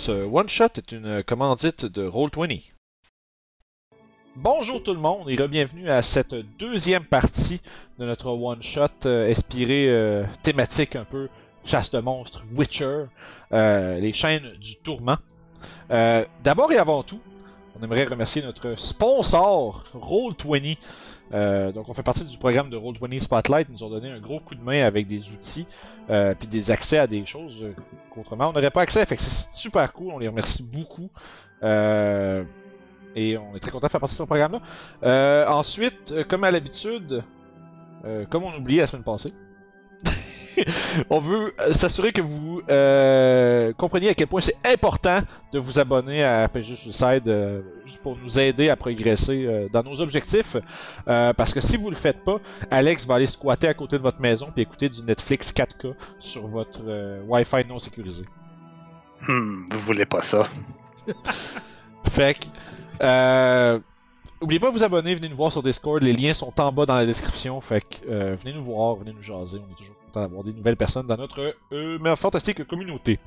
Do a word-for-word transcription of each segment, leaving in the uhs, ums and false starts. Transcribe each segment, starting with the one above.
Ce one-shot est une commandite de Roll vingt. Bonjour tout le monde et bienvenue à cette deuxième partie de notre one-shot euh, inspiré euh, thématique un peu chasse de monstres, Witcher, euh, les chaînes du tourment. Euh, D'abord et avant tout, on aimerait remercier notre sponsor, Roll vingt. Euh, donc on fait partie du programme de Roll vingt Spotlight. Ils nous ont donné un gros coup de main avec des outils euh, puis des accès à des choses qu'autrement on n'aurait pas accès. Fait que c'est super cool, on les remercie beaucoup. Euh, et on est très content de faire partie de ce programme-là. Euh, ensuite, comme à l'habitude, euh, comme on oubliait la semaine passée, on veut s'assurer que vous euh, compreniez à quel point c'est important de vous abonner à P J Suicide euh, juste pour nous aider à progresser euh, dans nos objectifs. Euh, parce que si vous le faites pas, Alex va aller squatter à côté de votre maison et écouter du Netflix quatre K sur votre euh, Wi-Fi non sécurisé. Hmm, vous voulez pas ça. Fait que... Euh, Oubliez pas de vous abonner, venez nous voir sur Discord, les liens sont en bas dans la description, fait que euh, venez nous voir, venez nous jaser, on est toujours content d'avoir des nouvelles personnes dans notre euh, fantastique communauté.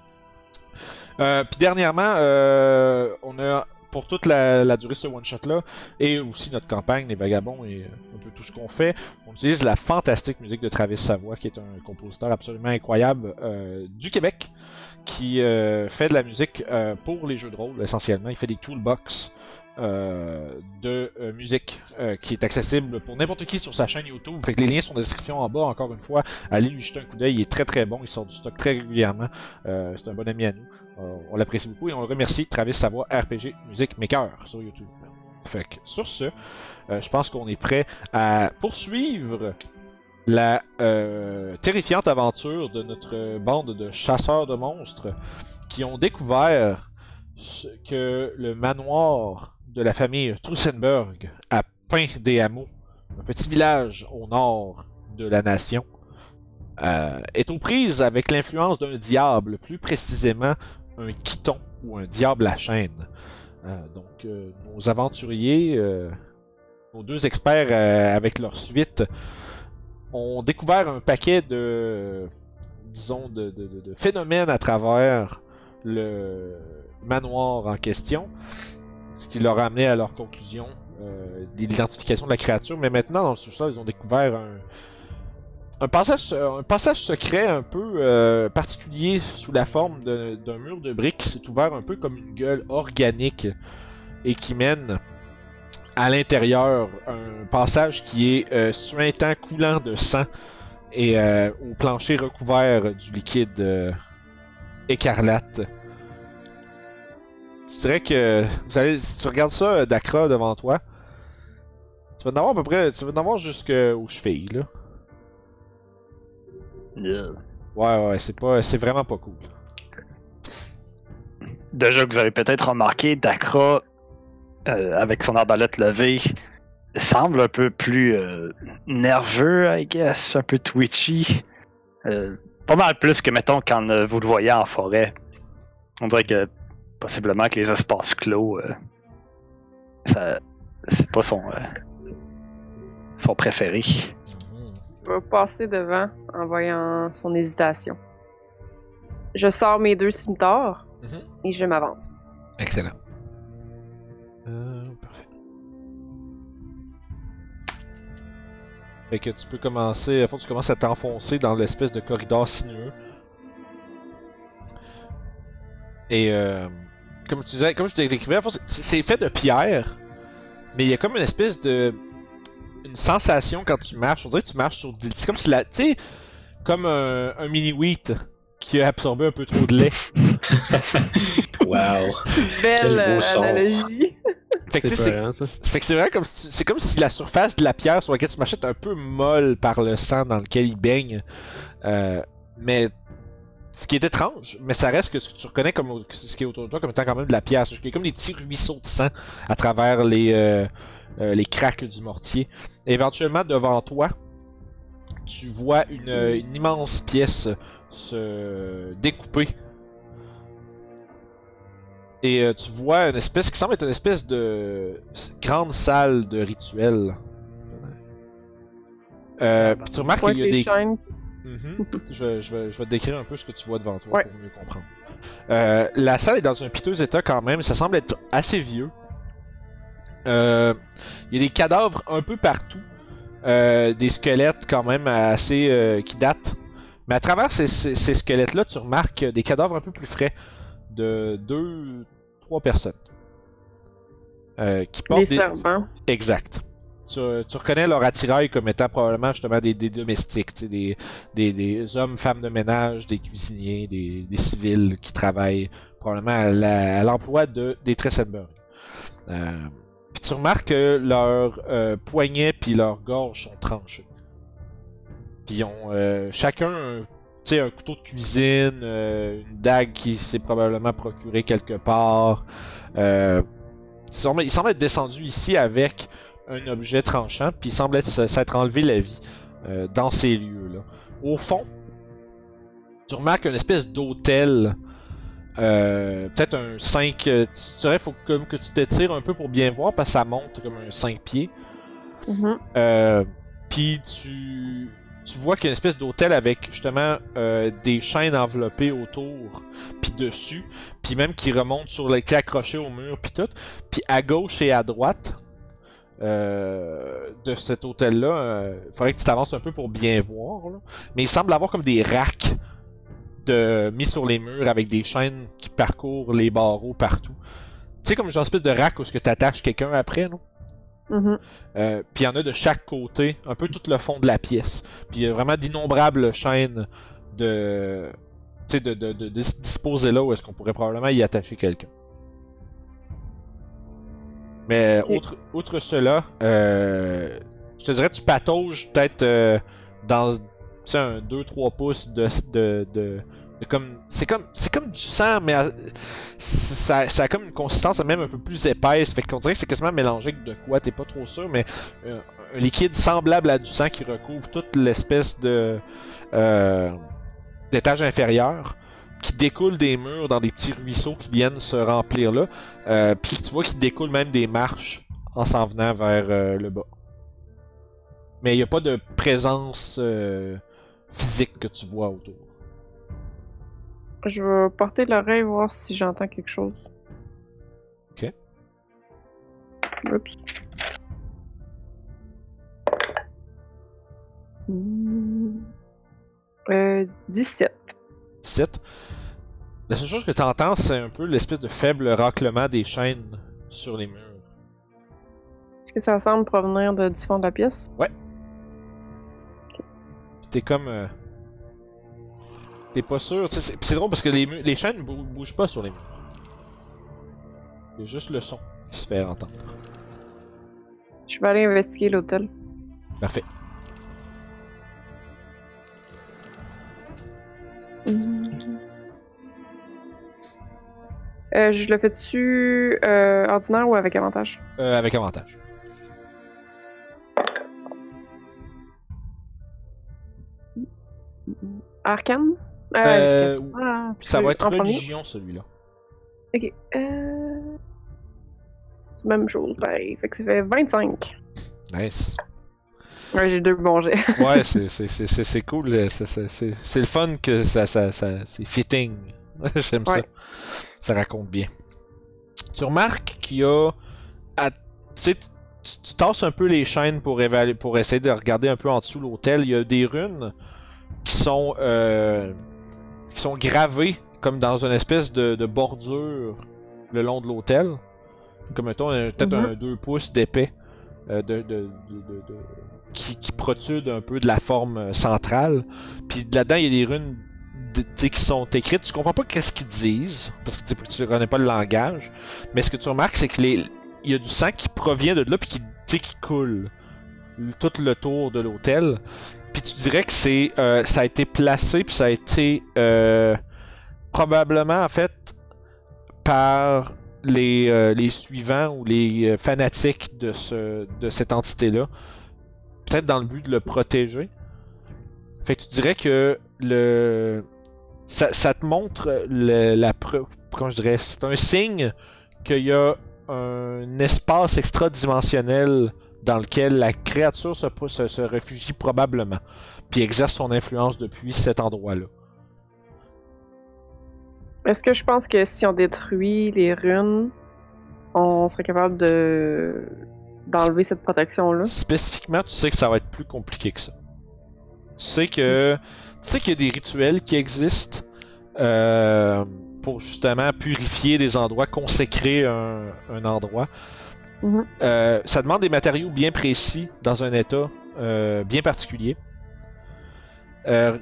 Euh, Puis dernièrement, euh, on a pour toute la, la durée de ce one-shot-là, et aussi notre campagne, les vagabonds et euh, un peu tout ce qu'on fait, on utilise la fantastique musique de Travis Savoy, qui est un compositeur absolument incroyable euh, du Québec, qui euh, fait de la musique euh, pour les jeux de rôle essentiellement, il fait des toolbox. Euh, de euh, musique euh, qui est accessible pour n'importe qui sur sa chaîne YouTube. Fait que les liens sont dans la description en bas, encore une fois. Allez lui jeter un coup d'œil, il est très très bon, il sort du stock très régulièrement. Euh, c'est un bon ami à nous. Euh, on l'apprécie beaucoup et on le remercie, Travis Savoy, R P G Music Maker sur YouTube. Fait que sur ce, euh, je pense qu'on est prêt à poursuivre la euh, terrifiante aventure de notre bande de chasseurs de monstres qui ont découvert que le manoir de la famille Trusenberg à Pain-des-Hameaux, un petit village au nord de la nation, euh, est aux prises avec l'influence d'un diable, plus précisément un kyton ou un diable à chaîne. Euh, donc euh, nos aventuriers, euh, nos deux experts euh, avec leur suite, ont découvert un paquet de, euh, disons, de, de, de, de phénomènes à travers le manoir en question. Ce qui leur a amené à leur conclusion euh, de l'identification de la créature. Mais maintenant, dans le sous-sol, ils ont découvert un, un, passage, un passage secret un peu euh, particulier sous la forme d'un mur de briques qui s'est ouvert un peu comme une gueule organique et qui mène à l'intérieur un passage qui est euh, suintant, coulant de sang et euh, au plancher recouvert du liquide euh, écarlate. Je dirais que, vous allez, si tu regardes ça, Dakra, devant toi, tu vas en avoir à peu près, tu vas en avoir jusqu'aux chevilles, là. Yeah. Ouais, ouais, c'est pas, c'est vraiment pas cool. Déjà que vous avez peut-être remarqué, Dakra, euh, avec son arbalète levée, semble un peu plus euh, nerveux, I guess, un peu twitchy. Euh, pas mal plus que, mettons, quand euh, vous le voyez en forêt. On dirait que... Possiblement que les espaces clos, euh, ça, c'est pas son, euh, son préféré. Je vais passer devant en voyant son hésitation. Je sors mes deux cimetières mm-hmm. et je m'avance. Excellent. Euh, parfait. Fait que tu peux commencer, à fond, tu commences à t'enfoncer dans l'espèce de corridor sinueux. Et euh... Comme, tu disais, comme je te décrivais, c'est fait de pierre, mais il y a comme une espèce de... Une sensation quand tu marches, on dirait que tu marches sur... C'est comme si la... Tu sais, comme un, un mini-wheat qui a absorbé un peu trop de lait. Wow! Belle euh, analogie! Fait que c'est hein, vraiment comme si, c'est comme si la surface de la pierre sur laquelle tu marchais était un peu molle par le sang dans lequel il baigne. Euh, mais... Ce qui est étrange, mais ça reste que ce que tu reconnais comme ce qui est autour de toi comme étant quand même de la pierre. Il y a comme des petits ruisseaux de sang à travers les, euh, euh, les craques du mortier. Et éventuellement, devant toi, tu vois une, une immense pièce se découper. Et euh, tu vois une espèce qui semble être une espèce de grande salle de rituel. Euh, puis tu remarques qu'il y a des... Mm-hmm. je, je, vais, je vais te décrire un peu ce que tu vois devant toi ouais. pour mieux comprendre. Euh, la salle est dans un piteux état quand même, ça semble être assez vieux. Il euh, y a des cadavres un peu partout, euh, des squelettes quand même assez euh, qui datent. Mais à travers ces, ces, ces squelettes-là, tu remarques des cadavres un peu plus frais de deux, trois personnes. Euh, qui portent des serpents. Des... Exact. Tu, tu reconnais leur attirail comme étant probablement justement des, des domestiques, tu sais, des, des, des hommes, femmes de ménage, des cuisiniers, des, des civils qui travaillent probablement à l'emploi de, des Trusenberg. Euh, puis tu remarques que leurs euh, poignets puis leurs gorges sont tranchés. Puis ils ont euh, chacun un, un couteau de cuisine, euh, une dague qui s'est probablement procurée quelque part. Euh, ils semblent semble être descendus ici avec un objet tranchant, puis il semble s'être enlevé la vie euh, dans ces lieux-là. Au fond, tu remarques une espèce d'hôtel, euh, peut-être un cinq... Tu dirais, faut que, que tu t'étires un peu pour bien voir, parce que ça monte comme un cinq pieds. Mm-hmm. euh, puis tu, tu vois qu'il y a une espèce d'hôtel avec, justement, euh, des chaînes enveloppées autour, puis dessus, puis même qui remontent sur les clés accrochées au mur, puis tout. Puis à gauche et à droite... Euh, de cet hôtel-là, euh, faudrait que tu t'avances un peu pour bien voir, là. Mais il semble avoir comme des racks de... mis sur les murs avec des chaînes qui parcourent les barreaux partout. Tu sais, comme une espèce de rack où ce que t'attaches quelqu'un après, non? Mm-hmm. euh, Puis il y en a de chaque côté, un peu tout le fond de la pièce. Puis il y a vraiment d'innombrables chaînes de, tu sais, de, de, de, de se disposer là où est-ce qu'on pourrait probablement y attacher quelqu'un. Mais okay. outre, outre cela, euh, je te dirais tu patauges peut-être euh, dans un deux trois pouces de, de, de, de comme c'est comme c'est comme du sang, mais à, ça, ça a comme une consistance même un peu plus épaisse, fait qu'on dirait que c'est quasiment mélangé de quoi t'es pas trop sûr, mais euh, un liquide semblable à du sang qui recouvre toute l'espèce de euh, d'étage inférieur, qui découle des murs dans des petits ruisseaux qui viennent se remplir là. Euh, puis tu vois qu'il découle même des marches en s'en venant vers euh, le bas. Mais il n'y a pas de présence euh, physique que tu vois autour. Je vais porter l'oreille et voir si j'entends quelque chose. Ok. Oups. Mmh. Euh, dix-sept. La seule chose que tu entends, c'est un peu l'espèce de faible raclement des chaînes sur les murs. Est-ce que ça semble provenir de, du fond de la pièce? Ouais. Okay. T'es comme... Euh... T'es pas sûr, tu sais, c'est drôle parce que les, les chaînes ne bou bougent pas sur les murs. Il y a juste le son qui se fait entendre. Je vais aller investiguer l'hôtel. Parfait. Mmh. Euh, je le fais-tu euh, ordinaire ou avec avantage? Euh, avec avantage. Arcane? Euh, euh, ah, ça va être religion celui-là. Ok. Euh... C'est la même chose, pareil. Fait que ça fait vingt-cinq. Nice. Ouais, j'ai deux bons jets. Ouais, c'est cool. C'est le fun que ça, ça, ça c'est fitting. J'aime ouais. ça. Ça raconte bien. Tu remarques qu'il y a... À, tu, tu tasses un peu les chaînes pour, évaluer, pour essayer de regarder un peu en dessous l'hôtel. Il y a des runes qui sont, euh, qui sont gravées comme dans une espèce de, de bordure le long de l'hôtel. Comme mettons, peut-être mm-hmm. un deux pouces d'épais euh, de... de, de, de, de... Qui, qui protrude un peu de la forme centrale. Puis là-dedans, il y a des runes de, qui sont écrites. Tu comprends pas qu'est-ce qu'ils disent, parce que tu ne connais pas le langage. Mais ce que tu remarques, c'est qu'il y a du sang qui provient de là, puis qui, qui coule tout le tour de l'hôtel. Puis tu dirais que c'est euh, ça a été placé, puis ça a été euh, probablement, en fait, par les, euh, les suivants ou les fanatiques de, ce, de cette entité-là. Peut-être dans le but de le protéger. Fait que tu dirais que le ça, ça te montre le, la preuve. Comment je dirais, c'est un signe qu'il y a un espace extra-dimensionnel dans lequel la créature se, se, se réfugie probablement, puis exerce son influence depuis cet endroit-là. Est-ce que je pense que si on détruit les runes, on serait capable de d'enlever cette protection-là? Spécifiquement, tu sais que ça va être plus compliqué que ça. Tu sais que... Tu sais qu'il y a des rituels qui existent euh, pour justement purifier des endroits, consacrer un, un endroit. Mm-hmm. euh, ça demande des matériaux bien précis, dans un état euh, bien particulier. Euh,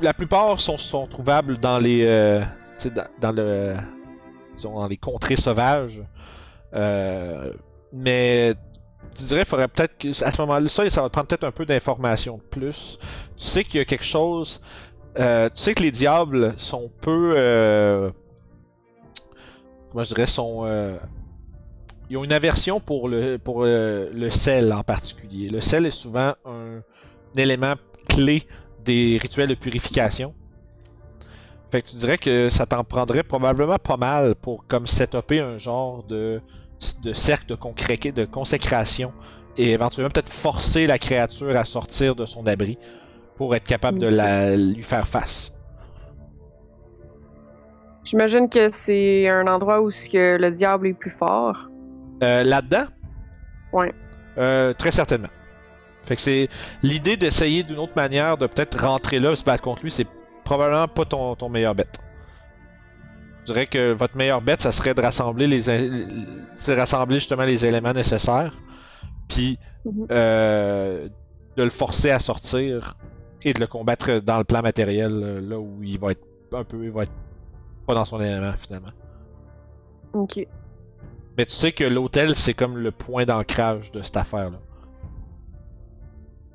la plupart sont, sont trouvables dans les... Euh, dans, dans le... disons, dans les contrées sauvages. Euh, mais... Tu dirais qu'il faudrait peut-être que, à ce moment-là, ça, ça va te prendre peut-être un peu d'informations de plus. Tu sais qu'il y a quelque chose. Euh, tu sais que les diables sont peu. Euh, comment je dirais, sont. Euh, ils ont une aversion pour le pour euh, le sel en particulier. Le sel est souvent un, un élément clé des rituels de purification. Fait que tu dirais que ça t'en prendrait probablement pas mal pour comme setuper un genre de. de cercle de, concré... de consécration et éventuellement peut-être forcer la créature à sortir de son abri pour être capable de la... lui faire face. J'imagine que c'est un endroit où que le diable est plus fort. Euh, là-dedans? Ouais. Euh, très certainement. Fait que c'est l'idée d'essayer d'une autre manière de peut-être rentrer là, se battre contre lui, c'est probablement pas ton, ton meilleur bet. Je dirais que votre meilleure bête, ça serait de rassembler les de rassembler justement les éléments nécessaires, puis mm-hmm. euh, de le forcer à sortir et de le combattre dans le plan matériel, là où il va être un peu, il va être pas dans son élément finalement. Ok. Mais tu sais que l'hôtel, c'est comme le point d'ancrage de cette affaire-là.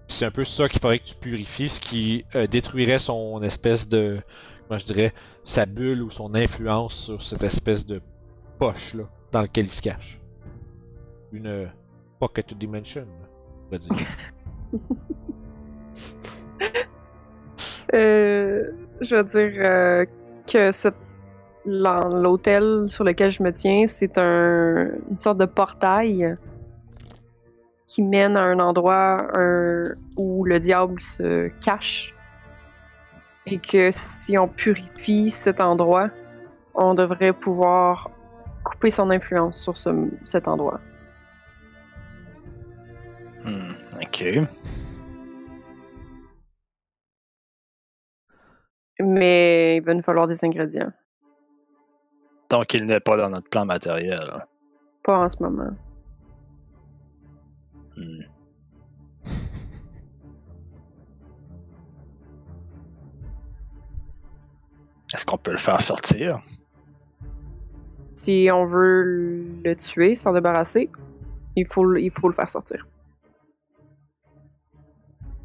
Puis c'est un peu ça qu'il faudrait que tu purifies, ce qui euh, détruirait son espèce de... Moi, je dirais sa bulle ou son influence sur cette espèce de poche là dans laquelle il se cache. Une euh, pocket dimension, on va dire. euh, je veux dire euh, que cette... l'hôtel sur lequel je me tiens, c'est un... une sorte de portail qui mène à un endroit un... où le diable se cache. Et que si on purifie cet endroit, on devrait pouvoir couper son influence sur ce, cet endroit. Hmm, ok. Mais il va nous falloir des ingrédients. Tant qu'il n'est pas dans notre plan matériel. Pas en ce moment. Hmm. Est-ce qu'on peut le faire sortir? Si on veut le tuer, s'en débarrasser, il faut, il faut le faire sortir.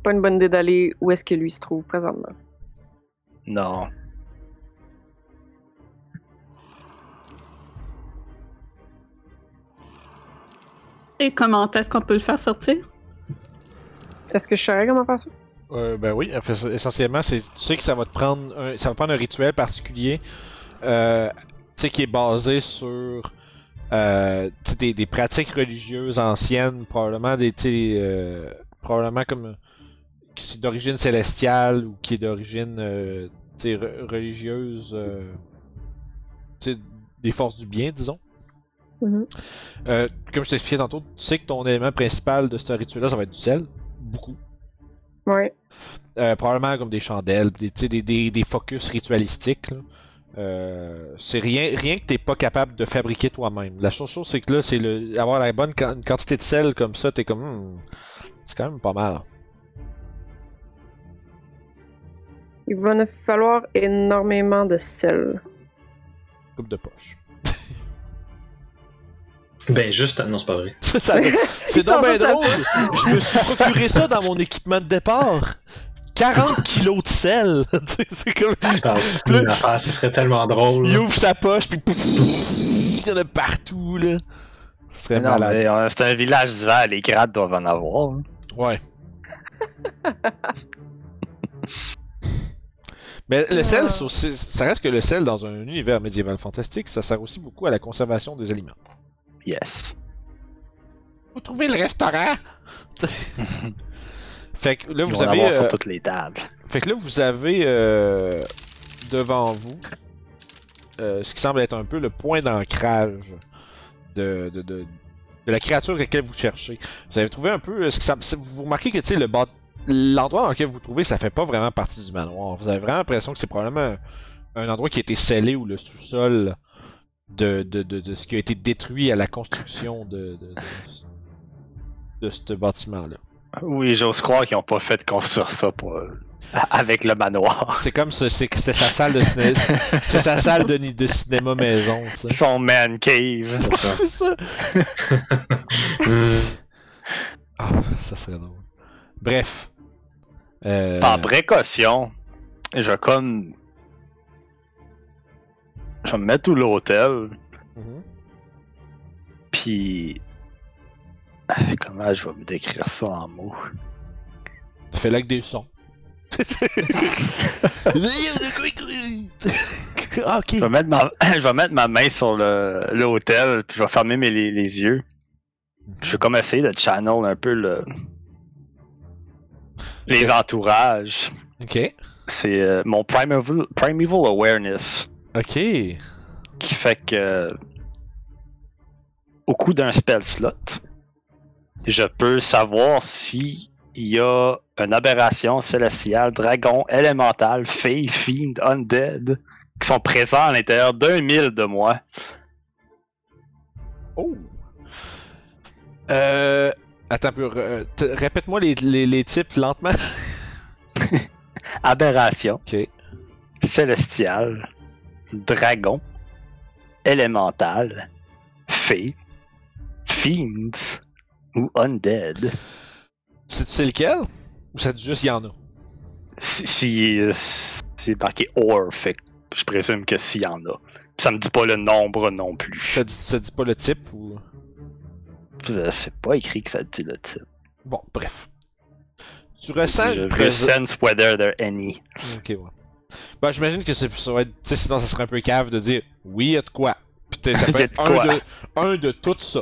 Pas une bonne idée d'aller où est-ce que lui se trouve présentement. Non. Et comment est-ce qu'on peut le faire sortir? Est-ce que je saurais comment faire ça? Euh, ben oui, essentiellement, c'est, tu sais que ça va te prendre un, ça va prendre un rituel particulier, euh, tu sais, qui est basé sur euh, des, des pratiques religieuses anciennes, probablement des, euh, probablement comme qui est d'origine célestiale ou qui est d'origine euh, tu sais, religieuse, euh, tu sais, des forces du bien, disons. Mm-hmm. Euh, comme je t'expliquais tantôt, tu sais que ton élément principal de ce rituel-là, ça va être du sel, beaucoup. Ouais. Euh, probablement comme des chandelles, des, des, des, des focus ritualistiques. Là. Euh, c'est rien, rien que t'es pas capable de fabriquer toi-même. La chose, chose c'est que là, c'est le, avoir la bonne une quantité de sel comme ça, t'es comme, hmm, c'est quand même pas mal. Il va nous falloir énormément de sel. Coupe de poche. Ben juste, non c'est pas vrai. Ça, c'est donc ben drôle, je me suis procuré ça dans mon équipement de départ. quarante kilos de sel. C'est comme... C'est une affaire, ce serait tellement drôle. Il ouvre sa poche, puis il y en a partout, là. Ce serait non, malade. Mais, euh, c'est un village d'hiver, les grades doivent en avoir. Hein. Ouais. Mais le sel, c'est aussi... ça reste que le sel dans un univers médiéval fantastique, ça sert aussi beaucoup à la conservation des aliments. Yes. Vous trouvez le restaurant? Fait que là vous avez euh... sur toutes les tables. Fait que là vous avez euh... devant vous euh, ce qui semble être un peu le point d'ancrage de, de, de, de la créature laquelle vous cherchez. Vous avez trouvé un peu ce qui semble, vous remarquez que le bas, l'endroit dans lequel vous, vous trouvez, ça fait pas vraiment partie du manoir. Vous avez vraiment l'impression que c'est probablement un, un endroit qui a été scellé ou le sous-sol de, de, de, de ce qui a été détruit à la construction de, de, de, de, de ce bâtiment-là. Oui, j'ose croire qu'ils n'ont pas fait construire ça pour... avec le manoir. C'est comme ça, c'est sa salle de ciné... c'est sa salle de, de cinéma maison. T'sais. Son man cave. C'est ça. Ah, oh, ça serait drôle. Bref. Euh... Par précaution, je vais comme... je vais me mettre où l'hôtel. Mm-hmm. Puis... comment je vais me décrire ça en mots? Tu fais là que des sons. Okay. Je vais mettre ma, je vais mettre ma main sur le l'hôtel, puis je vais fermer mes, les, les yeux. Je vais comme essayer de channel un peu le les entourages. Ok. C'est euh, mon Primeval, Primeval Awareness. Ok. Qui fait que au coup d'un spell slot, je peux savoir si il y a une aberration célestiale, dragon, élémental, fée, fiend, undead, qui sont présents à l'intérieur d'un mille de moi. Oh! Euh... Attends un peu, euh, répète-moi les, les, les types lentement. Aberration. Ok. Célestiale. Dragon. Élémental. Fée. Fiends. Ou undead. C'est lequel? Ou ça dit juste il y en a? Si, si, euh, c'est marqué or, fait que je présume que s'il y en a. Ça me dit pas le nombre non plus. Ça, ça dit pas le type ou? C'est pas écrit que ça dit le type. Bon, bref. Tu ressens. Je prés... sense whether there any. Ok, ouais. Bah, j'imagine que ça va être. Tu sais, sinon ça serait un peu cave de dire oui, il y a de quoi. Putain, ça peut être un de, un de tout ça.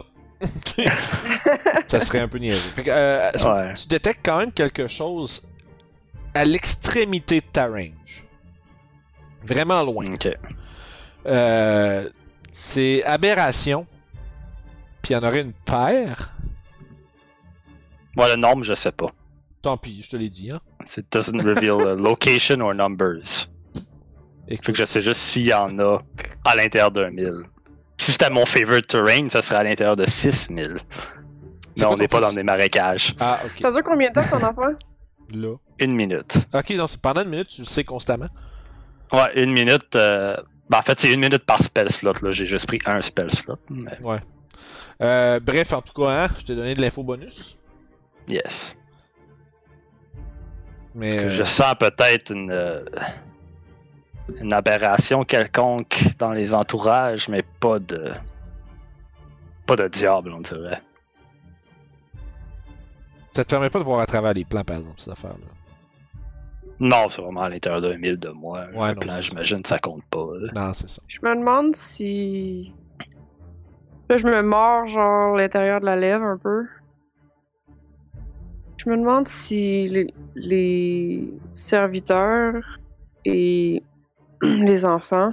Ça serait un peu niaiseux. Fait que, euh, ouais. Tu détectes quand même quelque chose à l'extrémité de ta range. Vraiment loin. Okay. Euh, c'est aberration. Puis il y en aurait une paire. Moi, le nombre, je sais pas. Tant pis, je te l'ai dit. Hein. It doesn't reveal location or numbers. Écoute. Fait que je sais juste s'il y en a à l'intérieur d'un mille. Si c'était mon favorite terrain, ça serait à l'intérieur de six mille. Mais on n'est pas dans des marécages. Ah, ok. Ça dure combien de temps ton enfant? Là. Une minute. Ok, donc pendant une minute, tu le sais constamment? Ouais, une minute. Euh... Ben, en fait, c'est une minute par spell slot. Là, j'ai juste pris un spell slot. Mais... ouais. Euh, bref, en tout cas, hein, je t'ai donné de l'info bonus. Yes. Mais. Parce que euh... je sens peut-être une. Euh... une aberration quelconque dans les entourages, mais pas de... pas de diable, on dirait. Ça te permet pas de voir à travers les plans, par exemple, cette affaire-là? Non, c'est vraiment à l'intérieur d'un mille de moi. Ouais, un non, plan, j'imagine, ça compte pas. Là. Non, c'est ça. Je me demande si... là, je me mords, genre, l'intérieur de la lèvre, un peu. Je me demande si les, les serviteurs et... les enfants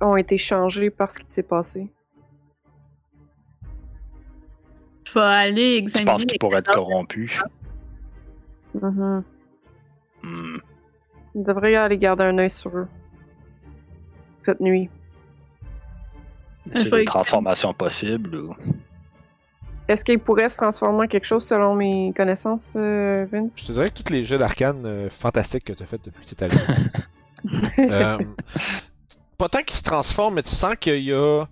ont été changés par ce qui s'est passé. Faut aller examiner. Je pense qu'ils pourraient être corrompus. Mm-hmm. Mm. On devrait aller garder un œil sur eux cette nuit. C'est une transformation possible ou... est-ce qu'ils pourraient se transformer en quelque chose selon mes connaissances, euh, Vince? Je te dirais que tous les jeux d'arcane euh, fantastiques que tu as fait depuis que tu es allé. euh, pas tant qu'il se transforme, mais tu sens qu'il y a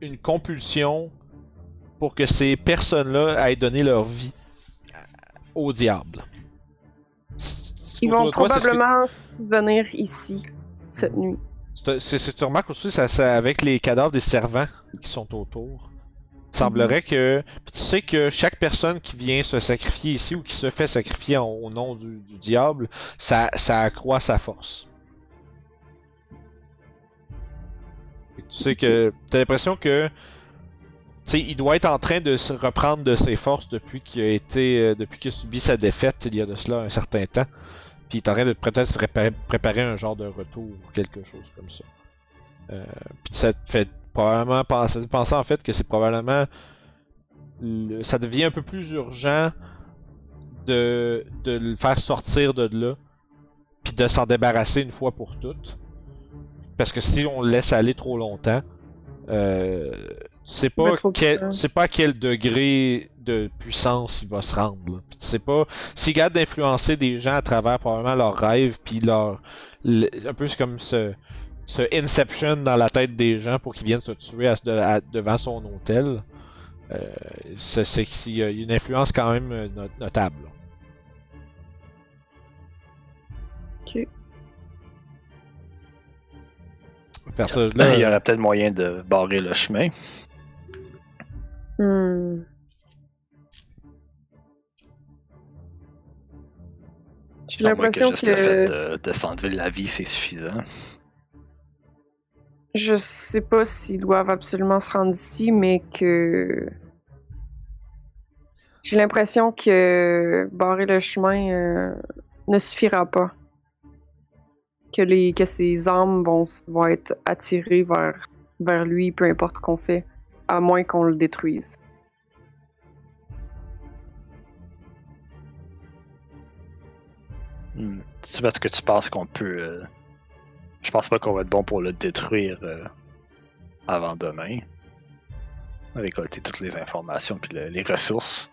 une compulsion pour que ces personnes-là aient donné leur vie au diable. Ils vont toi, probablement que... venir ici cette nuit. C'est ce que tu remarques aussi ça, ça, avec les cadavres des servants qui sont autour. Il semblerait que... puis tu sais que chaque personne qui vient se sacrifier ici ou qui se fait sacrifier en, au nom du, du diable, ça, ça accroît sa force. Et tu sais que... t'as l'impression que... tu sais, il doit être en train de se reprendre de ses forces depuis qu'il a été... Euh, depuis qu'il a subi sa défaite il y a de cela un certain temps. Puis il est en train de peut-être se préparer, préparer un genre de retour ou quelque chose comme ça. Euh, puis ça te fait probablement penser, penser en fait que c'est probablement... Le, ça devient un peu plus urgent de, de le faire sortir de là, puis de s'en débarrasser une fois pour toutes. Parce que si on le laisse aller trop longtemps, euh, tu sais pas quel, tu sais pas à quel degré de puissance il va se rendre. Là. Puis tu sais pas s'il garde d'influencer des gens à travers probablement leurs rêves, puis leur le, un peu comme ce, ce inception dans la tête des gens pour qu'ils viennent se tuer à, à, devant son hôtel. Euh, c'est qu'il y a une influence quand même not notable. Là. Ok. Personne, là, il y aurait peut-être moyen de barrer le chemin. Hmm. J'ai l'impression que juste que... le fait de, de s'enlever la vie, c'est suffisant. Je sais pas s'ils doivent absolument se rendre ici, mais que... J'ai l'impression que barrer le chemin euh, ne suffira pas. Que, les, que ses âmes vont, vont être attirées vers, vers lui, peu importe qu'on fait, à moins qu'on le détruise. Hmm. C'est parce que tu penses qu'on peut... Euh... Je pense pas qu'on va être bon pour le détruire euh, avant demain. Récolter toutes les informations puis le, les ressources.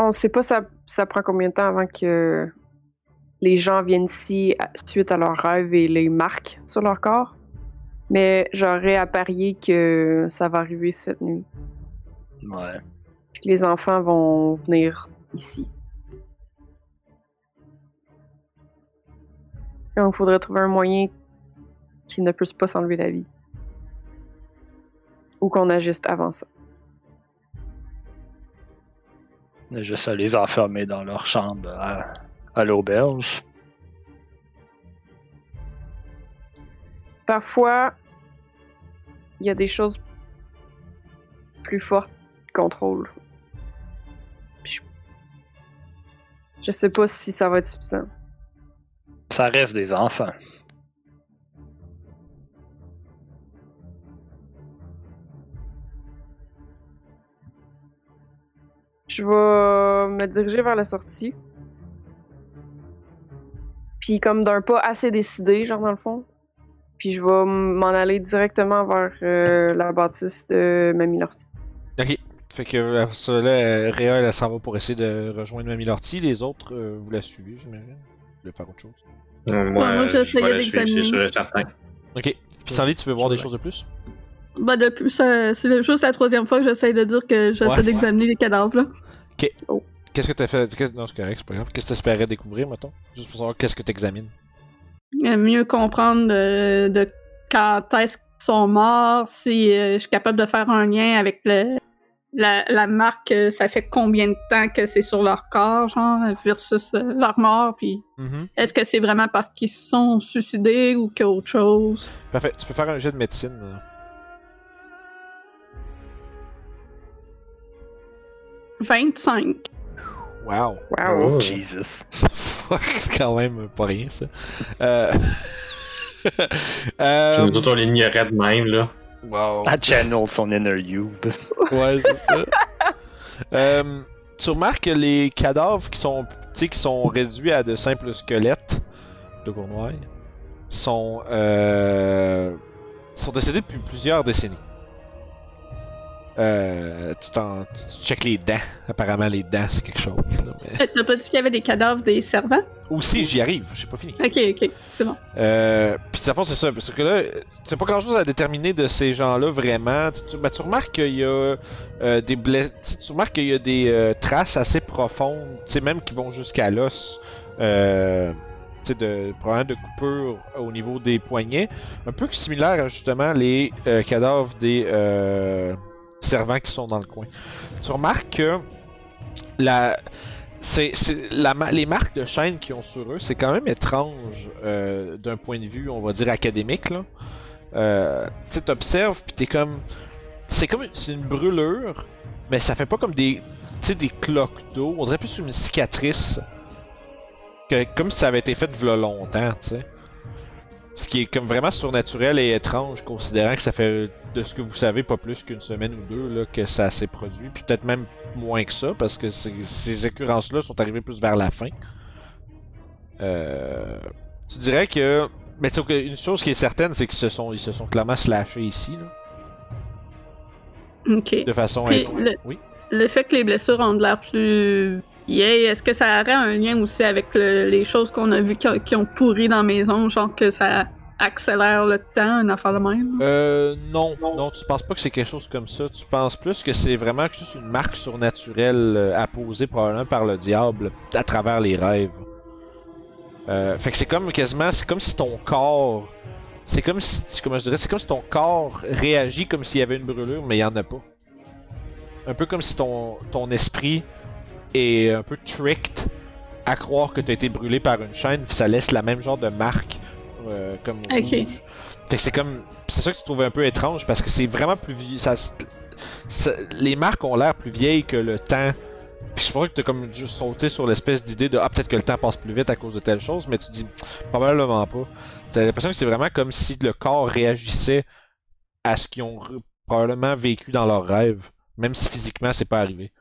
On sait pas ça, ça prend combien de temps avant que les gens viennent ici à, suite à leurs rêves et les marquent sur leur corps. Mais j'aurais à parier que ça va arriver cette nuit. Ouais. Puis que les enfants vont venir ici. Il faudrait trouver un moyen qu'il ne puisse pas s'enlever la vie. Ou qu'on agisse avant ça. Juste à les enfermer dans leur chambre à, à l'auberge. Parfois, il y a des choses plus fortes que contrôle. Je... Je sais pas si ça va être suffisant. Ça reste des enfants. Je vais me diriger vers la sortie. Puis comme d'un pas assez décidé, genre dans le fond. Puis je vais m'en aller directement vers euh, la bâtisse de Mamie Lortie. Ok. Fait que ça, là, Réa, elle s'en va pour essayer de rejoindre Mamie Lortie. Les autres, euh, vous la suivez, j'imagine. De faire autre chose. Moi, moi, moi je vais la suivre, c'est sûr et certain. Ok. Pissenlit, tu peux voir des choses de plus? Bah, depuis, c'est juste la troisième fois que j'essaie de dire que j'essaie ouais, d'examiner ouais. les cadavres, là. Ok. Oh. Qu'est-ce que t'as fait? Qu'est-ce... Non, c'est correct, c'est pas grave. Qu'est-ce que t'espérais découvrir, mettons? Juste pour savoir qu'est-ce que t'examines. Euh, mieux comprendre de, de quand est-ce qu'ils sont morts, si euh, je suis capable de faire un lien avec le, la, la marque, euh, ça fait combien de temps que c'est sur leur corps, genre, versus euh, leur mort, puis mm-hmm. est-ce que c'est vraiment parce qu'ils se sont suicidés ou qu'il y a autre chose? Parfait, tu peux faire un jet de médecine. Là. vingt-cinq. Wow. Wow. Oh, Jesus. Fuck, c'est quand même pas rien, ça. Euh... euh... Tu nous dis, on l'ignorait de même, là. Wow. I channel son inner youth. Ouais, c'est ça. euh, tu remarques que les cadavres qui sont, qui sont réduits à de simples squelettes de Gournoy sont, euh, sont décédés depuis plusieurs décennies. Euh, tu t'en tu checkes les dents. Apparemment, les dents, c'est quelque chose. Là, mais... T'as pas dit qu'il y avait des cadavres des servants? Aussi, j'y arrive, j'ai pas fini. Ok, ok, c'est bon. Euh, Puis de toute façon, c'est ça, parce que là, c'est pas grand chose à déterminer de ces gens-là vraiment. Tu, tu, ben, tu remarques qu'il y a euh, des bless... tu, tu remarques qu'il y a des euh, traces assez profondes, tu sais, même qui vont jusqu'à l'os. Euh. De problèmes de coupure au niveau des poignets, un peu similaire à justement les euh, cadavres des euh, servants qui sont dans le coin. Tu remarques que la, c'est, c'est la, les marques de chaînes qu'ils ont sur eux, c'est quand même étrange euh, d'un point de vue, on va dire académique là. Euh, tu t'observes puis t'es comme, c'est comme c'est une brûlure, mais ça fait pas comme des, tu sais des cloques d'eau, on dirait plus une cicatrice. Que, comme si ça avait été fait v'là longtemps, tu sais. Ce qui est comme vraiment surnaturel et étrange, considérant que ça fait, de ce que vous savez, pas plus qu'une semaine ou deux là, que ça s'est produit. Puis peut-être même moins que ça, parce que ces occurrences-là sont arrivées plus vers la fin. Euh... Tu dirais que... Mais tu sais, une chose qui est certaine, c'est qu'ils se sont, ils se sont clairement slashés ici. Là. Ok. De façon... Le... Oui. Le fait que les blessures ont de l'air plus... Yeah, est-ce que ça aurait un lien aussi avec le, les choses qu'on a vues qui, qui ont pourri dans la maison, genre que ça accélère le temps, une affaire de même? Euh, non, non, non, tu penses pas que c'est quelque chose comme ça. Tu penses plus que c'est vraiment juste une marque surnaturelle apposée probablement par le diable à travers les rêves. Euh, fait que c'est comme quasiment, c'est comme si ton corps, c'est comme si, comment je dirais, c'est comme si ton corps réagit comme s'il y avait une brûlure, mais il y en a pas. Un peu comme si ton, ton esprit... et un peu tricked à croire que t'as été brûlé par une chaîne, ça laisse la même genre de marque euh, comme okay. rouge. Fait que c'est comme, c'est ça que tu trouves un peu étrange parce que c'est vraiment plus vieux. Ça, ça, les marques ont l'air plus vieilles que le temps. Puis je crois que t'as comme juste sauté sur l'espèce d'idée de ah peut-être que le temps passe plus vite à cause de telle chose, mais tu dis probablement pas. T'as l'impression que c'est vraiment comme si le corps réagissait à ce qu'ils ont probablement vécu dans leurs rêves, même si physiquement c'est pas arrivé.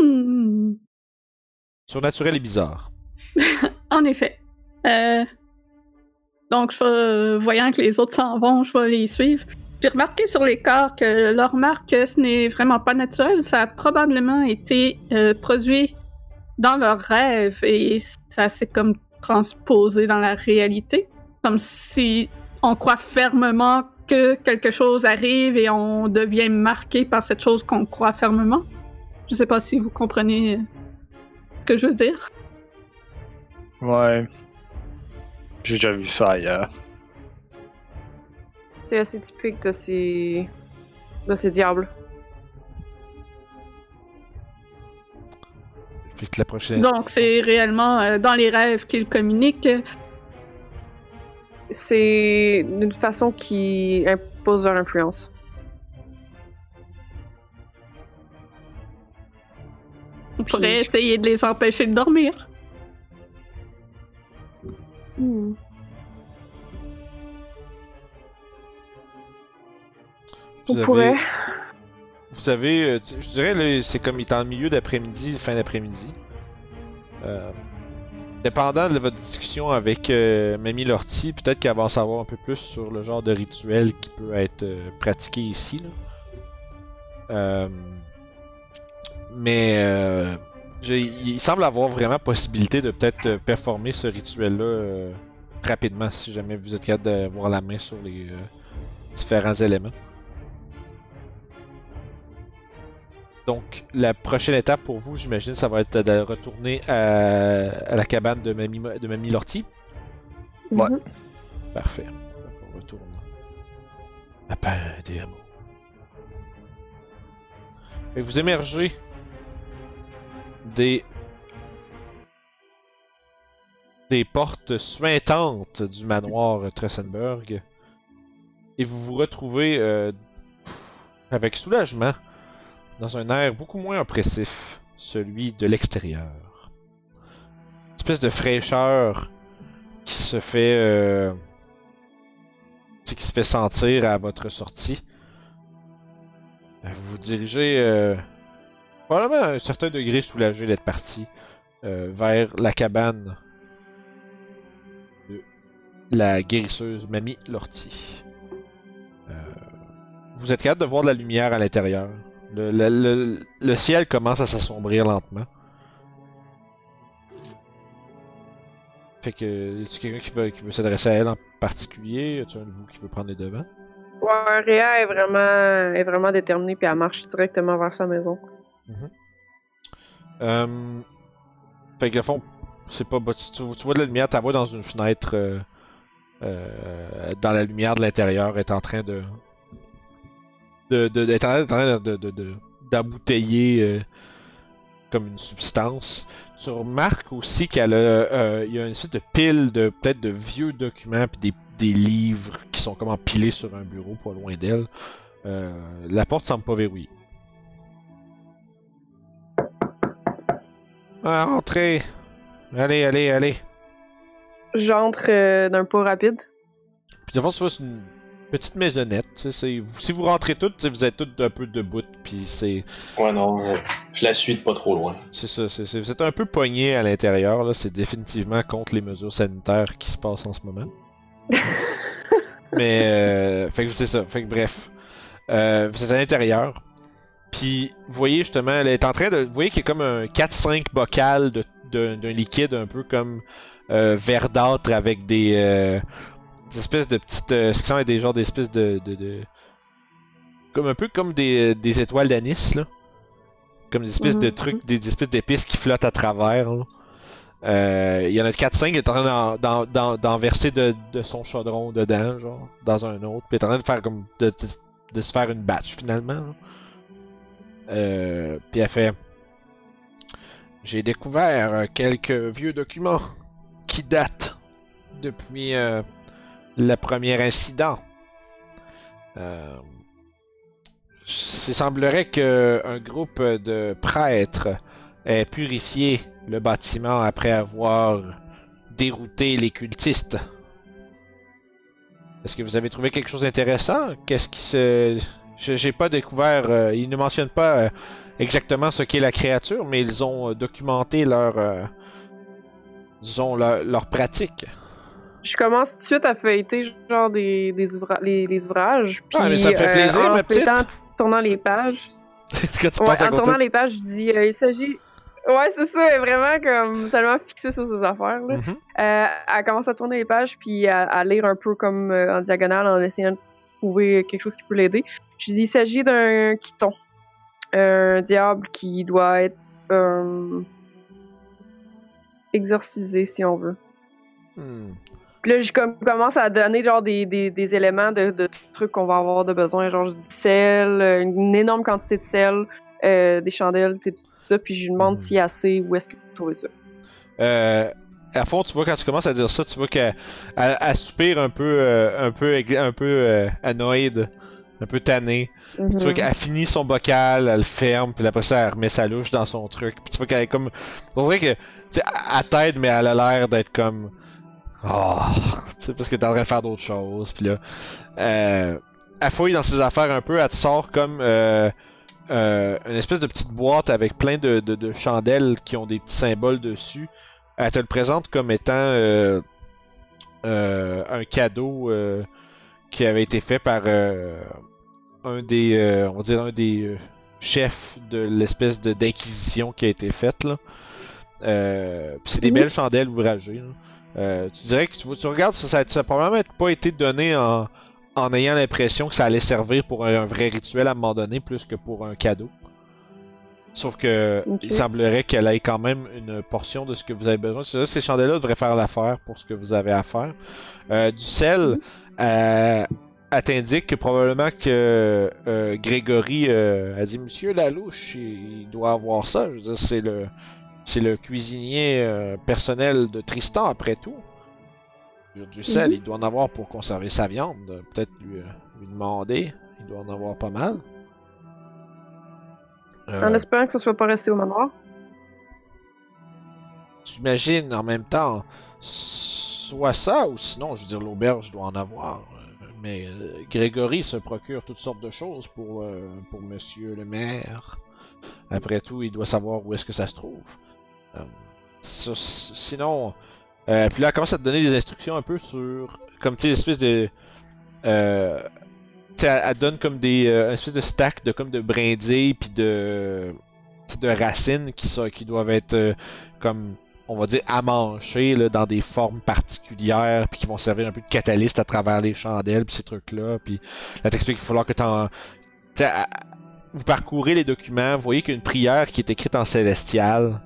Hmm. Surnaturel et bizarre. En effet. Euh... Donc, je vais... voyant que les autres s'en vont, je vais les suivre. J'ai remarqué sur les corps que leur marque, ce n'est vraiment pas naturel. Ça a probablement été euh, produit dans leurs rêves et ça s'est comme transposé dans la réalité. Comme si on croit fermement que quelque chose arrive et on devient marqué par cette chose qu'on croit fermement. Je sais pas si vous comprenez ce que je veux dire. Ouais. J'ai déjà vu ça ailleurs. C'est assez typique de ces... de ces diables. Fait que la prochaine... Donc c'est réellement euh, dans les rêves qu'ils communiquent. C'est d'une façon qui impose leur influence. On pourrait Puis... essayer de les empêcher de dormir. Mm. On avez... pourrait. Vous savez, je dirais, là, c'est comme il est en milieu d'après-midi, fin d'après-midi. Euh... Dépendant de votre discussion avec euh, Mamie Lortie, peut-être qu'elle va en savoir un peu plus sur le genre de rituel qui peut être euh, pratiqué ici. Là. Euh... Mais euh, je, il semble avoir vraiment possibilité de peut-être performer ce rituel-là euh, rapidement, si jamais vous êtes capable d'avoir la main sur les euh, différents éléments. Donc, la prochaine étape pour vous, j'imagine, ça va être de retourner à, à la cabane de Mamie, de Mamie Lortie. Ouais. Mm-hmm. Parfait. Donc, on retourne à Pain-des-Hameaux. Et vous émergez Des... des portes suintantes du manoir Trusenberg. Et vous vous retrouvez euh, avec soulagement dans un air beaucoup moins oppressif, celui de l'extérieur. Une espèce de fraîcheur qui se fait euh, qui se fait sentir à votre sortie. Vous dirigez euh, probablement à un certain degré soulagé d'être parti euh, vers la cabane de la guérisseuse Mamie Lortie. Euh, vous êtes capable de voir de la lumière à l'intérieur. Le, le, le, le ciel commence à s'assombrir lentement. Fait que, est-ce quelqu'un qui veut, qui veut s'adresser à elle en particulier? Y a-t-il un de vous qui veut prendre les devants? Ouais, Réa est vraiment, est vraiment déterminée, puis elle marche directement vers sa maison. Mm-hmm. Euh... Fait que le fond, c'est pas... Tu vois de la lumière, ta voix dans une fenêtre, euh, euh, dans la lumière de l'intérieur, est en train de... de, de, de est en train de, de, de, d'embouteiller euh, comme une substance. Tu remarques aussi qu'elle a... Euh, il y a une espèce de pile de, peut-être, de vieux documents, puis des... des livres qui sont comme empilés sur un bureau pas loin d'elle. Euh, la porte semble pas verrouillée. Ah, entrez! Allez, allez, allez! J'entre euh, d'un pas rapide. Puis devant, c'est une petite maisonnette. Si vous rentrez toutes, vous êtes toutes un peu debout. Puis c'est. Ouais, non, je la suis de pas trop loin. C'est ça, c'est, c'est, vous êtes un peu poigné à l'intérieur. Là, c'est définitivement contre les mesures sanitaires qui se passent en ce moment. Mais, euh, fait que c'est ça. Fait que bref, euh, vous êtes à l'intérieur. Puis, vous voyez justement, elle est en train de. Vous voyez qu'il y a comme un quatre cinq bocal de, de, d'un liquide un peu comme euh, verdâtre avec des, euh, des espèces de petites. Euh, ce qui sont des genres d'espèces de, de, de. Comme un peu comme des, des étoiles d'anis, là. Comme des espèces mm-hmm. de trucs, des, des espèces d'épices qui flottent à travers, là. Euh, il y en a quatre cinq qui est en train d'en, d'en, d'en, d'en verser de, de son chaudron dedans, genre, dans un autre. Puis il est en train de faire comme. de, de, de se faire une batch finalement, là. Euh, puis elle fait. J'ai découvert quelques vieux documents qui datent depuis euh, le premier incident. Euh, il semblerait qu'un groupe de prêtres ait purifié le bâtiment après avoir dérouté les cultistes. Est-ce que vous avez trouvé quelque chose d'intéressant? Qu'est-ce qui se... Je, j'ai pas découvert, euh, ils ne mentionnent pas euh, exactement ce qu'est la créature, mais ils ont euh, documenté leur, euh, disons, leur, leur pratique. Je commence tout de suite à feuilleter genre des, des ouvra- les, les ouvrages. Puis, ah, mais ça me fait plaisir, euh, en ma petite! En tournant les pages. Est-ce que tu ouais, en tournant côté? les pages, je dis, euh, il s'agit... Ouais, c'est ça, elle est vraiment comme tellement fixée sur ses affaires, là. Mm-hmm. Euh, elle commence à tourner les pages, puis à, à lire un peu comme euh, en diagonale, en essayant de trouver quelque chose qui peut l'aider. Je dis, il s'agit d'un kyton, un diable qui doit être euh, exorcisé, si on veut. Hmm. Puis là, je com- commence à donner genre des, des, des éléments de, de trucs qu'on va avoir de besoin, genre du sel, une énorme quantité de sel, euh, des chandelles, tout ça, puis je lui demande hmm. s'il y a assez, où est-ce que vous trouvez ça. Euh... À fond, tu vois, quand tu commences à dire ça, tu vois qu'elle elle, elle soupire un peu, euh, un peu, un peu euh, annoyed, un peu tannée. Mm-hmm. Puis tu vois qu'elle finit son bocal, elle le ferme, puis après ça, elle remet sa louche dans son truc. Puis tu vois qu'elle est comme. On dirait que. Tu sais, elle t'aide, mais elle a l'air d'être comme. Oh! Tu sais, parce que t'es en train de faire d'autres choses, puis là. Euh, elle fouille dans ses affaires un peu, elle te sort comme. Euh, euh, une espèce de petite boîte avec plein de, de, de chandelles qui ont des petits symboles dessus. Elle te le présente comme étant euh, euh, un cadeau euh, qui avait été fait par euh, un des, euh, on va dire un des euh, chefs de l'espèce de d'inquisition qui a été faite là. Euh, pis c'est des belles chandelles ouvragées. Euh, tu dirais que tu, tu regardes ça, ça, ça a probablement pas été donné en, en ayant l'impression que ça allait servir pour un, un vrai rituel à un moment donné plus que pour un cadeau. Sauf que okay. il semblerait qu'elle ait quand même une portion de ce que vous avez besoin. C'est ça, ces chandelles-là devraient faire l'affaire pour ce que vous avez à faire. Euh, du sel, euh, elle t'indique que probablement que euh, Grégory euh, a dit Monsieur Lalouche, il, il doit avoir ça. Je veux dire, c'est le, c'est le cuisinier euh, personnel de Tristan, après tout. Du sel, mm-hmm. il doit en avoir pour conserver sa viande. Peut-être lui, lui demander. Il doit en avoir pas mal. Euh, en espérant que ça soit pas resté au manoir. J'imagine en même temps, soit ça ou sinon, je veux dire, l'auberge doit en avoir. Mais euh, Grégory se procure toutes sortes de choses pour, euh, pour monsieur le maire. Après tout, il doit savoir où est-ce que ça se trouve. Euh, ça, sinon, euh, puis là, elle commence à te donner des instructions un peu sur, comme tu sais, l'espèce de. Euh, Elle, elle donne comme des euh, espèce de stack de comme de brindilles puis de de racines qui sont, qui doivent être euh, comme on va dire amanchées là, dans des formes particulières puis qui vont servir un peu de catalyste à travers les chandelles puis ces trucs là puis là t'explique qu'il va falloir que t'en t'sais, à, vous parcourez les documents, vous voyez qu'il y a une prière qui est écrite en célestial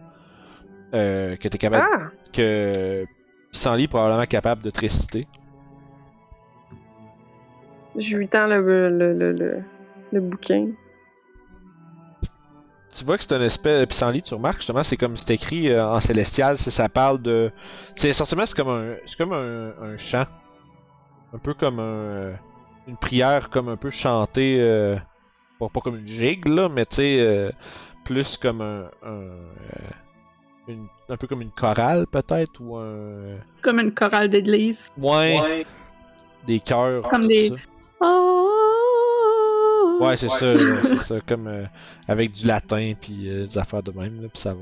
euh, que t'es capable ah. que Pissenlit probablement capable de te réciter. Je lui tends le, le, le, le, le bouquin. Tu vois que c'est un espèce... Pissenlit, tu remarques, justement, c'est comme c'est écrit euh, en célestial, c'est, ça parle de... C'est essentiellement, c'est comme un c'est comme un, un chant. Un peu comme un, une prière, comme un peu chantée... Euh, pas, pas comme une gigue, là, mais tu sais, euh, plus comme un... un euh, une, un peu comme une chorale peut-être, ou un... Comme une chorale d'église. Ouais. ouais. Des chœurs. Comme des... Ça. Oh... Ouais, c'est ouais. ça, c'est ça, comme euh, avec du latin puis euh, des affaires de même, là, puis ça va...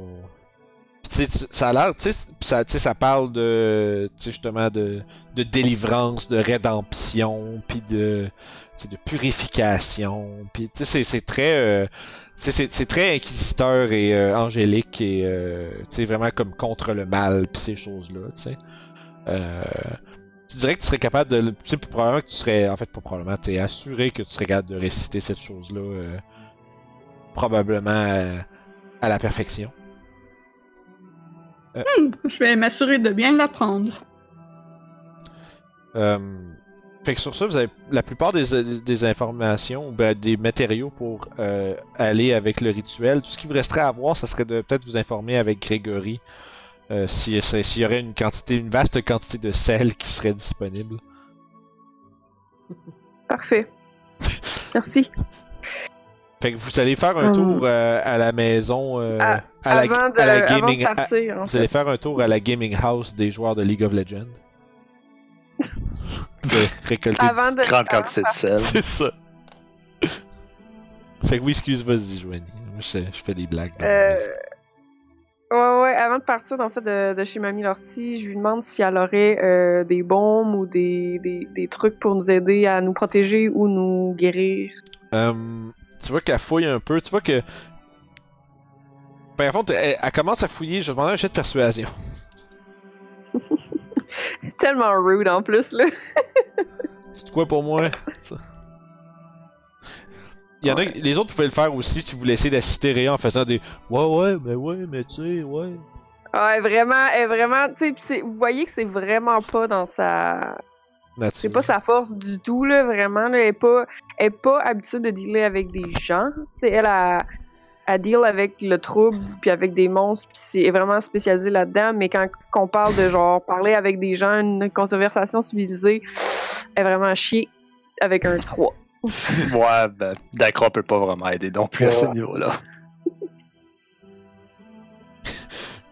Puis tu sais, ça a l'air, tu sais, ça, ça parle de, tu sais, justement, de, de délivrance, de rédemption, puis de, tu sais, de purification, puis tu sais, c'est très... Euh, c'est très inquisiteur et euh, angélique et euh, vraiment comme contre le mal pis ces choses-là, tu sais. Euh, tu dirais que tu serais capable de... Tu sais, probablement que tu serais... En fait, pas probablement, t'es assuré que tu serais capable de réciter cette chose-là euh, probablement euh, à la perfection. Euh, hmm, je vais m'assurer de bien l'apprendre. Euh... Fait que sur ça, vous avez la plupart des, des informations, ben, des matériaux pour euh, aller avec le rituel. Tout ce qui vous resterait à voir, ça serait de peut-être vous informer avec Grégory euh, s'il si y aurait une quantité, une vaste quantité de sel qui serait disponible. Parfait. Merci. Fait que vous allez faire un tour euh, à la maison, euh, à, à, la, de, à la gaming avant de partir, à, Vous fait. allez faire un tour à la gaming house des joueurs de League of Legends. De récolter une grande quantité de sel. C'est ça. Fait que oui, excuse, vas-y, Joanie. Moi, je, je fais des blagues. Euh... Ouais, ouais, avant de partir, en fait, de, de chez Mamie Lortie, je lui demande si elle aurait euh, des bombes ou des, des, des trucs pour nous aider à nous protéger ou nous guérir. Euh, tu vois qu'elle fouille un peu. Tu vois que... Par contre, elle, elle commence à fouiller. Je vais demander un jet de persuasion. Tellement rude en plus, là. C'est quoi pour moi? Il y en ouais. a, les autres pouvaient le faire aussi si vous laissez d'assister Réa en faisant des ouais, ouais, mais ouais, mais tu sais, ouais. Ouais, vraiment, elle vraiment, tu sais, vous voyez que c'est vraiment pas dans sa. C'est pas sa force du tout, là, vraiment, là. Elle est pas, elle est pas habituée de dealer avec des gens. Tu sais, elle a. à deal avec le trouble, puis avec des monstres, puis c'est vraiment spécialisé là-dedans, mais quand on parle de genre parler avec des gens, une conversation civilisée, elle est vraiment chier avec un trois. Ouais, ben, Dakra peut pas vraiment aider non plus ouais. à ce niveau-là.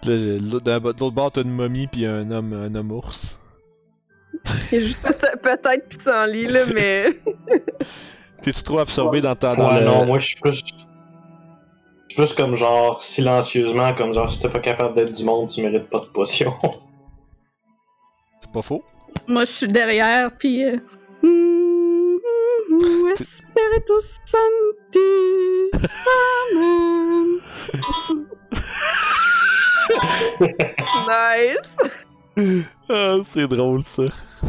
Là, j'ai, l'autre bord, t'as une momie, puis un homme, un homme ours. Il y a juste peut-être Pissenlit, là, mais... T'es-tu trop absorbé ouais. dans ta... Dans ouais, le... non, moi, je suis plus... Plus comme genre silencieusement, comme genre si t'es pas capable d'être du monde, tu mérites pas de potion. C'est pas faux. Moi je suis derrière, pis. Euh... Mm-hmm, Espiritus Sancti. Amen. Nice. Ah, c'est drôle ça.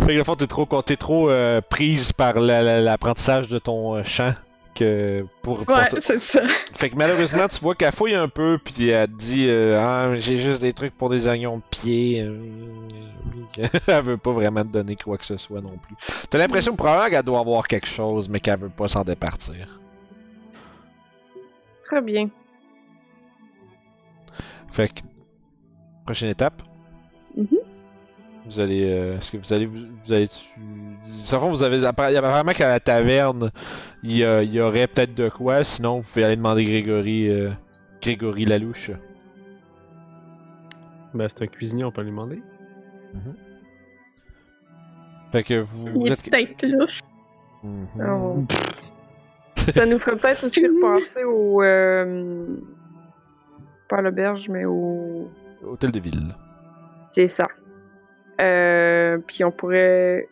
Fait que la fois t'es trop, t'es trop euh, prise par la, la, l'apprentissage de ton euh, chant. Que pour, ouais, pour c'est ça. Fait que malheureusement, tu vois qu'elle fouille un peu, puis elle te dit euh, ah, j'ai juste des trucs pour des oignons de pied. Elle veut pas vraiment te donner quoi que ce soit non plus. T'as l'impression probablement qu'elle doit avoir quelque chose, mais qu'elle veut pas s'en départir. Très bien. Fait que, prochaine étape. Mm-hmm. Vous allez. Euh, est-ce que vous allez. Vous, vous allez. Sans fond, vous avez. Il y a apparemment qu'à la taverne, il y, a, il y aurait peut-être de quoi. Sinon, vous pouvez aller demander Grégory. Euh, Grégory Lalouche. Ben, c'est un cuisinier, on peut lui demander. Mm-hmm. Fait que vous. Il vous est êtes... peut-être louche. Mm-hmm. Oh. Ça nous ferait peut-être aussi repenser au. Euh... Pas l'auberge, mais au. Hôtel de ville. C'est ça. Euh, puis on pourrait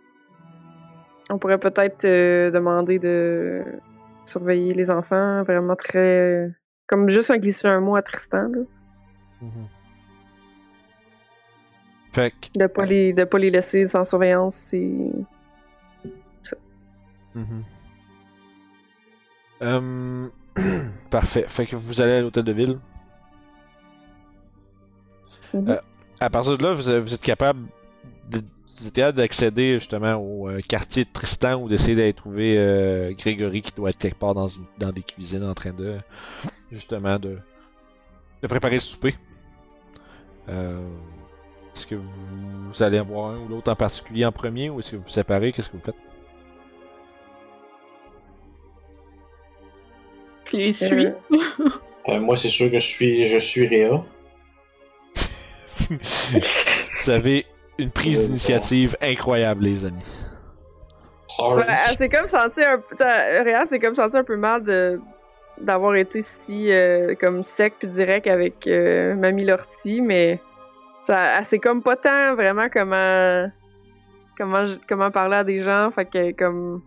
on pourrait peut-être euh, demander de surveiller les enfants vraiment très comme juste un glisser un mot à Tristan là. Mm-hmm. Fait que... de pas les de pas les laisser sans surveillance c'est ça. Mm-hmm. um... Parfait, fait que vous allez à l'hôtel de ville. Mm-hmm. euh, à partir de là vous, vous êtes capable c'était d'accéder justement au euh, quartier de Tristan ou d'essayer d'aller trouver euh, Grégory qui doit être quelque part dans, une, dans des cuisines en train de justement de, de préparer le souper. Euh, est-ce que vous, vous allez avoir un ou l'autre en particulier en premier ou est-ce que vous vous séparez? Qu'est-ce que vous faites? Je les suis. Euh, moi c'est sûr que je suis je suis Réa. Vous avez une prise d'initiative incroyable, les amis. Ouais, c'est comme sentir un peu. Réa, c'est comme sentir un peu mal de d'avoir été si euh, comme sec puis direct avec euh, Mamie Lortie, mais ça, elle sait comme pas tant vraiment comment comment comment parler à des gens, fait que comme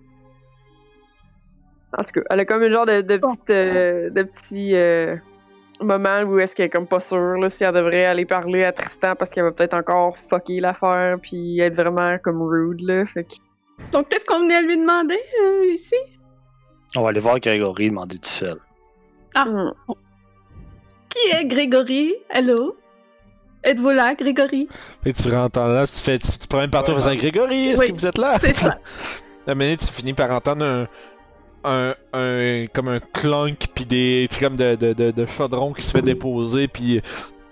en tout cas, elle a comme une genre de de petite euh, de petit euh, moment où est-ce qu'elle est comme pas sûre là, si elle devrait aller parler à Tristan parce qu'elle va peut-être encore fucker l'affaire puis être vraiment comme rude là, fait que... Donc, qu'est-ce qu'on venait à lui demander, euh, ici? On va aller voir Grégory demander du sel. Ah! Oh. Qui est Grégory? Allô? Êtes-vous là, Grégory? Et tu rentres là, tu fais, tu, tu prends même partout en faisant Grégory, est-ce oui, que vous êtes là? C'est ça. La minute, tu finis par entendre un. un. un. comme un clunk, pis des. Tu sais, comme de, de, de, de chaudron qui se fait déposer, pis.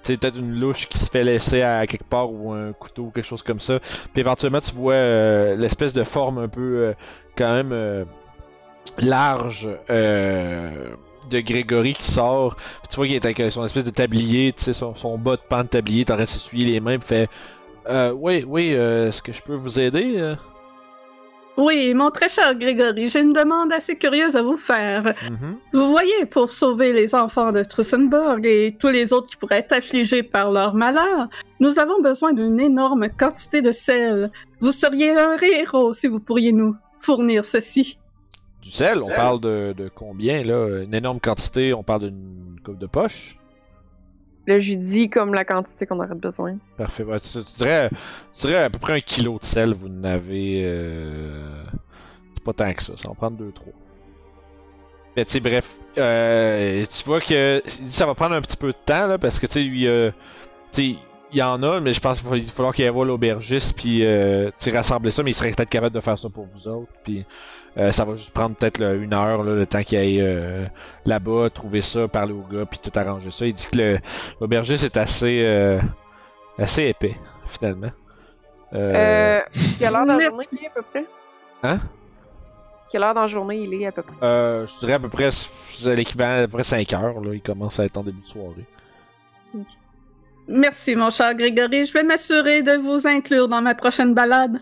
C'est peut-être une louche qui se fait laisser à quelque part ou un couteau ou quelque chose comme ça. Puis éventuellement tu vois euh, l'espèce de forme un peu euh, quand même euh, large euh, de Grégory qui sort. Puis tu vois qu'il est avec son espèce de tablier, tu sais, son, son bas de pan de tablier, t'en reste essuyé les mains, puis fait euh, oui, oui, euh, est-ce que je peux vous aider? Oui, mon très cher Grégory, j'ai une demande assez curieuse à vous faire. Mm-hmm. Vous voyez, pour sauver les enfants de Trusenberg et tous les autres qui pourraient être affligés par leur malheur, nous avons besoin d'une énorme quantité de sel. Vous seriez un héros si vous pourriez nous fournir ceci. Du sel? On sel. parle de, de combien, là? Une énorme quantité, on parle d'une coupe de poche? Là, je dis comme la quantité qu'on aurait besoin. Parfait. Bah, tu, tu, dirais, tu dirais à peu près un kilo de sel, vous n'avez... Euh... C'est pas tant que ça, ça va prendre deux trois. Mais tu sais, bref, euh, tu vois que ça va prendre un petit peu de temps, là, parce que tu sais, lui, euh, tu sais, il y en a, mais je pense qu'il va falloir qu'il y ait l'aubergiste, puis euh, tu sais, rassembler ça, mais il serait peut-être capable de faire ça pour vous autres, puis... Euh, ça va juste prendre peut-être là, une heure, là, le temps qu'il aille euh, là-bas, trouver ça, parler au gars, puis tout arranger ça. Il dit que le, l'aubergiste est assez, euh, assez épais, finalement. Euh... euh quelle heure dans la journée il est à peu près? Hein? Quelle heure dans la journée il est à peu près? Euh, je dirais à peu près l'équivalent à peu près cinq heures, là, il commence à être en début de soirée. Okay. Merci mon cher Grégory, je vais m'assurer de vous inclure dans ma prochaine balade.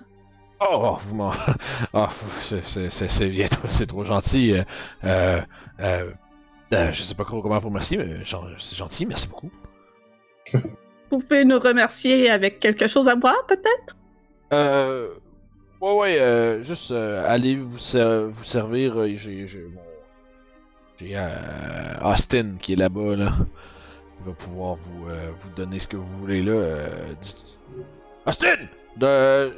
Oh, vous m'en... Oh, c'est, c'est, c'est, bien trop, c'est trop gentil. Euh, euh, euh, euh, je sais pas comment vous remercier, mais c'est gentil, merci beaucoup. Vous pouvez nous remercier avec quelque chose à boire, peut-être? Euh... Ouais, ouais, euh, juste euh, allez vous, euh, vous servir. Euh, j'ai j'ai, bon, j'ai euh, Austin qui est là-bas, là. Il va pouvoir vous, euh, vous donner ce que vous voulez, là. Euh, dites... Austin! De...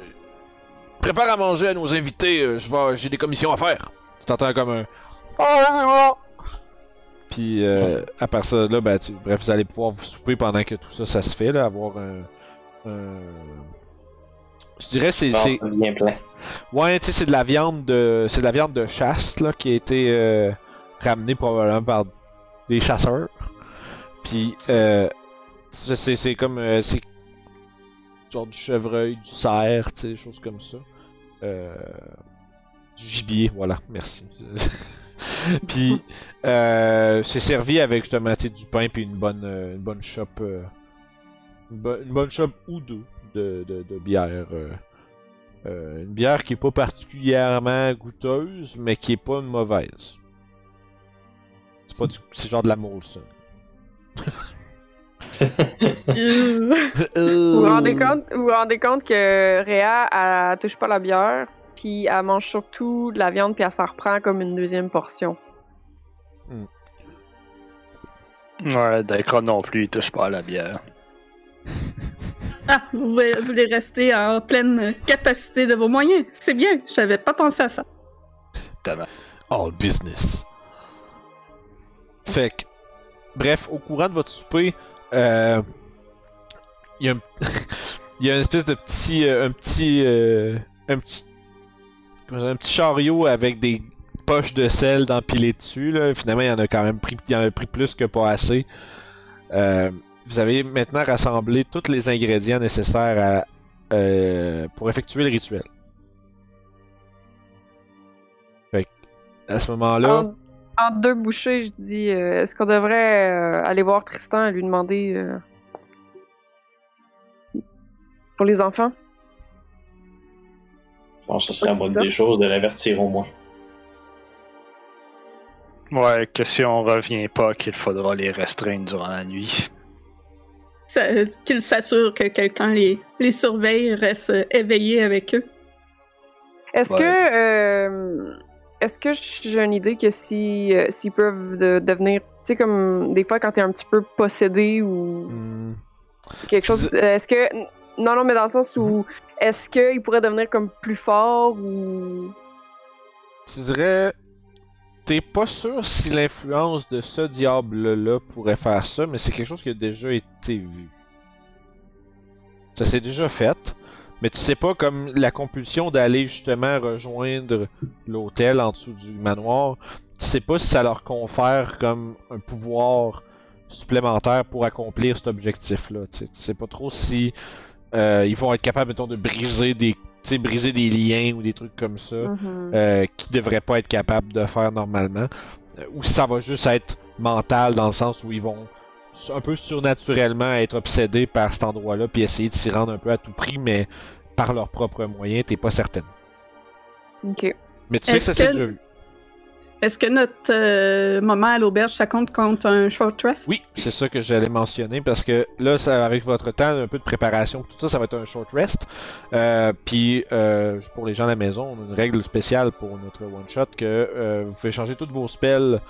Prépare à manger à nos invités, je vais, j'ai des commissions à faire. Tu t'entends comme un... Puis euh, à part ça, là, ben, tu... bref, vous allez pouvoir vous souper pendant que tout ça, ça se fait, là, avoir un... un... Je dirais c'est... c'est... Bien plein. Ouais, tu sais, c'est de la viande de... C'est de la viande de chasse, là, qui a été euh, ramenée probablement par des chasseurs. Puis, euh, c'est, c'est, c'est comme... Euh, c'est... genre du chevreuil, du cerf, tu sais, des choses comme ça. Euh... Du gibier, voilà, merci. Puis, euh, c'est servi avec justement, tu sais, du pain puis une bonne, euh, une bonne chope, euh, une, bo- une bonne chope ou deux de, de, de bière. Euh, euh, une bière qui est pas particulièrement goûteuse, mais qui est pas une mauvaise. C'est pas du, c'est genre de la Molson. Vous vous rendez compte, vous vous rendez compte que Réa, elle, elle touche pas la bière, puis elle mange surtout de la viande, puis elle s'en reprend comme une deuxième portion. Mm. Ouais, Dakra non plus, il touche pas à la bière. Ah, vous voulez rester en pleine capacité de vos moyens. C'est bien, j'avais pas pensé à ça. All business. Fait que, bref, au courant de votre souper, Euh, il y a un, il y a une espèce de petit, euh, un petit, euh, un petit, comment ça, un petit chariot avec des poches de sel d'empiler dessus, là. Finalement, il y en a quand même pris, il y en a pris plus que pas assez. Euh, vous avez maintenant rassemblé tous les ingrédients nécessaires à, euh, pour effectuer le rituel. Fait que, à ce moment-là. Oh. En deux bouchées, je dis, euh, est-ce qu'on devrait euh, aller voir Tristan et lui demander euh, pour les enfants? Je pense que ce serait la bonne des choses de l'avertir au moins. Ouais, que si on revient pas, qu'il faudra les restreindre durant la nuit. Euh, qu'ils s'assurent que quelqu'un les, les surveille et reste éveillé avec eux. Est-ce ouais. que... Euh... Est-ce que j'ai une idée que si, euh, s'ils peuvent de, devenir, tu sais, comme des fois quand t'es un petit peu possédé ou mmh. quelque chose, est-ce que, non, non, mais dans le sens où, est-ce qu'ils pourraient devenir comme plus forts ou... Je dirais, t'es pas sûr si l'influence de ce diable-là pourrait faire ça, mais c'est quelque chose qui a déjà été vu. Ça s'est déjà fait. Mais tu sais pas, comme la compulsion d'aller justement rejoindre l'hôtel en dessous du manoir, tu sais pas si ça leur confère comme un pouvoir supplémentaire pour accomplir cet objectif-là. Tu sais pas trop si euh, ils vont être capables, mettons, de briser des, briser des liens ou des trucs comme ça mm-hmm. euh, qu'ils devraient pas être capables de faire normalement. Euh, ou si ça va juste être mental dans le sens où ils vont... un peu surnaturellement être obsédé par cet endroit-là puis essayer de s'y rendre un peu à tout prix, mais par leurs propres moyens, t'es pas certaine. Ok. Mais tu sais que ça s'est déjà vu. Est-ce que notre euh, moment à l'auberge, ça compte contre un short rest? Oui, c'est ça que j'allais mentionner, parce que là, ça, avec votre temps, un peu de préparation, tout ça, ça va être un short rest. Euh, puis, euh, pour les gens à la maison, on a une règle spéciale pour notre one-shot que euh, vous pouvez changer tous vos spells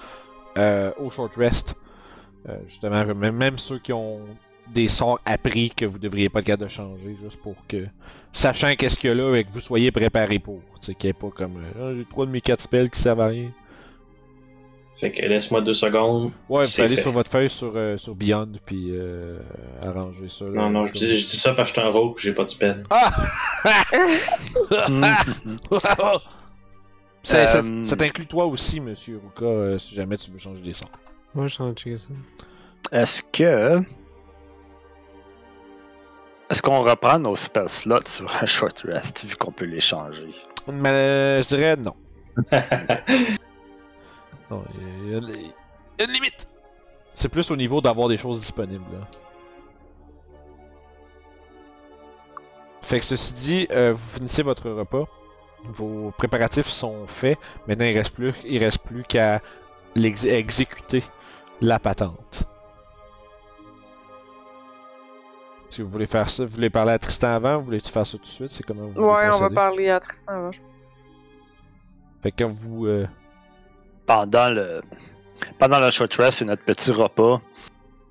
euh, au short rest. Euh, justement, même ceux qui ont des sorts appris que vous devriez pas être capable de changer, juste pour que, sachant qu'est-ce qu'il y a là et que vous soyez préparé pour, tu sais, qu'il n'y ait pas comme oh, j'ai trois de mes quatre spells qui servent à rien. Fait que laisse-moi deux secondes. Ouais, vous allez sur votre feuille sur, euh, sur Beyond puis euh, arranger ça. Là, non, non, je dis, je dis ça parce que je suis un rogue et j'ai pas de spell. Ah! ça, ça, ça t'inclut toi aussi, monsieur Ruka, euh, si jamais tu veux changer des sorts. Moi, je suis en train de checker ça. Est-ce que... Est-ce qu'on reprend nos spell slots sur un short rest, vu qu'on peut les changer? Mais euh, je dirais non. Non, il y, y, y a une limite! C'est plus au niveau d'avoir des choses disponibles. Là. Fait que ceci dit, euh, vous finissez votre repas. Vos préparatifs sont faits. Maintenant, il reste plus, il reste plus qu'à... L'ex- exécuter la patente. Est-ce que vous voulez faire ça? Vous voulez parler à Tristan avant? Vous voulez-tu faire ça tout de suite? C'est comment vous voulez procéder? Ouais, on va parler à Tristan avant. Fait que quand vous... Euh... Pendant le... Pendant le short rest et notre petit repas,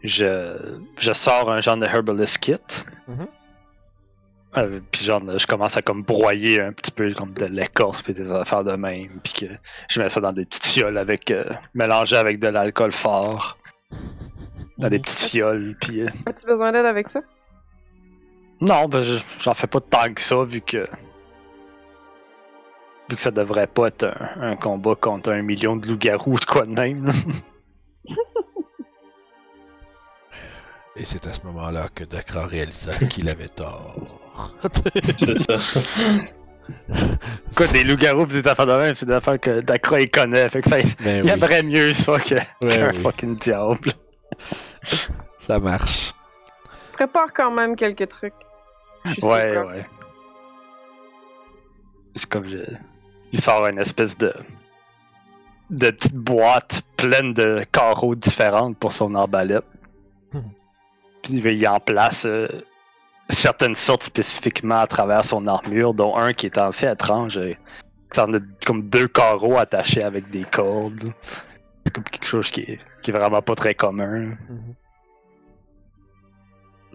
je... Je sors un genre de herbalist kit. Mm-hmm. Euh, puis genre, je commence à comme broyer un petit peu comme de l'écorce puis des affaires de même, puis que je mets ça dans des petites fioles avec euh, mélangé avec de l'alcool fort dans des petites fioles. Puis euh... as-tu besoin d'aide avec ça? Non, ben je, j'en fais pas tant que ça vu que vu que ça devrait pas être un, un combat contre un million de loups-garous ou de quoi de même. Et c'est à ce moment-là que Dakra réalisa qu'il avait tort. C'est ça. Quoi, des loups-garous pis des affaires de même, c'est des affaires que Dakra il connaît, fait que ça, ben il oui. aimerait mieux ça que, ouais, qu'un oui. fucking diable. Ça marche. Prépare quand même quelques trucs. Juste ouais, ouais. C'est comme je... Il sort une espèce de... de petite boîte pleine de carreaux différentes pour son arbalète. Puis il y en place euh, certaines sortes spécifiquement à travers son armure, dont un qui est assez étrange. Euh, ça en a comme deux carreaux attachés avec des cordes. C'est comme quelque chose qui est, qui est vraiment pas très commun. Mm-hmm.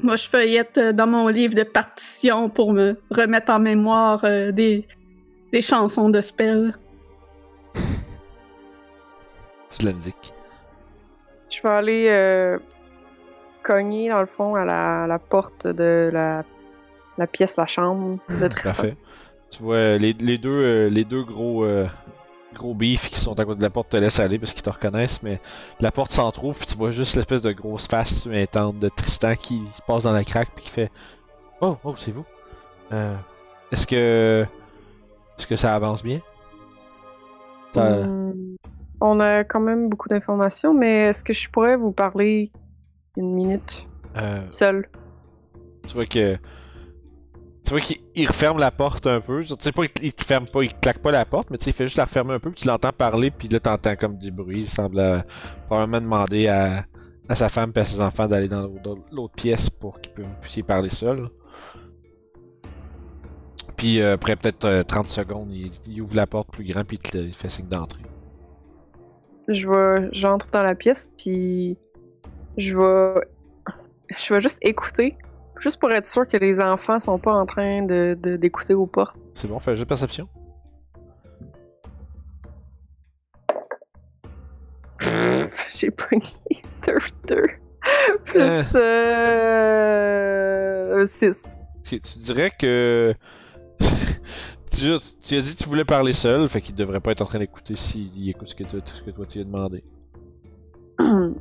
Moi, je feuillette euh, dans mon livre de partition pour me remettre en mémoire euh, des, des chansons de spell. C'est de la musique. Je vais aller... Euh... cogné dans le fond à la, à la porte de la, la pièce, la chambre de Tristan. Parfait. Tu vois, les, les, deux, euh, les deux gros euh, gros beefs qui sont à côté de la porte te laissent aller parce qu'ils te reconnaissent, mais la porte s'en trouve puis tu vois juste l'espèce de grosse face suintante de Tristan qui passe dans la craque puis qui fait « Oh, oh, c'est vous. Euh, est-ce que... Est-ce que ça avance bien? » ça... Hum, on a quand même beaucoup d'informations, mais est-ce que je pourrais vous parler... Une minute. Euh, Seul. Tu vois que Tu vois qu'il referme la porte un peu. Tu sais pas, il te ferme pas, il claque pas la porte, mais tu sais, il fait juste la refermer un peu, puis tu l'entends parler, puis là t'entends comme du bruit. Il semble euh, probablement demander à, à sa femme et à ses enfants d'aller dans l'autre pièce pour que vous puissiez parler seul. Puis euh, après peut-être euh, trente secondes, il, il ouvre la porte plus grand, puis il te il fait signe d'entrée. Je vais, j'entre dans la pièce, puis je vais, je vais juste écouter. Juste pour être sûr que les enfants sont pas en train de, de, d'écouter aux portes. C'est bon, fais un jeu de perception. J'ai pogné deux deux. Plus euh... Euh... six. Okay, tu dirais que... tu, tu as dit que tu voulais parler seul, fait qu'il devrait pas être en train d'écouter s'il écoute ce que, ce que toi tu lui as demandé.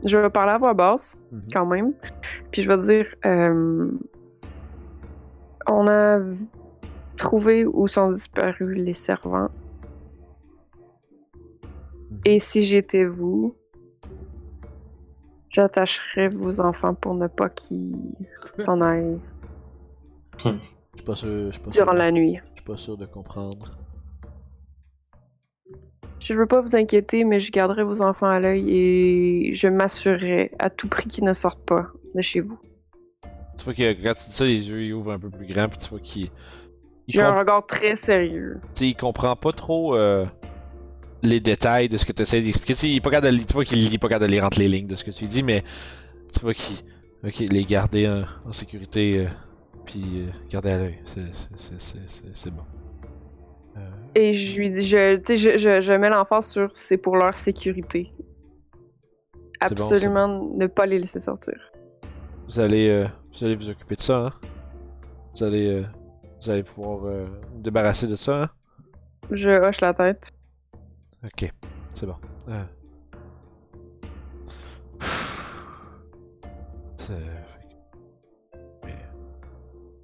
Je vais parler à voix basse, mm-hmm. quand même. Puis je vais dire... Euh, on a trouvé où sont disparus les servants. Mm-hmm. Et si j'étais vous, j'attacherais vos enfants pour ne pas qu'ils s'en aillent. Je suis pas sûr... Je suis pas Durant sûr, la nuit. Je suis pas sûr de comprendre. Je veux pas vous inquiéter, mais je garderai vos enfants à l'œil et je m'assurerai à tout prix qu'ils ne sortent pas de chez vous. Tu vois que quand tu dis ça, les yeux ils ouvrent un peu plus grand, puis tu vois qu'il... J'ai comp... un regard très sérieux. Tu sais, il comprend pas trop euh, les détails de ce que tu essaies d'expliquer. Tu sais, il est pas capable de... Tu vois qu'il est pas capable de lire entre les lignes de ce que tu dis, mais tu vois qu'il... Ok, les garder hein, en sécurité, euh, puis euh, garder à l'œil, c'est, c'est, c'est, c'est, c'est bon. Et je lui dis, je, je, je, je mets l'emphase sur c'est pour leur sécurité. Absolument bon, bon. Ne pas les laisser sortir. Vous allez, euh, vous allez vous occuper de ça, hein? Vous allez, euh, vous allez pouvoir euh, vous débarrasser de ça, hein? Je hoche la tête. Ok, c'est bon. Euh... C'est...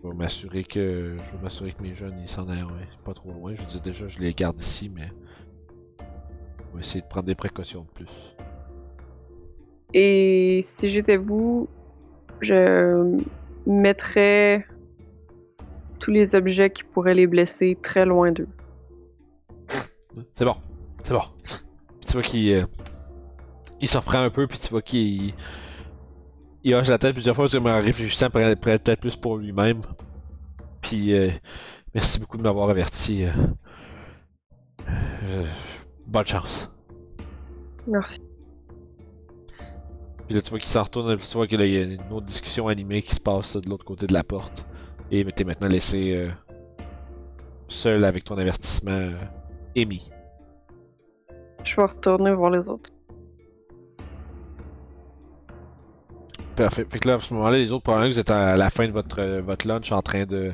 Je vais m'assurer que je vais m'assurer que mes jeunes ils s'en aillent pas trop loin. Je veux dire déjà je les garde ici, mais on va essayer de prendre des précautions de plus. Et si j'étais vous, je mettrais tous les objets qui pourraient les blesser très loin d'eux. C'est bon, c'est bon. Tu vois qu'il euh, il s'en prend un peu, puis tu vois qu'il il hoche la tête plusieurs fois parce que en réfléchissant peut-être plus pour lui-même. Puis euh, merci beaucoup de m'avoir averti. Euh, euh, bonne chance. Merci. Puis là tu vois qu'il s'en retourne, tu vois qu'il y a une autre discussion animée qui se passe de l'autre côté de la porte. Et t'es maintenant laissé euh, seul avec ton avertissement, euh, émis. Je vais retourner voir les autres. Parfait. Fait que là, à ce moment-là, les autres, probablement que vous êtes à la fin de votre, votre lunch en train de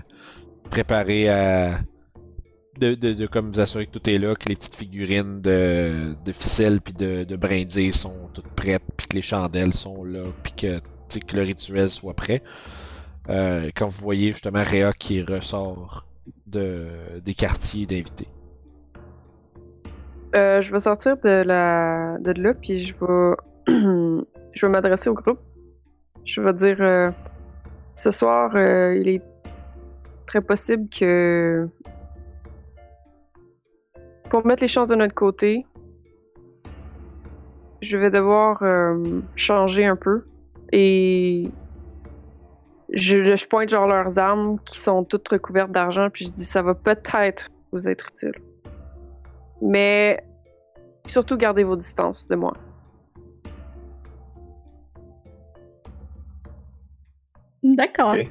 préparer à... De, de, de comme vous assurer que tout est là, que les petites figurines de, de ficelle puis de, de brindilles sont toutes prêtes, puis que les chandelles sont là, puis que, que le rituel soit prêt. Euh, quand vous voyez justement Réa qui ressort de, des quartiers d'invités. Euh, je vais sortir de, la, de là, puis je vais, je vais m'adresser au groupe. Je vais dire, euh, ce soir, euh, il est très possible que, pour mettre les chances de notre côté, je vais devoir euh, changer un peu. Et je, je pointe genre leurs armes qui sont toutes recouvertes d'argent, puis je dis, ça va peut-être vous être utile. Mais surtout, gardez vos distances de moi. D'accord. Okay.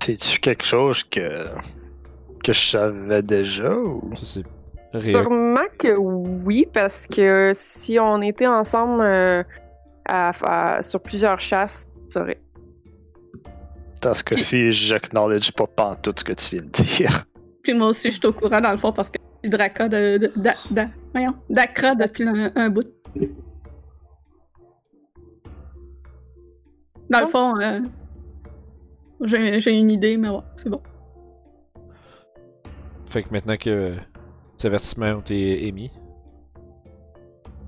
C'est-tu quelque chose que... que je savais déjà ou... C'est... Sûrement que oui, parce que si on était ensemble euh, à, à, sur plusieurs chasses, ça aurait... Parce que si j'acknowledge pas pantoute ce que tu viens de dire. Puis moi aussi, je suis au courant dans le fond parce que je suis Dakra de, de, de, de, voyons, Dakra depuis un, un bout. Dans le fond, euh, j'ai, j'ai une idée, mais ouais, c'est bon. Fait que maintenant que ces avertissements ont été émis,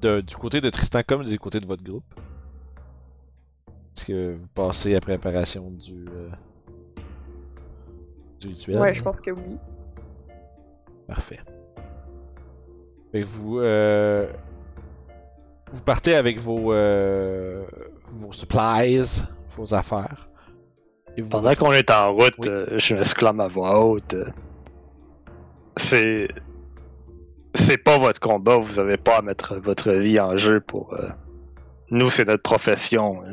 de, du côté de Tristan comme du côté de votre groupe, que vous passez à préparation du, euh, du rituel? Ouais, je pense que oui. Parfait. Fait que vous, euh, vous partez avec vos, euh, vos supplies, vos affaires. Et vous... Pendant qu'on est en route, oui. euh, je m'exclame à voix haute. Euh, c'est... C'est pas votre combat, vous avez pas à mettre votre vie en jeu pour... Euh... Nous, c'est notre profession. Hein.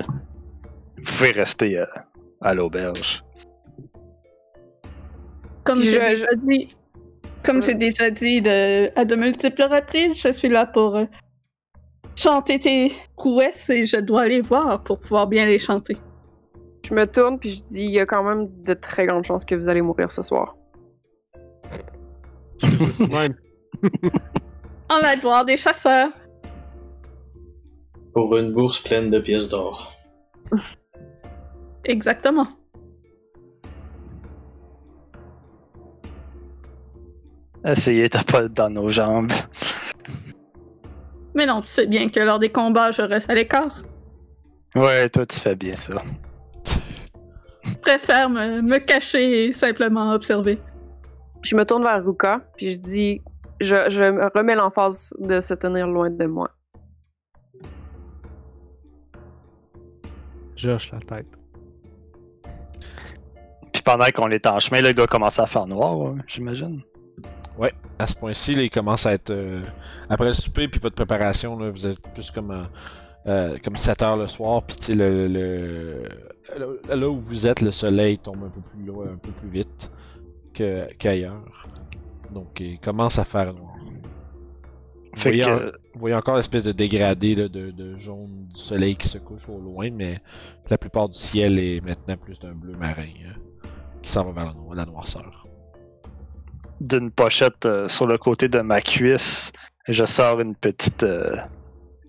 Vous pouvez rester euh, à l'auberge. Comme je, je... déjà dit... Comme j'ai déjà dit de, à de multiples reprises, je suis là pour euh, chanter tes prouesses et je dois les voir pour pouvoir bien les chanter. Je me tourne puis je dis, il y a quand même de très grandes chances que vous allez mourir ce soir. En la gloire des chasseurs. Pour une bourse pleine de pièces d'or. Exactement. Essayez ta pote dans nos jambes. Mais non, tu sais bien que lors des combats, je reste à l'écart. Ouais, toi, tu fais bien ça. Je préfère me, me cacher et simplement observer. Je me tourne vers Ruka, puis je dis... Je, je remets l'emphase de se tenir loin de moi. Je hoche la tête. Puis pendant qu'on est en chemin, là, il doit commencer à faire noir, hein, j'imagine. Ouais, à ce point-ci, là, il commence à être... Euh, après le souper, puis votre préparation, là, vous êtes plus comme euh, comme sept heures le soir, puis tu sais, le, le, le, là où vous êtes, le soleil tombe un peu plus loin, un peu plus vite que, qu'ailleurs. Donc, il commence à faire noir. Vous voyez, que... en, vous voyez encore l'espèce de dégradé là, de, de jaune du soleil qui se couche au loin, mais la plupart du ciel est maintenant plus d'un bleu marin hein, qui s'en va vers la, no- la noirceur. D'une pochette euh, sur le côté de ma cuisse, je sors une petite euh,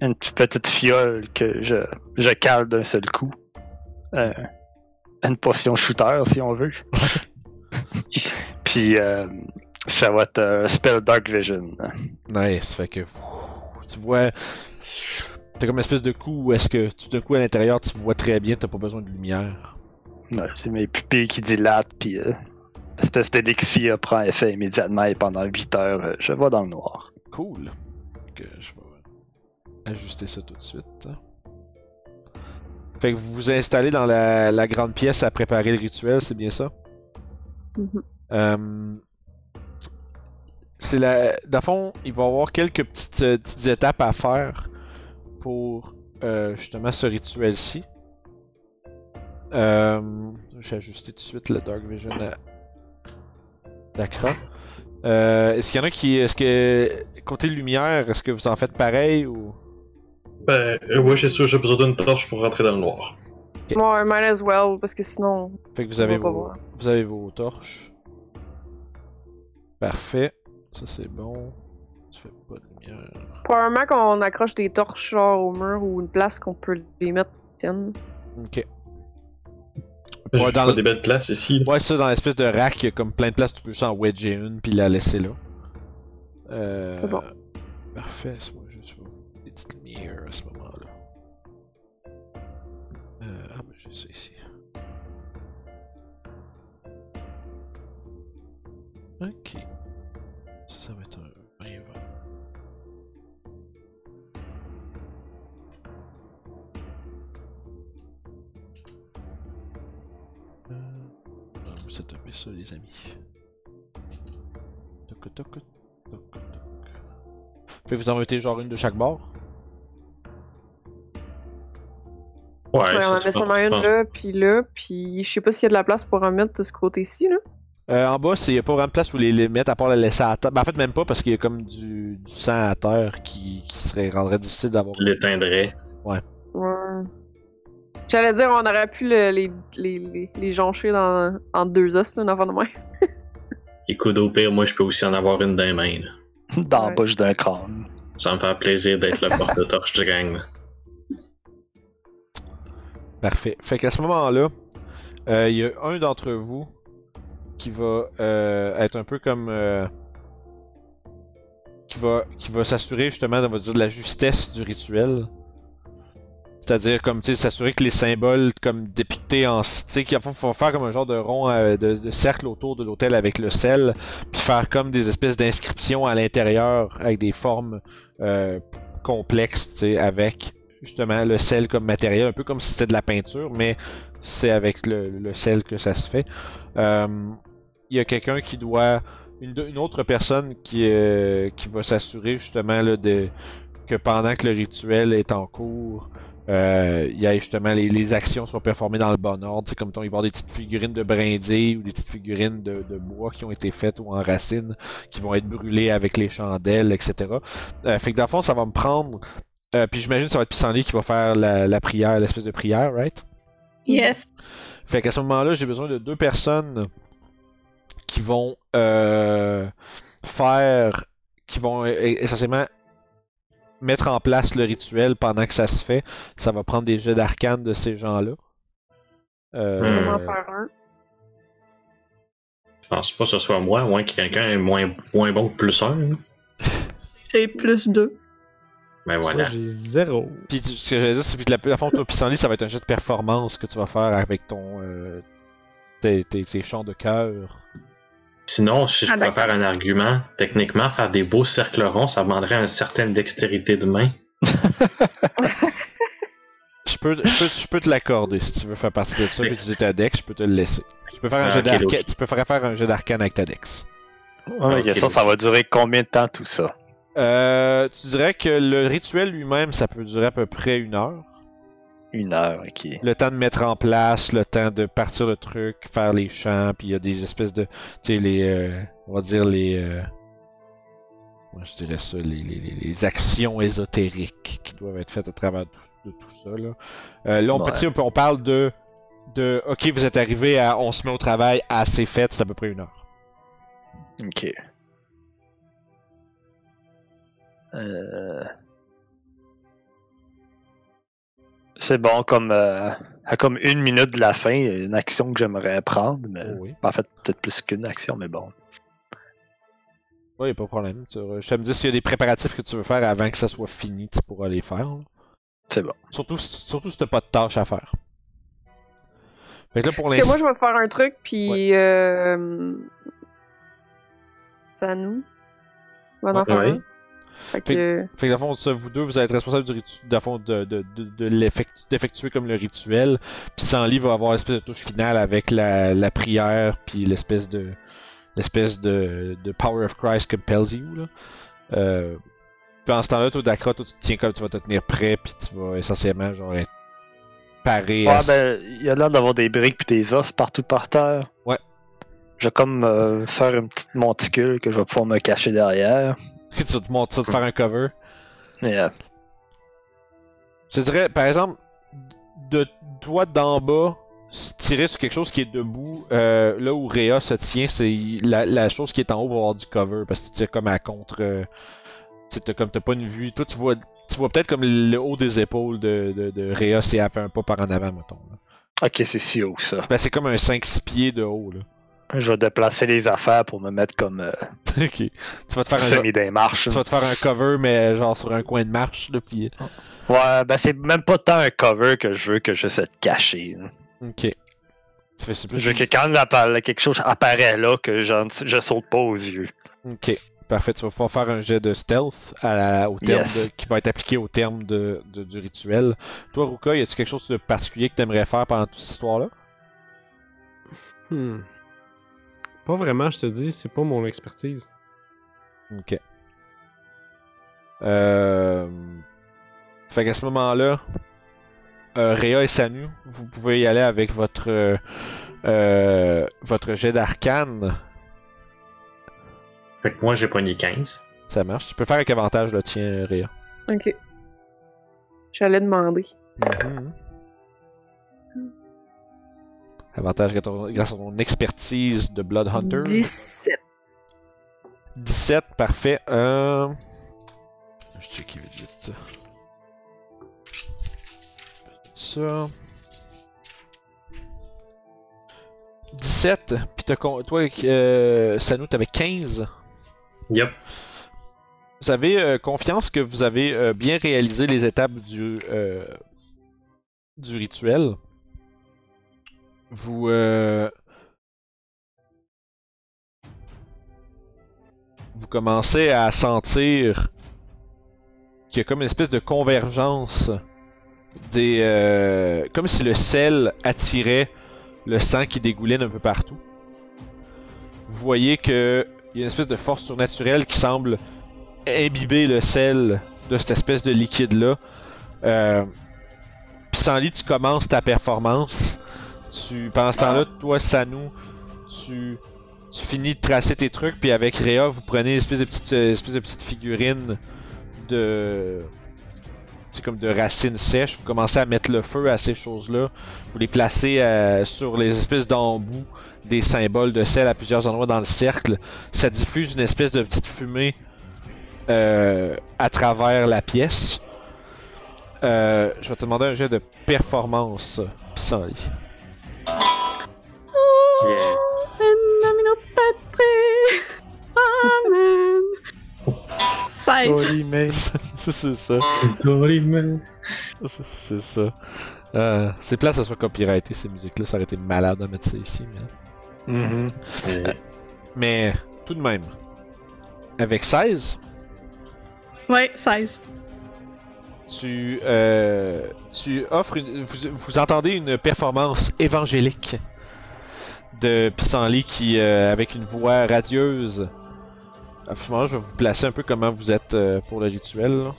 une petite fiole que je, je cale d'un seul coup. Euh, une potion shooter, si on veut. Puis euh, ça va être un spell Dark Vision. Nice, fait que pff, tu vois, t'as comme une espèce de coup où est-ce que tout d'un coup à l'intérieur tu vois très bien, t'as pas besoin de lumière. Ouais, c'est mes pupilles qui dilatent, puis... Euh... L'espèce d'élixir prend effet immédiatement et pendant huit heures, je vais dans le noir. Cool. Que je vais ajuster ça tout de suite. Fait que vous vous installez dans la, la grande pièce à préparer le rituel, c'est bien ça? Mm-hmm. Euh, c'est la... Dans le fond, il va y avoir quelques petites, euh, petites étapes à faire pour euh, justement ce rituel-ci. Euh, j'ai ajusté tout de suite le Dark Vision à... Dakra. Euh, est-ce qu'il y en a qui... Est-ce que... Côté lumière, est-ce que vous en faites pareil ou... Ben, euh, ouais, c'est sûr, j'ai besoin d'une torche pour rentrer dans le noir. Okay. Ouais, might as well, parce que sinon... Fait que vous avez, vos, vous avez vos torches. Parfait. Ça, c'est bon. Tu fais pas de lumière. Probablement qu'on accroche des torches genre au mur ou une place qu'on peut les mettre. Ok. Ouais, je dans le... des belles places ici. Ouais, ça, dans l'espèce de rack, il y a comme plein de places, tu peux juste en wedger une puis la laisser là. Euh... C'est bon. Parfait, c'est moi juste des petites lumières à ce moment-là. Euh... Ah, mais j'ai ça ici. Ok. Ça, ça va être un vingt vingt. Vous setupez ça, les amis. Toc, toc, toc, toc, toc. Fait que vous en mettez genre une de chaque bord? Ouais, ouais on en met sûrement une là, puis là, puis je sais pas s'il y a de la place pour en mettre de ce côté-ci, là. Euh, en bas, il n'y a pas vraiment de place où les, les mettre à part la laisser à terre. Ben, en fait, même pas parce qu'il y a comme du, du sang à terre qui, qui serait rendrait difficile d'avoir. L'éteindrait. Ouais. Ouais. J'allais dire, on aurait pu le, les, les, les, les joncher dans, en deux os, là, en avant de moi. Écoute, au pire, moi, je peux aussi en avoir une dans les mains. Là. Dans ouais. la bouche d'un crâne. Ça me fait plaisir d'être le porte-torche du gang. Là. Parfait. Fait qu'à ce moment-là, il euh, y a un d'entre vous qui va euh, être un peu comme... Euh, qui va, qui va s'assurer, justement, on va dire, de la justesse du rituel. C'est-à-dire comme tu sais s'assurer que les symboles comme dépictés en tu sais qu'il faut, faut faire comme un genre de rond euh, de, de cercle autour de l'autel avec le sel, puis faire comme des espèces d'inscriptions à l'intérieur avec des formes euh, complexes, tu sais, avec justement le sel comme matériel, un peu comme si c'était de la peinture, mais c'est avec le, le sel que ça se fait. Il euh, y a quelqu'un qui doit une, une autre personne qui euh, qui va s'assurer justement là de que pendant que le rituel est en cours, il euh, y a justement les, les actions sont performées dans le bon ordre. C'est comme ton, il va y avoir des petites figurines de brindilles ou des petites figurines de, de bois qui ont été faites ou en racines qui vont être brûlées avec les chandelles, et cetera. Euh, fait que dans le fond, ça va me prendre. Euh, puis j'imagine que ça va être Pissenlit qui va faire la, la prière, l'espèce de prière, right? Yes. Fait qu'à ce moment-là, j'ai besoin de deux personnes qui vont euh, faire. qui vont essentiellement mettre en place le rituel pendant que ça se fait. Ça va prendre des jets d'arcane de ces gens-là. Euh... On va en faire un. Je pense pas que ce soit moi, moins que quelqu'un est moins, moins bon que plus un. J'ai plus deux. Ben voilà. Ça, j'ai zéro. Puis ce que j'allais dire, c'est que la, la fond de Pissenlit, ça va être un jet de performance que tu vas faire avec ton euh, tes, tes, tes chants de cœur. Sinon, si je ah, préfère un argument, techniquement, faire des beaux cercles ronds, ça demanderait une certaine dextérité de main. je, peux, je, peux, je peux te l'accorder si tu veux faire partie de ça et utiliser ta dex, je peux te le laisser. Tu peux faire un ah, jeu okay, d'arcane, tu peux faire un jeu d'arcane avec ta dex. Oh, okay, okay, ça, ça va durer combien de temps tout ça? Euh, tu dirais que le rituel lui-même, ça peut durer à peu près une heure. Une heure, ok. Le temps de mettre en place, le temps de partir le truc, faire les chants, puis il y a des espèces de, tu sais, les, euh, on va dire les, euh, moi je dirais ça, les, les, les actions ésotériques qui doivent être faites à travers tout, de tout ça là. Euh, là on, ouais. petit, on parle de, de, ok, vous êtes arrivé à, on se met au travail, à c'est fait, c'est à peu près une heure. Ok. Euh... C'est bon, comme euh, à comme une minute de la fin, une action que j'aimerais prendre, mais oui. En fait, peut-être plus qu'une action, mais bon. Oui, pas de problème. Tu, je me dis s'il y a des préparatifs que tu veux faire avant que ça soit fini, tu pourras les faire. Là. C'est bon. Surtout, surtout si t'as pas de tâche à faire. Fait que là, pour Parce que moi, je vais faire un truc, puis... Ouais. Euh... Ça nous? On va en faire un. Fait que, fait que dans le fond, vous deux, vous êtes responsable du ritu- dans le fond de, de, de, de l'effectu- d'effectuer comme le rituel. Puis Pissenlit va avoir l'espèce de touche finale avec la, la prière, puis l'espèce de l'espèce de, de Power of Christ compels you là. Euh, puis en ce temps-là, toi, Dakra, toi, tu te tiens comme tu vas te tenir prêt, puis tu vas essentiellement genre être paré. Ouais, à... ben, il y a l'air d'avoir des briques puis des os partout par terre. Ouais. Je vais comme euh, faire une petite monticule que je vais pouvoir me cacher derrière. Que tu te montres ça, de faire un cover. Yeah. Je dirais, par exemple, de toi d'en bas, tirer sur quelque chose qui est debout, euh, là où Réa se tient, c'est la, la chose qui est en haut va avoir du cover, parce que tu tires comme à contre. Euh, t'as, comme t'as pas une vue. Toi, tu vois, tu vois peut-être comme le haut des épaules de, de, de Réa si elle fait un pas par en avant, mettons. Là. Ok, c'est si haut ça. Ben, c'est comme un cinq six pieds de haut, là. Je vais déplacer les affaires pour me mettre comme euh, ok. Tu vas te faire semi d'un marche. Tu vas te faire un cover mais genre sur un coin de marche là, puis... Ouais, ben c'est même pas tant un cover que je veux que je sais te cacher. Là. Ok. Ça fait, c'est plus je veux que quand appara- quelque chose apparaît là que je saute pas aux yeux. Ok. Parfait. Tu vas pouvoir faire un jet de stealth à la, au terme yes. de, qui va être appliqué au terme de, de du rituel. Toi, Ruka, y a-t-il quelque chose de particulier que t'aimerais faire pendant toute cette histoire là? Hmm. Pas vraiment, je te dis, c'est pas mon expertise. Ok. Euh... Fait qu'à ce moment-là, euh, Réa et Sanu, vous pouvez y aller avec votre euh, votre jet d'arcane. Fait que moi, j'ai pogné quinze. Ça marche. Tu peux faire avec avantage le tien, Réa. Ok. J'allais demander. Mm-hmm. Avantage grâce à ton expertise de Bloodhunter. dix-sept. dix-sept, parfait. Euh... Je check vite. Ça. dix-sept. Puis t'as con... toi, euh, Sanu, t'avais quinze. Yep. Vous avez euh, confiance que vous avez euh, bien réalisé les étapes du, euh, du rituel, vous... Euh, vous commencez à sentir qu'il y a comme une espèce de convergence des... Euh, comme si le sel attirait le sang qui dégouline un peu partout. Vous voyez que il y a une espèce de force surnaturelle qui semble imbiber le sel de cette espèce de liquide-là. Euh, Pissenlit, tu commences ta performance. Tu, pendant ce temps-là, toi, Sanou, tu, tu finis de tracer tes trucs. Puis avec Réa, vous prenez une espèce de petite, euh, espèce de petite figurine de... C'est comme de racines sèches. Vous commencez à mettre le feu à ces choses-là. Vous les placez euh, sur les espèces d'embouts des symboles de sel à plusieurs endroits dans le cercle. Ça diffuse une espèce de petite fumée euh, à travers la pièce. Euh, je vais te demander un jet de performance, Pissenlit. Oh, yeah. Amen. seize. C'est ça. C'est ça. Euh, c'est plat que ça soit copyrighté ces musiques-là, ça aurait été malade à mettre ça ici. Mais, mm-hmm. euh, mais tout de même, avec seize. Ouais, seize. Tu, euh, tu offres une, vous, vous entendez une performance évangélique de Pissenlit qui, euh, avec une voix radieuse. À ce moment-là, je vais vous placer un peu comment vous êtes euh, pour le rituel. Là.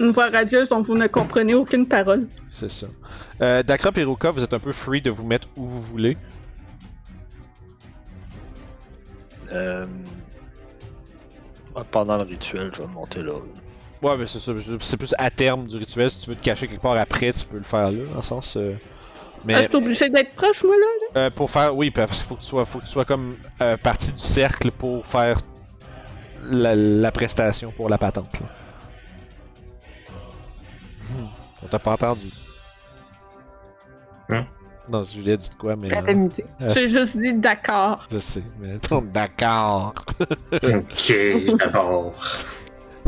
Une voix radieuse dont vous ne comprenez aucune parole. C'est ça. Euh, Dakra et Ruka, vous êtes un peu free de vous mettre où vous voulez. Euh... Pendant le rituel, je vais monter là. Ouais, mais c'est ça. C'est plus à terme du rituel. Si tu veux te cacher quelque part après, tu peux le faire là, dans le sens... Euh... Mais... Ah, je suis obligé d'être proche, moi, là? Euh, pour faire... Oui, parce qu'il faut que tu sois, faut que tu sois comme euh, partie du cercle pour faire... La, la prestation pour la patente. Là. Hmm. On t'a pas entendu. Hein? Non, je lui ai dit de quoi, mais. T'as muté. Euh, J'ai juste dit d'accord. Je sais, mais d'accord. Ok, d'accord.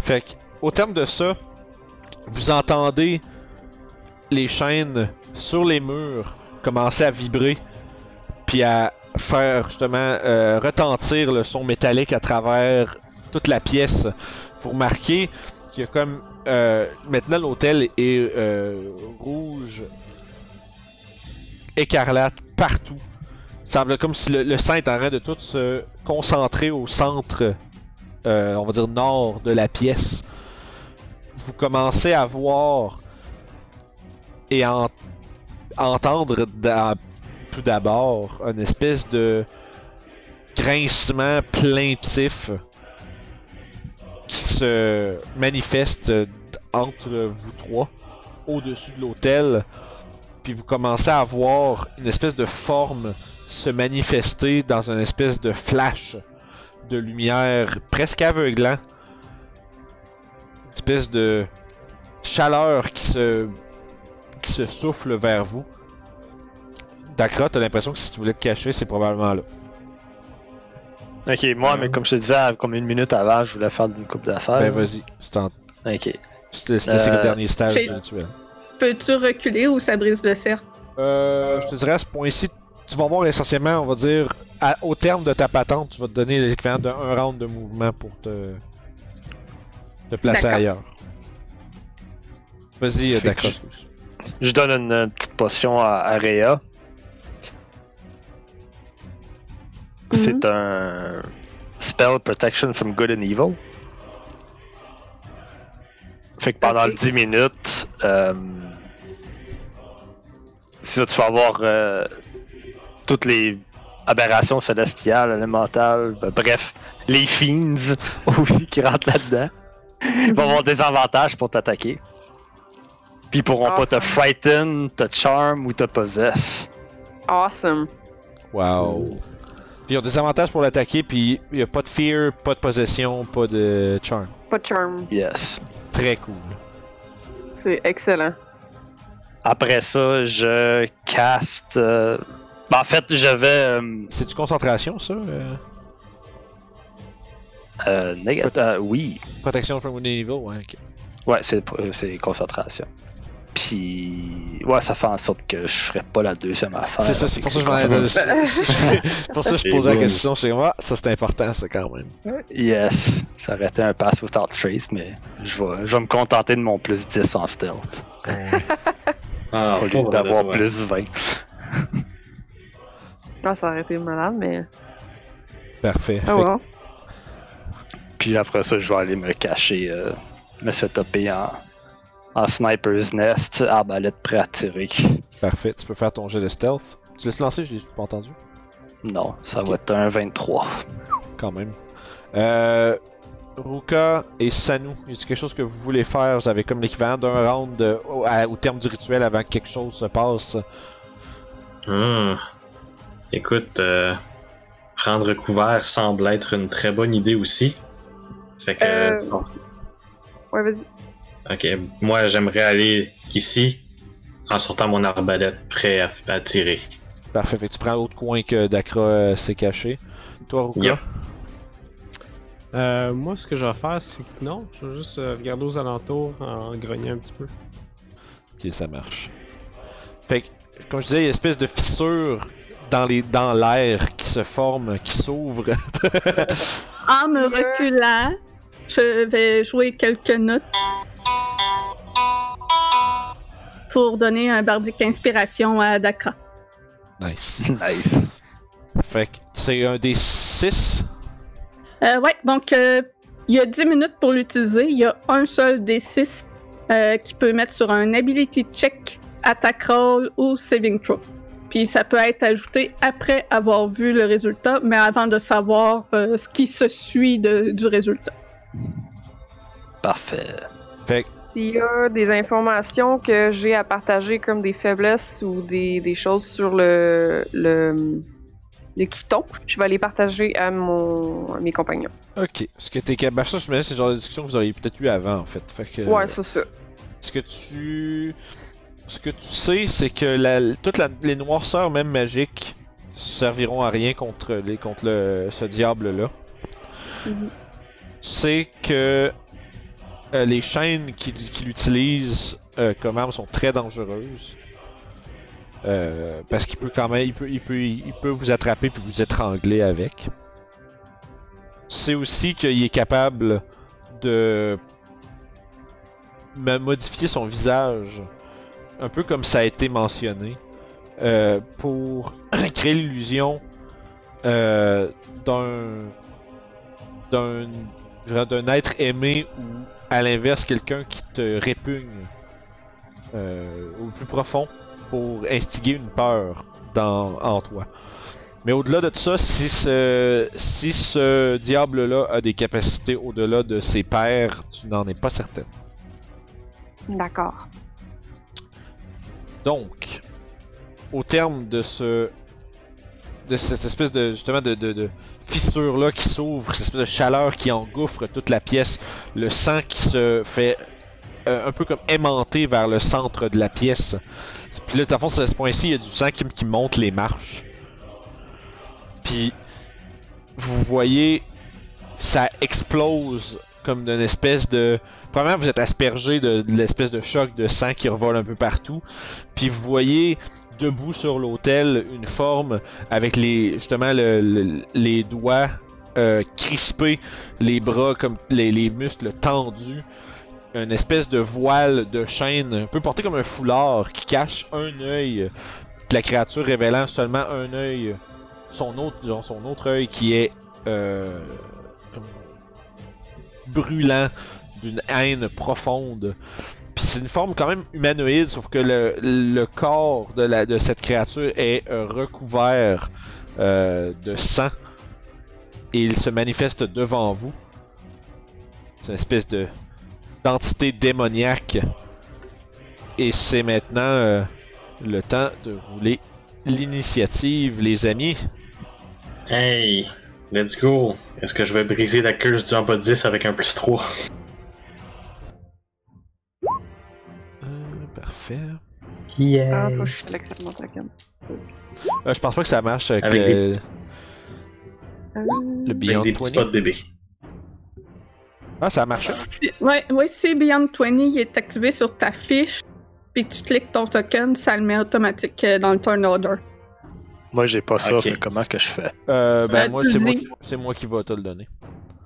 Fait que, au terme de ça, vous entendez les chaînes sur les murs commencer à vibrer, puis à faire justement euh, retentir le son métallique à travers toute la pièce. Vous remarquez qu'il y a comme euh, maintenant l'hôtel est euh, rouge, écarlate partout. Il semble comme si le, le sang est en train de tout se concentrer au centre, euh, on va dire nord de la pièce. Vous commencez à voir et à en, entendre dans, tout d'abord une espèce de grincement plaintif qui se manifeste entre vous trois au-dessus de l'autel, puis vous commencez à voir une espèce de forme se manifester dans une espèce de flash de lumière presque aveuglant, une espèce de chaleur qui se qui se souffle vers vous. Dakra, t'as l'impression que si tu voulais te cacher, c'est probablement là. Ok, moi, mais comme je te disais, comme une minute avant, je voulais faire une coupe d'affaires. Ben vas-y, c'est en... Ok. C'était euh... le dernier stage du rituel. Peux-tu reculer ou ça brise le cercle? Euh, je te dirais à ce point-ci, tu vas voir essentiellement, on va dire, à, au terme de ta patente, tu vas te donner l'équivalent d'un round de mouvement pour te, te placer ailleurs. Vas-y, Dakra. Je... je donne une, une petite potion à, à Réa. C'est mm-hmm. un spell Protection from Good and Evil. Fait que pendant okay. dix minutes, euh, c'est ça, tu vas avoir euh, toutes les aberrations célestiales, élémentales, ben, bref, les fiends aussi qui rentrent là-dedans. Ils vont avoir des avantages pour t'attaquer. Puis ils pourront awesome. Pas te frighten, te charm ou te possess. Awesome. Wow. Puis ils ont des avantages pour l'attaquer, puis il n'y a pas de fear, pas de possession, pas de charm. Pas de charm. Yes. Très cool. C'est excellent. Après ça, je caste... Euh... Ben, en fait, je vais... Euh... C'est du concentration, ça? Euh... Euh, néga... Pro- euh, oui. Protection from Good and Evil, ouais, ok. Ouais, c'est, c'est concentration. Puis Puis, ouais, ça fait en sorte que je ferais pas la deuxième affaire. C'est ça, c'est pour ça que je m'en ai C'est pour ça que je posais la question chez moi. Ça, c'est important, ça, quand même. Yes. Ça aurait été un Pass Without Trace, mais je vais, je vais me contenter de mon plus dix en stealth. Ah, au lieu d'avoir plus vingt. Ah, ça aurait été malade, mais... Parfait. Ah, wow. Puis après ça, je vais aller me cacher, euh, me setuper en... En Sniper's Nest, arbalète prêt à tirer. Parfait, tu peux faire ton jet de stealth. Tu l'as te lancer, je l'ai pas entendu. Non, ça okay. va être un vingt-trois. Quand même. Euh, Ruka et Sanu, il y a quelque chose que vous voulez faire? Vous avez comme l'équivalent d'un round de, au, à, au terme du rituel avant que quelque chose se passe. Mmh. Écoute, euh, prendre couvert semble être une très bonne idée aussi. Fait que... Euh... Bon. Ouais, vas-y. Ok, moi j'aimerais aller ici en sortant mon arbalète prêt à, à tirer. Parfait, fait que tu prends l'autre coin que Dakra euh, s'est caché. Toi, Ruka? Yep. Euh, moi, ce que je vais faire, c'est que non, je vais juste euh, regarder aux alentours en grognant un petit peu. Ok, ça marche. Fait que, comme je disais, il y a une espèce de fissure dans les dans l'air qui se forme, qui s'ouvre. En me reculant, je vais jouer quelques notes. Pour donner un bardic inspiration à Dakra. Nice. Nice. Fait que c'est un des six? Euh, ouais, donc il euh, y a dix minutes pour l'utiliser. Il y a un seul des six euh, qui peut mettre sur un ability check, attack roll ou saving throw. Puis ça peut être ajouté après avoir vu le résultat, mais avant de savoir euh, ce qui se suit de, du résultat. Parfait. Fait que... S'il y a des informations que j'ai à partager comme des faiblesses ou des, des choses sur le, le, le kyton, je vais les partager à, mon, à mes compagnons. Ok. Ce que t'es capable. Ça, je me dis, c'est le genre de discussion que vous auriez peut-être eu avant, en fait. Fait que, ouais, c'est ça. Ce que tu. Ce que tu sais, c'est que la, toutes la, les noirceurs, même magiques, serviront à rien contre, les, contre le, ce diable-là. Mm-hmm. Tu sais que. Euh, les chaînes qui, qui l'utilisent euh, comme arme sont très dangereuses. Euh, parce qu'il peut quand même. Il peut, il peut, il peut vous attraper puis vous étrangler avec. C'est aussi qu'il est capable de modifier son visage. Un peu comme ça a été mentionné. Euh, pour créer l'illusion euh, d'un. d'un. d'un être aimé ou à l'inverse quelqu'un qui te répugne euh, au plus profond pour instiguer une peur dans, en toi. Mais au-delà de ça, si ce, si ce diable-là a des capacités au-delà de ses pairs, tu n'en es pas certaine. D'accord. Donc, au terme de ce... de cette espèce de justement de, de, de fissure là qui s'ouvre, cette espèce de chaleur qui engouffre toute la pièce, le sang qui se fait euh, un peu comme aimanté vers le centre de la pièce. Puis là, à fond, à ce point-ci, il y a du sang qui, qui monte les marches. Puis vous voyez, ça explose comme d'une espèce de... Premièrement, vous êtes aspergé de, de l'espèce de choc de sang qui revole un peu partout. Puis vous voyez... debout sur l'autel, une forme avec les justement le, le, les doigts euh, crispés, les bras comme les, les muscles tendus, une espèce de voile de chaîne, un peu porté comme un foulard qui cache un œil de la créature, révélant seulement un œil, son autre disons, son autre œil qui est euh, comme brûlant d'une haine profonde. Puis c'est une forme quand même humanoïde, sauf que le, le corps de, la, de cette créature est recouvert euh, de sang. Et il se manifeste devant vous. C'est une espèce de d'entité démoniaque. Et c'est maintenant euh, le temps de rouler l'initiative, les amis. Hey, let's go. Est-ce que je vais briser la curse du en bas de dix avec un plus trois? Yeah. Ah, faut que je flexe mon token. Euh, je pense pas que ça marche avec, avec le... Petits... le Beyond avec des vingt. Spots de bébé. Ah, ça marche. Ouais, ouais, si Beyond vingt il est activé sur ta fiche, puis tu cliques ton token, ça le met automatique dans le turn order. Moi, j'ai pas ça, okay. Mais comment que je fais? Euh, ben, euh, moi, c'est moi, qui, c'est moi qui va te le donner.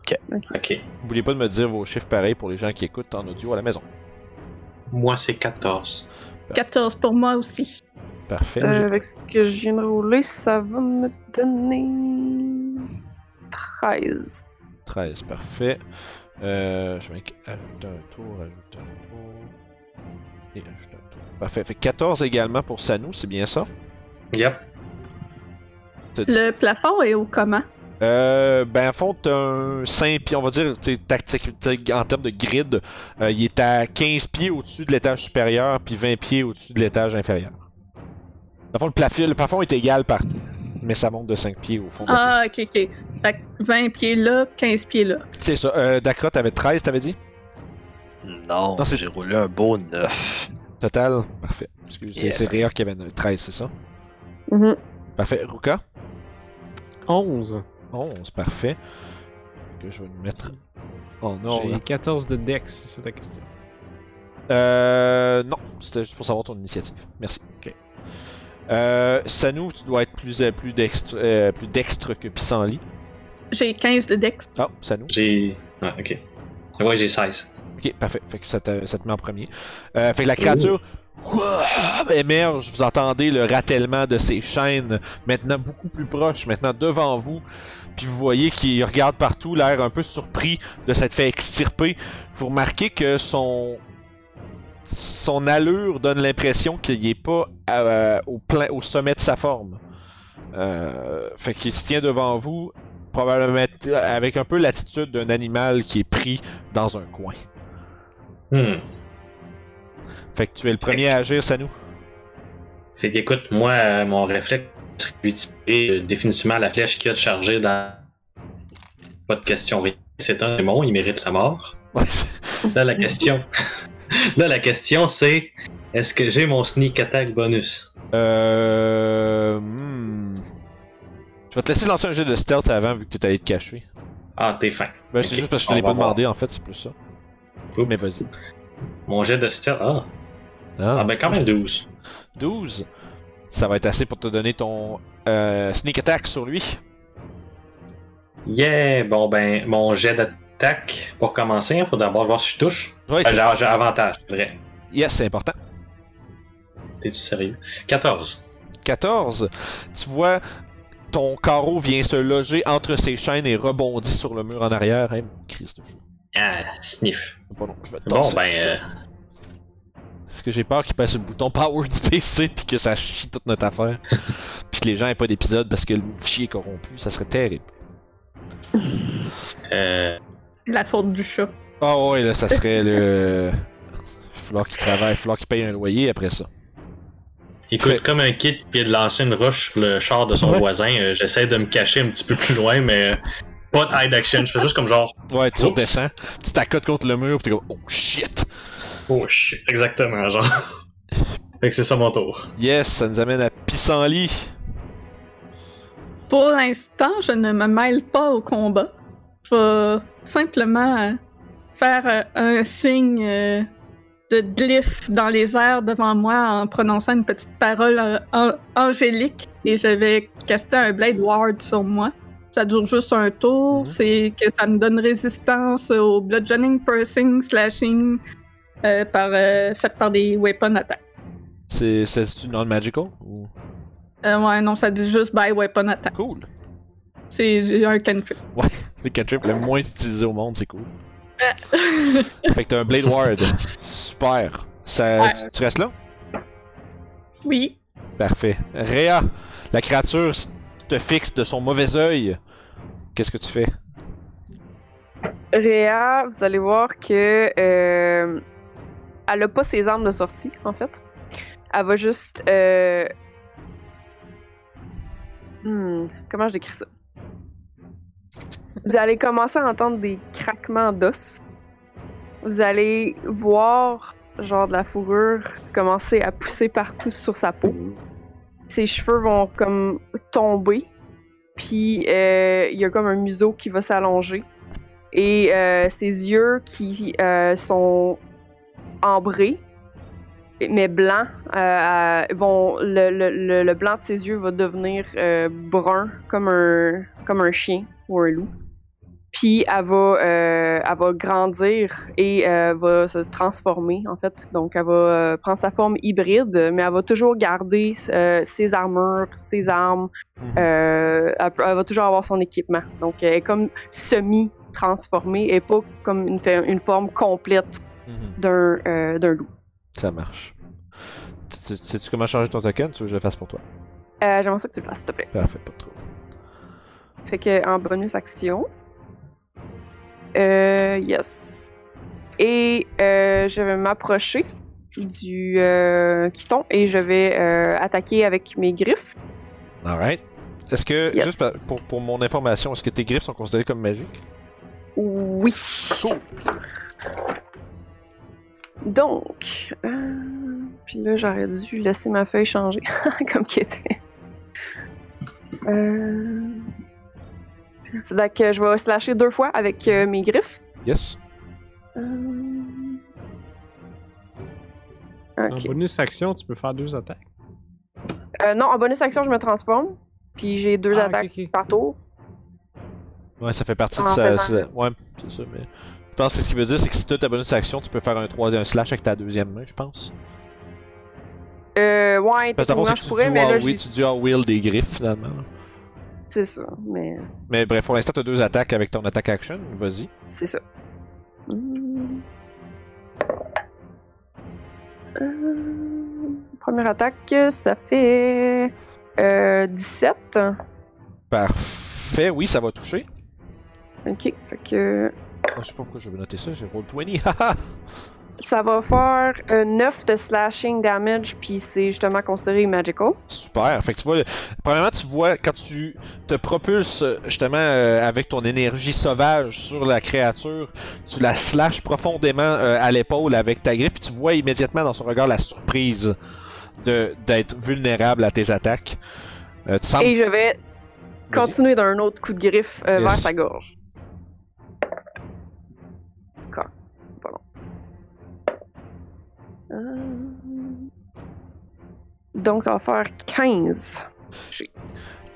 Ok. Ok. N'oubliez pas de me dire vos chiffres pareils pour les gens qui écoutent en audio à la maison. Moi, c'est quatorze. quatorze pour moi aussi. Parfait. Euh, avec ce que je viens de rouler, ça va me donner treize. treize, parfait. Euh, je vais ajouter un tour, ajouter un tour. Et ajouter un tour. Parfait. Fait quatorze également pour Sanou, c'est bien ça? Yep. Le plafond est au comment? Euh, ben en fond, t'as un cinq pieds, on va dire, tactique en termes de grid, euh, il est à quinze pieds au-dessus de l'étage supérieur, puis vingt pieds au-dessus de l'étage inférieur. En fond, le plafond, le plafond est égal partout, mais ça monte de cinq pieds au fond. Ah, ok, ok. Fait que vingt pieds là, quinze pieds là. C'est ça. Euh, Dakra, t'avais treize, t'avais dit? Non, non c'est... j'ai roulé un beau neuf. Total? Parfait. Excusez, yeah. C'est Réa qui avait treize, c'est ça? Mm-hmm. Parfait. Ruka? onze. onze, parfait. Que je vais le mettre. Oh non. J'ai quatorze de Dex, c'est ta question. Euh. Non, c'était juste pour savoir ton initiative. Merci. Ok. Euh. Sanou, tu dois être plus, plus, dextre, euh, plus dextre que Pissenlit. J'ai quinze de Dex. Ah, oh, Sanou. J'ai. Ah, ok. Ouais, j'ai seize. Ok, parfait. Fait que ça te, ça te met en premier. Euh, fait que la créature. Ooh. Émerge, vous entendez le ratèlement de ses chaînes, maintenant beaucoup plus proche, maintenant devant vous, puis vous voyez qu'il regarde partout, l'air un peu surpris de s'être fait extirper. Vous remarquez que son son allure donne l'impression qu'il n'est pas euh, au plein, au sommet de sa forme. Euh, fait qu'il se tient devant vous, probablement avec un peu l'attitude d'un animal qui est pris dans un coin. Hmm. Fait que tu es le premier à agir, Sanou. Fait qu'écoute, moi, euh, mon réflexe, c'est lui tirer définitivement la flèche qu'il a chargée dans. Pas de question, c'est un démon, il mérite la mort. Ouais. Là, la question. Là, la question, c'est est-ce que j'ai mon sneak attack bonus? Euh. Hmm. Je vais te laisser lancer un jeu de stealth avant, vu que t'es allé te cacher. Ah, t'es fin. Ben, okay. C'est juste parce que je te l'ai pas demandé, en fait, c'est plus ça. Oups. Mais vas-y. Mon jet de stealth, ah. Ah, ah ben quand même douze. douze? Ça va être assez pour te donner ton euh, sneak attack sur lui. Yeah! Bon ben, mon jet d'attaque, pour commencer, il faut d'abord voir si je touche. Oui, c'est euh, j'ai avantage, c'est vrai. Yes, c'est important. T'es-tu sérieux? quatorze. quatorze? Tu vois, ton carreau vient se loger entre ses chaînes et rebondit sur le mur en arrière. Hey, mon Christ de jeu. Ah, sniff. Bon, non, je vais te bon ben... Euh... Parce que j'ai peur qu'il passe le bouton power du P C pis que ça chie toute notre affaire. Pis que les gens aient pas d'épisode parce que le fichier est corrompu, ça serait terrible. Euh... La faute du chat. Ah oh, ouais, là ça serait le... Il va falloir qu'il travaille, il va falloir qu'il paye un loyer après ça. Écoute, fait... comme un kid qui vient de lancer une roche sur le char de son ouais. voisin, euh, j'essaie de me cacher un petit peu plus loin, mais... Pas de hide action, je fais juste comme genre. Ouais, tu redescends, tu t'accotes contre le mur, pis t'es comme oh shit! Oh shit, exactement, genre. Fait que c'est ça mon tour. Yes, ça nous amène à Pissenlit. Pour l'instant, je ne me mêle pas au combat. Je vais simplement faire un signe de glyphe dans les airs devant moi en prononçant une petite parole angélique et je vais caster un Blade Ward sur moi. Ça dure juste un tour, mm-hmm. C'est que ça me donne résistance au bludgeoning, piercing, slashing euh, par, euh, fait par des weapon attack. C'est, c'est non-magical? Ou... Euh, ouais, non, ça dit juste by weapon attack. Cool! C'est un cantrip. Ouais, le cantrip le moins utilisé au monde, c'est cool. Fait que t'as un Blade Ward. Super! Ça, ouais. tu, tu restes là? Oui. Parfait. Réa, la créature... te fixe de son mauvais œil. Qu'est-ce que tu fais? Réa, vous allez voir que euh, elle a pas ses armes de sortie, en fait. Elle va juste... Euh... Hmm, comment je décris ça? Vous allez commencer à entendre des craquements d'os. Vous allez voir genre de la fourrure commencer à pousser partout sur sa peau. Ses cheveux vont comme tomber, puis euh, il y a comme un museau qui va s'allonger. Et euh, ses yeux qui euh, sont ambrés mais blanc. Euh, bon, le, le, le blanc de ses yeux va devenir euh, brun, comme un, comme un chien ou un loup. Puis elle va, euh, elle va grandir et euh, va se transformer, en fait. Donc elle va euh, prendre sa forme hybride, mais elle va toujours garder euh, ses armures, ses armes. Euh, elle, elle va toujours avoir son équipement. Donc elle est comme semi-transformée et pas comme une, une forme complète d'un, euh, d'un loup. Ça marche. Sais-tu comment changer ton token? Tu veux que je le fasse pour toi? Euh, j'aimerais ça que tu le fasses, s'il te plaît. Parfait, pas trop. Fait que en bonus action... Euh, yes. Et euh, je vais m'approcher du euh, kyton et je vais euh, attaquer avec mes griffes. Alright. Est-ce que, yes. juste pour, pour mon information, est-ce que tes griffes sont considérées comme magiques? Oui. Cool. Donc, euh, puis là j'aurais dû laisser ma feuille changer, comme qu'elle était. Euh... Donc, euh, je vais slasher deux fois avec euh, mes griffes. Yes. Euh... Okay. En bonus action, tu peux faire deux attaques. Euh, non, en bonus action, je me transforme. Puis j'ai deux ah, attaques okay, okay. par tour. Ouais, ça fait partie en de ça. ça. Ouais, c'est ça. Mais je pense que ce qui veut dire, c'est que si tu as ta bonus action, tu peux faire un troisième slash avec ta deuxième main, je pense. Euh, ouais, parce moi, je pourrais, mais là, oui, tu dis en wheel des griffes finalement. Là. C'est ça, mais... Mais bref, pour l'instant, t'as deux attaques avec ton attaque action, vas-y. C'est ça. Hum... Hum... Première attaque, ça fait... Euh, dix-sept. Parfait, oui, ça va toucher. Ok, fait que... Oh, je sais pas pourquoi je vais noter ça, j'ai roll vingt, haha! Ça va faire euh, neuf de slashing damage, puis c'est justement considéré magical. Super. Fait que tu vois, premièrement, tu vois quand tu te propulses justement euh, avec ton énergie sauvage sur la créature, tu la slashes profondément euh, à l'épaule avec ta griffe, puis tu vois immédiatement dans son regard la surprise de d'être vulnérable à tes attaques. Euh, tu sembles... Et je vais continuer d'un autre coup de griffe euh, yes. vers sa gorge. Donc ça va faire quinze.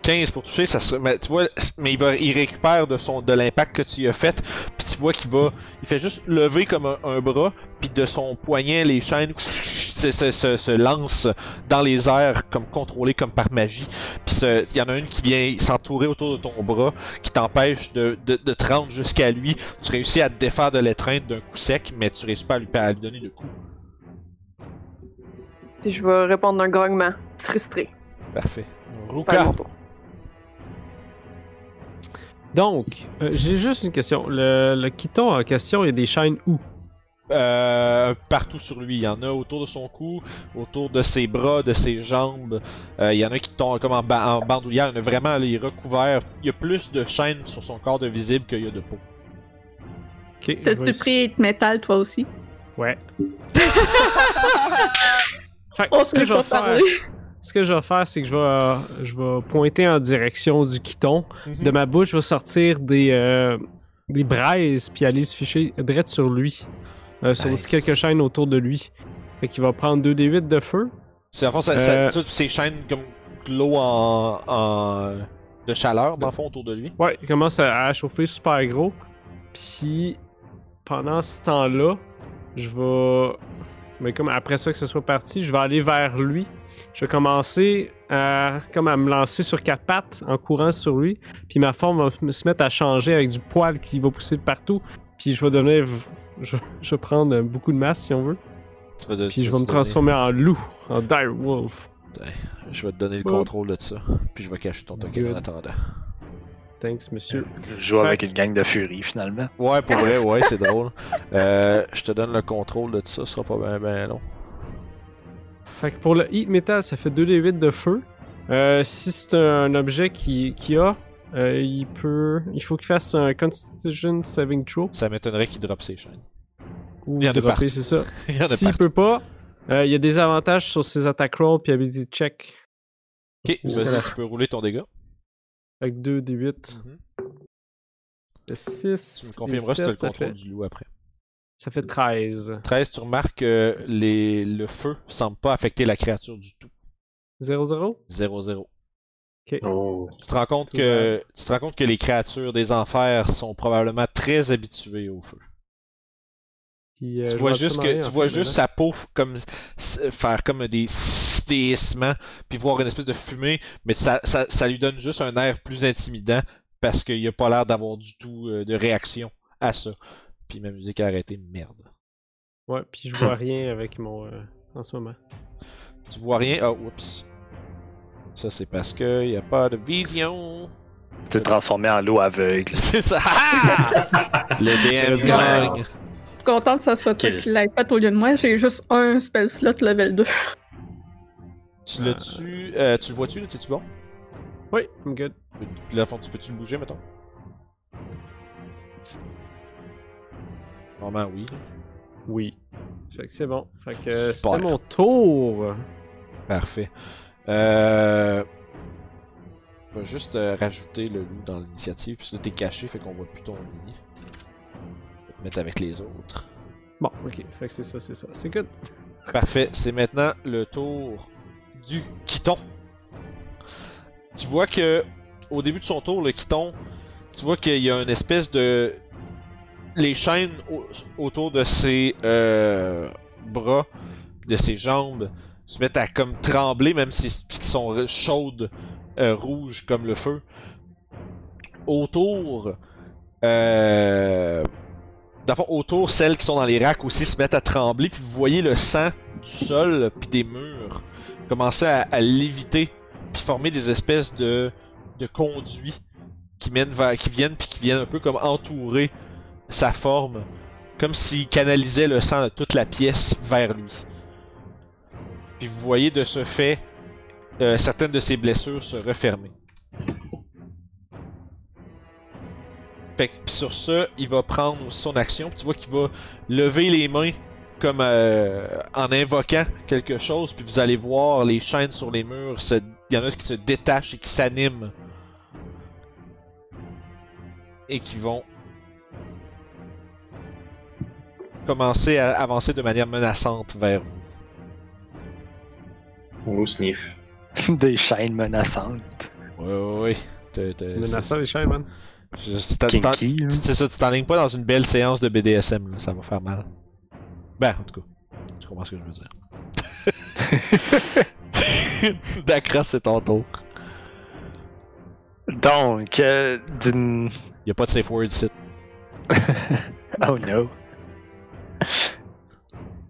quinze pour toucher, ça se... mais tu vois, mais il va, il récupère de son, de l'impact que tu lui as fait, puis tu vois qu'il va, il fait juste lever comme un, un bras, puis de son poignet les chaînes se, se, se, se lancent dans les airs comme contrôlées comme par magie. Puis il y en a une qui vient s'entourer autour de ton bras, qui t'empêche de, de, de te rendre jusqu'à lui. Tu réussis à te défaire de l'étreinte d'un coup sec, mais tu réussis pas à lui, à lui donner de coups. Puis je vais répondre d'un grognement, frustré. Parfait. Ruka. Donc, euh, j'ai juste une question. Le, le kyton en question, il y a des chaînes où? Euh, partout sur lui. Il y en a autour de son cou, autour de ses bras, de ses jambes. Euh, il y en a qui tombent comme en, ba- en bandoulière. Il y en a vraiment, là, il est recouvert. Il y a plus de chaînes sur son corps de visible qu'il y a de peau. Okay, t'as-tu pris Heat Metal, toi aussi? Ouais. Fait, on ce, que je vais faire, ce que je vais faire, c'est que je vais, je vais pointer en direction du kyton. Mm-hmm. De ma bouche, je vais sortir des, euh, des braises puis aller se ficher direct sur lui. Euh, nice. Sur quelques chaînes autour de lui. Fait qu'il va prendre deux d huit de feu. C'est en fond, ça, euh, ça, ces chaînes comme l'eau en, en, de chaleur, dans le fond, autour de lui. Ouais, il commence à, à chauffer super gros. Puis, pendant ce temps-là, je vais... Mais comme après ça que ce soit parti, je vais aller vers lui. Je vais commencer à, comme à me lancer sur quatre pattes en courant sur lui. Puis ma forme va se mettre à changer avec du poil qui va pousser de partout. Puis je vais devenir... Je, je vais prendre beaucoup de masse si on veut. Tu vas de, puis tu je vais me transformer donner... en loup, en dire wolf. Je vais te donner le oh. contrôle de ça. Puis je vais cacher ton token en attendant. Thanks, monsieur. Jouer fait... avec une gang de furie, finalement. Ouais, pour vrai, ouais, c'est drôle. Euh, je te donne le contrôle de ça, ce sera pas bien ben long. Fait que pour le Heat Metal, ça fait deux d huit de feu. Euh, si c'est un objet qu'il qui a, euh, il peut... Il faut qu'il fasse un Constitution Saving Throw. Ça m'étonnerait qu'il drop ses chaînes. Ou il y en dropper, c'est ça. Il y en s'il peut pas, euh, il y a des avantages sur ses attack roll puis ability check. Ok, vas-y, tu peux rouler ton dégât. Avec deux d huit. Mm-hmm. six. Tu me confirmeras si tu as le contrôle fait... du loup après. Ça fait treize. treize, tu remarques que les... le feu ne semble pas affecter la créature du tout. zéro zéro? zéro zéro. Okay. Oh. Tu te rends compte que, tu te rends compte que les créatures des enfers sont probablement très habituées au feu. Puis, euh, tu vois juste, que, tu vois juste sa peau comme, faire comme des hissements, puis voir une espèce de fumée, mais ça, ça, ça lui donne juste un air plus intimidant parce qu'il n'a pas l'air d'avoir du tout euh, de réaction à ça. Puis ma musique a arrêté, merde. Ouais, puis je vois rien avec mon... Euh, en ce moment. Tu vois rien? Oh, oups. Ça, c'est parce qu'il n'y a pas de vision. T'es transformé en loup aveugle. C'est ça! Le D M gagne. Je suis contente que ça soit toi qui l'aille pas au lieu de moi. J'ai juste un spell slot level deux. Tu le tues... Euh, tu le vois-tu? T'es-tu bon? Oui, I'm good. Puis là, tu peux-tu le bouger, mettons? Normalement, oui. Oui. Fait que c'est bon. Fait que euh, c'était mon tour! Parfait. Euh... On va juste euh, rajouter le loup dans l'initiative, puisque là t'es caché, fait qu'on voit plus ton lit. On va te mettre avec les autres. Bon, ok. Fait que c'est ça, c'est ça. C'est good! Parfait. C'est maintenant le tour du kyton. Tu vois que, au début de son tour, le kyton, tu vois qu'il y a une espèce de... Les chaînes au autour de ses euh, bras, de ses jambes, se mettent à comme trembler, même si elles sont chaudes, euh, rouges comme le feu. Autour, euh, d'abord, autour, celles qui sont dans les racks aussi se mettent à trembler, puis vous voyez le sang du sol, puis des murs, commencer à, à léviter, puis former des espèces de, de conduits qui mènent vers, qui viennent, puis qui viennent un peu comme entourer sa forme, comme s'il canalisait le sang de toute la pièce vers lui. Puis vous voyez de ce fait euh, certaines de ses blessures se refermer. Fait que sur ça, il va prendre son action. Puis tu vois qu'il va lever les mains comme euh, en invoquant quelque chose. Puis vous allez voir les chaînes sur les murs. Se... Il y en a qui se détachent et qui s'animent. Et qui vont commencer à avancer de manière menaçante vers vous. Oh, sniff. Des chaînes menaçantes. Oui, oui, oui. C'est menaçant, les chaînes, man. C'est ça, tu t'enlignes pas dans une belle séance de B D S M, là. Ça va faire mal. Ben, en tout cas, tu comprends ce que je veux dire. Dakra, c'est ton tour. Donc, euh, d'une... Y'a pas de safe word ici. Oh no.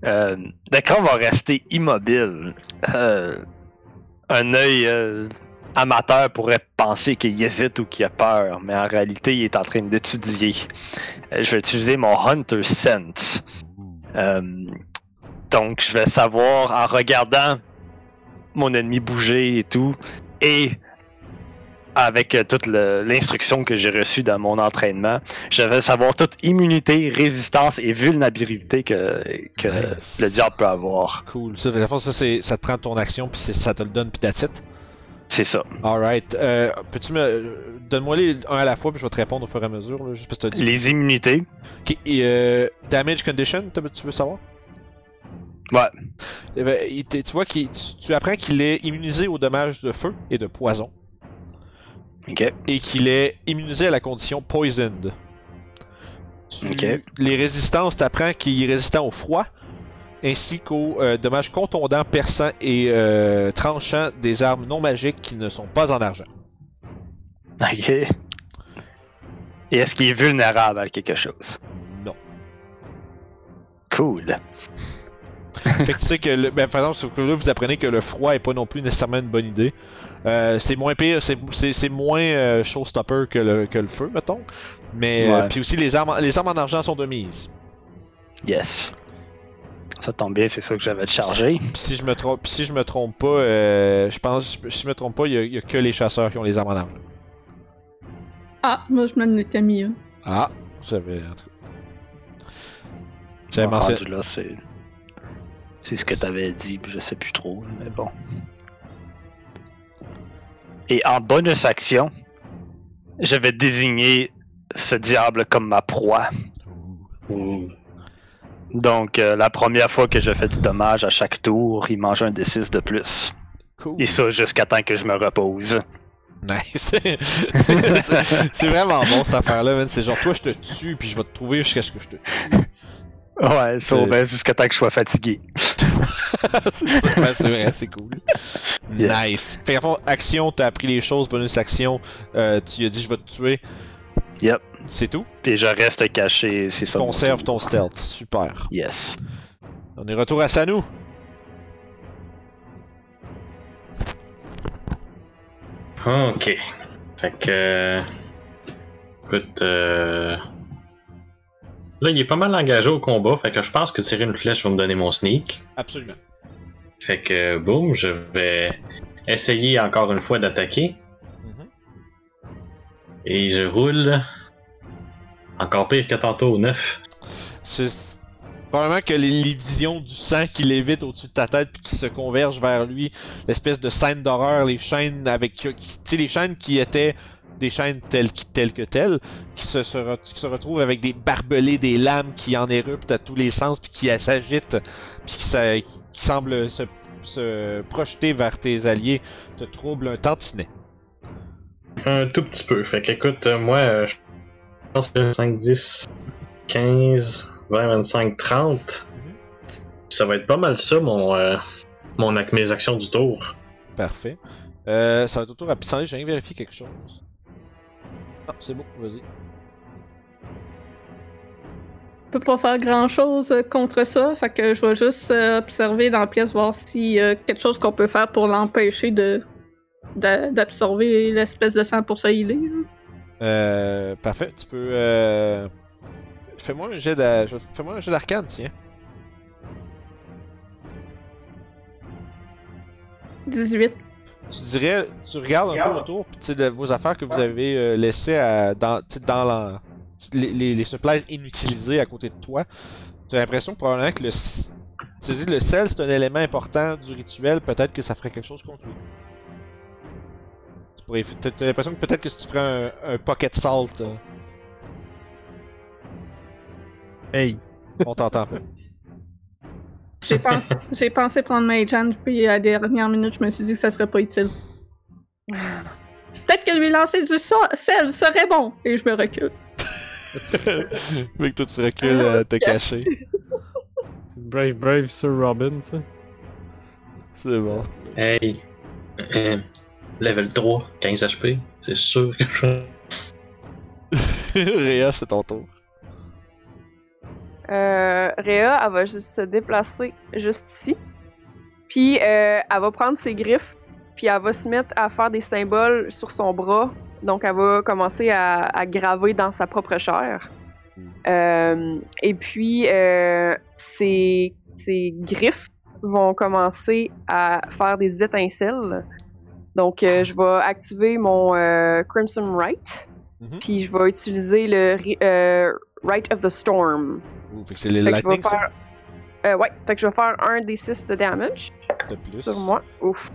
Euh, D'accord, on va rester immobile. Euh, un œil euh, amateur pourrait penser qu'il hésite ou qu'il a peur, mais en réalité, il est en train d'étudier. Euh, je vais utiliser mon Hunter Sense. Euh, donc, je vais savoir, en regardant mon ennemi bouger et tout, et avec euh, toute l'instruction que j'ai reçue dans mon entraînement, je vais savoir toute immunité, résistance et vulnérabilité que, que nice. Le diable peut avoir. Cool. Ça, la fois, ça, ça te prend ton action, puis ça te le donne, puis that's it. C'est ça. Alright. Euh, Peux-tu me... Donne-moi les un à la fois, puis je vais te répondre au fur et à mesure. Là, juste parce que t'as dit. Les immunités. Okay. Et, euh, damage condition, tu veux savoir? Ouais. Eh ben, il tu vois qu'il tu, tu apprends qu'il est immunisé aux dommages de feu et de poison. Okay. Et qu'il est immunisé à la condition poisoned. Tu, okay. Les résistances, t'apprends qu'il est résistant au froid, ainsi qu'aux euh, dommages contondants, perçants et euh, tranchants des armes non magiques qui ne sont pas en argent. Ok. Et est-ce qu'il est vulnérable à quelque chose? Non. Cool. Fait que tu sais que, le, ben, par exemple, sur le là, vous apprenez que le froid n'est pas non plus nécessairement une bonne idée. Euh, c'est moins pire, c'est moins euh, showstopper que le, que le feu, mettons. Mais, ouais. euh, puis aussi, les armes, les armes en argent sont de mise. Yes. Ça tombe bien, c'est ça que j'avais chargé. Si, si je me trompe, si je me trompe pas, euh, je pense, si je me trompe pas, il n'y a, a que les chasseurs qui ont les armes en argent. Ah, moi je m'en étais mis. Hein. Ah, j'avais, en tout cas. J'avais mentionné. C'est ce que t'avais dit, je sais plus trop, mais bon. Et en bonus action, je vais désigner ce diable comme ma proie. Ooh. Donc, euh, la première fois que je fais du dommage, à chaque tour, il mange un D six de plus. Cool. Et ça, jusqu'à temps que je me repose. Nice. C'est vraiment bon, cette affaire-là, man. C'est genre, toi, je te tue, puis je vais te trouver jusqu'à ce que je te tue. Ouais, ça, ben, jusqu'à temps que je sois fatigué. C'est ben, c'est vrai, c'est cool. Yeah. Nice. Fait qu'à fond, action, t'as appris les choses, bonus action, euh, tu as dit, je vais te tuer. Yep. C'est tout? Puis je reste caché, c'est ça. Conserve ton stealth, super. Yes. On est retour à Sanu. Ok. Fait que... Écoute... Euh... Là, il est pas mal engagé au combat, fait que je pense que tirer une flèche va me donner mon sneak. Absolument. Fait que, boum, je vais essayer encore une fois d'attaquer. Mm-hmm. Et je roule... Encore pire que tantôt au neuf. C'est... Probablement que l'illusion du sang qui lévite au-dessus de ta tête puis qui se converge vers lui, l'espèce de scène d'horreur, les chaînes avec, tu sais, les chaînes qui étaient des chaînes telles, telles que telles, qui se, se, re- qui se retrouvent avec des barbelés, des lames qui en éruptent à tous les sens puis qui s'agitent puis qui, ça, qui semblent se, se projeter vers tes alliés, te trouble un tantinet. Un tout petit peu. Fait qu'écoute, moi, je pense que cinq, dix, quinze, vingt, vingt-cinq, trente. Mm-hmm. Ça va être pas mal ça, mon, euh, mon mes actions du tour. Parfait. Euh, ça va être au tour à Pissenlit, j'ai rien vérifié quelque chose. Non, c'est bon, vas-y. Je peux pas faire grand-chose contre ça, fait que je vais juste observer dans la pièce, voir s'il y a quelque chose qu'on peut faire pour l'empêcher de, de d'absorber l'espèce de sang pour se healer. Euh, parfait, tu peux... Euh... Fais-moi un jet d'a... Fais-moi un jet d'arcane, tiens. dix-huit. Tu dirais, tu regardes un yeah. peu autour, pis tu sais, de vos affaires que vous avez euh, laissées à, dans, dans la, les, les, les supplies inutilisés à côté de toi. T'as l'impression probablement que le, tu dis, le sel, c'est un élément important du rituel, peut-être que ça ferait quelque chose contre lui. Tu pourrais, t'as, t'as l'impression que peut-être que si tu ferais un, un pocket salt... Euh, Hey! On t'entend pas. J'ai pensé, j'ai pensé prendre Mage Hand, puis à la dernière minute, je me suis dit que ça serait pas utile. Peut-être que lui lancer du so- sel serait bon! Et je me recule. Mais que toi tu recules, euh, t'es caché. C'est brave, brave Sir Robin, ça. C'est bon. Hey! Euh, level trois, quinze H P, c'est sûr que je... Réa, c'est ton tour. Euh, Réa, elle va juste se déplacer juste ici, puis euh, elle va prendre ses griffes, puis elle va se mettre à faire des symboles sur son bras, donc elle va commencer à, à graver dans sa propre chair. Euh, et puis, euh, ses, ses griffes vont commencer à faire des étincelles, donc euh, je vais activer mon euh, Crimson Rite, mm-hmm. puis je vais utiliser le... Euh, Rite of the Storm. Ouh, fait que c'est les lightning, ça? Faire... Euh, ouais, fait que je vais faire un des six de damage. De plus. Sur moi. Ouf.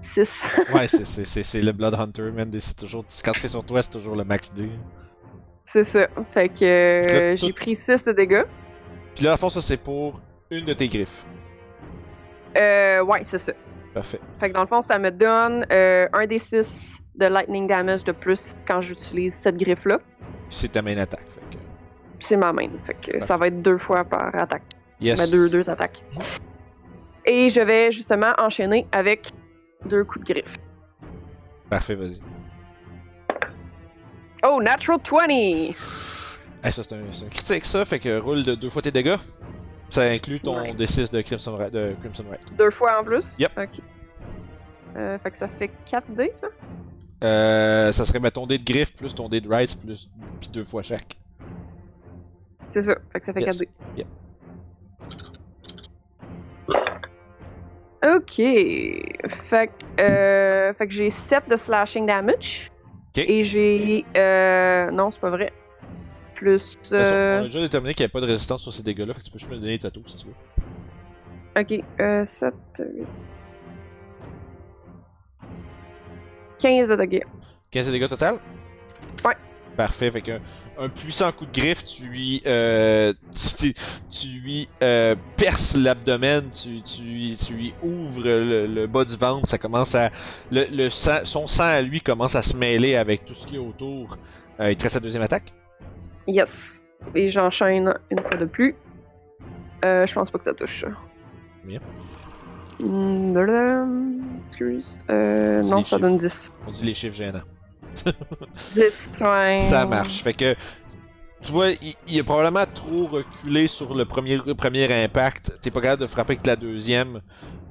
six. Ouais, c'est, c'est, c'est, c'est le Bloodhunter, man. C'est toujours... Quand c'est sur toi, c'est toujours le max D. C'est ça. Fait que euh, là, tout... j'ai pris six de dégâts. Puis là, à fond, ça, c'est pour une de tes griffes. Euh, ouais, c'est ça. Parfait. Fait que dans le fond, ça me donne euh, un des six de lightning damage de plus quand j'utilise cette griffe-là. C'est ta main attaque, fait que... C'est ma main, fait que Parfait. Ça va être deux fois par attaque. Yes. Ben deux, deux attaques. Et je vais justement enchaîner avec deux coups de griffe. Parfait, vas-y. Oh, natural vingt! Hey, ça c'est un, c'est un critique ça, fait que roule de deux fois tes dégâts. Ça inclut ton ouais. D six de Crimson Rite. De Crimson Rite. Deux fois en plus? Yep. Ok. Euh, fait que ça fait quatre dés, ça? Euh, ça serait ben, ton dé de griffe plus ton dé de rice plus pis deux fois chaque. C'est ça, fait que ça fait yes. quatre dés. Yeah. Ok, fait que euh, fait que j'ai sept de slashing damage. Okay. Et j'ai euh, non c'est pas vrai. Plus. Euh... On a déjà déterminé qu'il n'y avait pas de résistance sur ces dégâts-là, fait que tu peux juste me donner les tatous si tu veux. Ok, euh, sept, huit. quinze de dégâts. quinze de dégâts total? Ouais. Parfait, fait qu'un un puissant coup de griffe, tu lui, euh, tu, tu lui euh, perces l'abdomen, tu, tu, tu lui ouvres le, le bas du ventre, ça commence à, le, le sang, son sang à lui commence à se mêler avec tout ce qui est autour. Euh, il te reste la deuxième attaque? Yes, et j'enchaîne une fois de plus. Euh, je pense pas que ça touche. Bien. Excuse. Euh, non, ça donne dix. On dit les chiffres gênants. dix, ouais. Ça marche. Fait que, tu vois, il, il a probablement trop reculé sur le premier, le premier impact. T'es pas capable de frapper que la deuxième.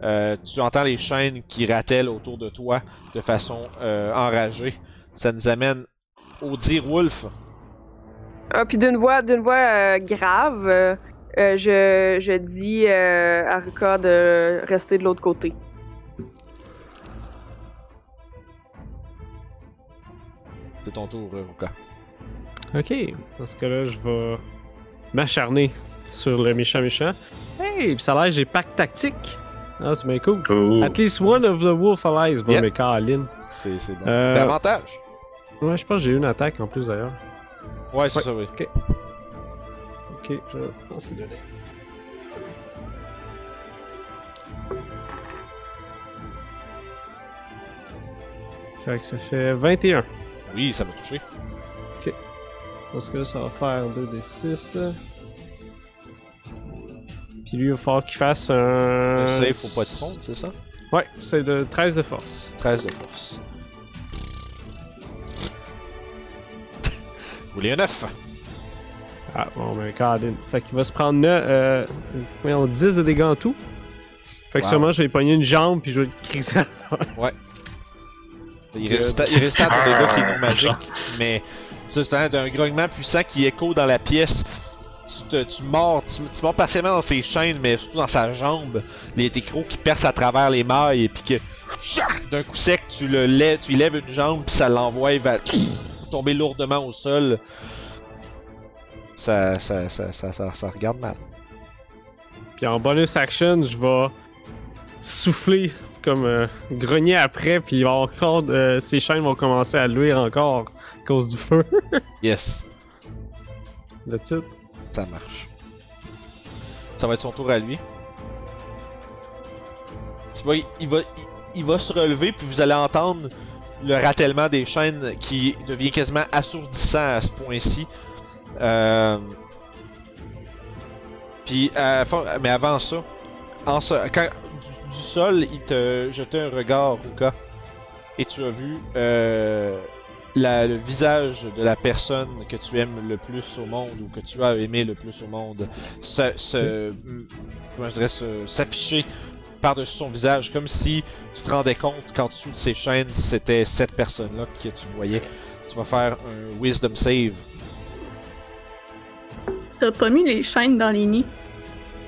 Euh, tu entends les chaînes qui ratellent autour de toi de façon euh, enragée. Ça nous amène au dire Wolf. Ah, puis d'une voix, d'une voix euh, grave, euh, je, je dis euh, à Ruka de rester de l'autre côté. C'est ton tour, Ruka. Ok, parce que là, je vais m'acharner sur le méchant méchant. Hey, pis ça a l'air, j'ai pack tactique. Ah, c'est bien cool. Oh. At least one of the wolf allies. Bon, yep. Mais Caroline. C'est, c'est bon. Euh... T'as avantage. Ouais, je pense que j'ai une attaque en plus d'ailleurs. Ouais, c'est ouais. Ça, oui. Ok. Ok, je vais lancer le dé. Fait que ça fait vingt et un. Oui, ça m'a touché. Ok. Parce que ça va faire deux d six. Puis lui, il va falloir qu'il fasse un... un save pour pas de compte, c'est ça? Ouais, c'est de treize de force. treize de force. Vous voulez un neuf? Ah, bon, ben, Cardin. Fait qu'il va se prendre neuf, euh, dix de dégâts en tout. Fait que wow. Sûrement, je vais pogner une jambe, puis je vais le crisser à toi. Ouais. Il résiste à, il résiste à ton dégât qui est non magique, mais c'est un grognement puissant qui écho dans la pièce. Tu, te, tu mords, tu, tu mords parfaitement dans ses chaînes, mais surtout dans sa jambe, les crocs qui percent à travers les mailles, et puis que d'un coup sec, tu le lèves, tu lèves une jambe, puis ça l'envoie va tomber lourdement au sol. Ça, ça, ça, ça, ça, ça regarde mal. Puis en bonus action, je vais souffler. Comme euh, grogner après, puis encore euh, ses chaînes vont commencer à luire encore à cause du feu. Yes. Le titre. Ça marche. Ça va être son tour à lui. Tu vois, il, il va, il, il va se relever, puis vous allez entendre le ratèlement des chaînes qui devient quasiment assourdissant à ce point-ci. Euh... Puis, à, mais avant ça, en ce, quand. Du sol, il te jetait un regard, Ruka, et tu as vu euh, la, le visage de la personne que tu aimes le plus au monde, ou que tu as aimé le plus au monde, se, se, comment je dirais, se, s'afficher par-dessus son visage, comme si tu te rendais compte qu'en dessous de ses chaînes, c'était cette personne-là que tu voyais. Tu vas faire un Wisdom Save. T'as pas mis les chaînes dans les nids?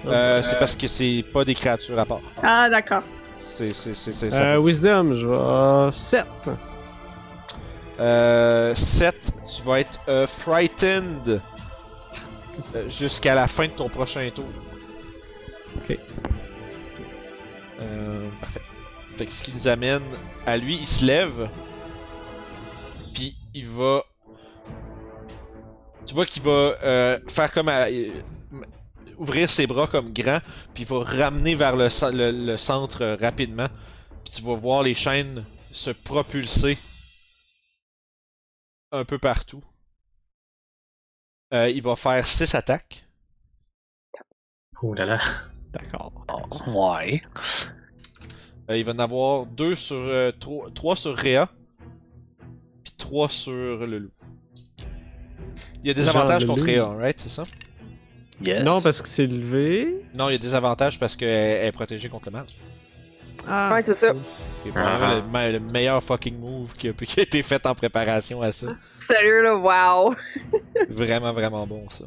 Euh, c'est parce que c'est pas des créatures à part. Ah, d'accord. C'est, c'est, c'est, c'est ça. Euh, Wisdom, je vais... sept. Euh, sept, tu vas être euh, frightened euh, jusqu'à la fin de ton prochain tour. Ok. Euh, parfait. Fait que ce qui nous amène à lui, il se lève. Puis il va... Tu vois qu'il va euh, faire comme à... ouvrir ses bras comme grand, puis il va ramener vers le, le, le centre rapidement, puis tu vas voir les chaînes se propulser un peu partout. Euh, il va faire six attaques. Oh là là. D'accord. Oh, ouais. Euh, il va en avoir deux sur... Euh, trois, trois sur Réa, puis trois sur le loup. Il y a des Genre avantages contre Réa, right? C'est ça? Yes. Non, parce que c'est levé. Non, il y a des avantages parce qu'elle est protégée contre le mal. Ah, ouais, c'est ça. C'est probablement uh-huh. le, me- le meilleur fucking move qui a, qui a été fait en préparation à ça. Sérieux, là, wow. Vraiment, vraiment bon, ça.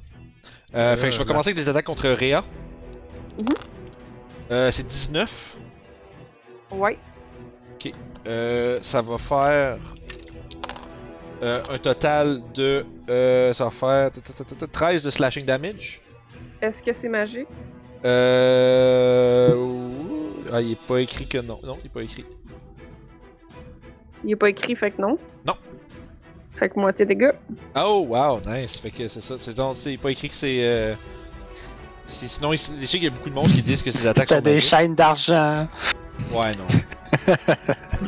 Euh, euh, fait que je vais là. commencer avec des attaques contre Réa. Mm-hmm. Euh, c'est dix-neuf. Ouais. Ok. Euh, ça va faire... Euh, un total de... Euh, ça va faire... treize de slashing damage. Est-ce que c'est magique? Euh... Ah, il est pas écrit que non. Non, il est pas écrit. Il est pas écrit, fait que non? Non. Fait que moitié dégâts. Oh wow, nice. Fait que c'est ça, c'est donc, c'est pas écrit que c'est... Euh... Sinon, il y a beaucoup de monde qui disent que ces attaques sont magiques. T'as des chaînes d'argent. Ouais, non.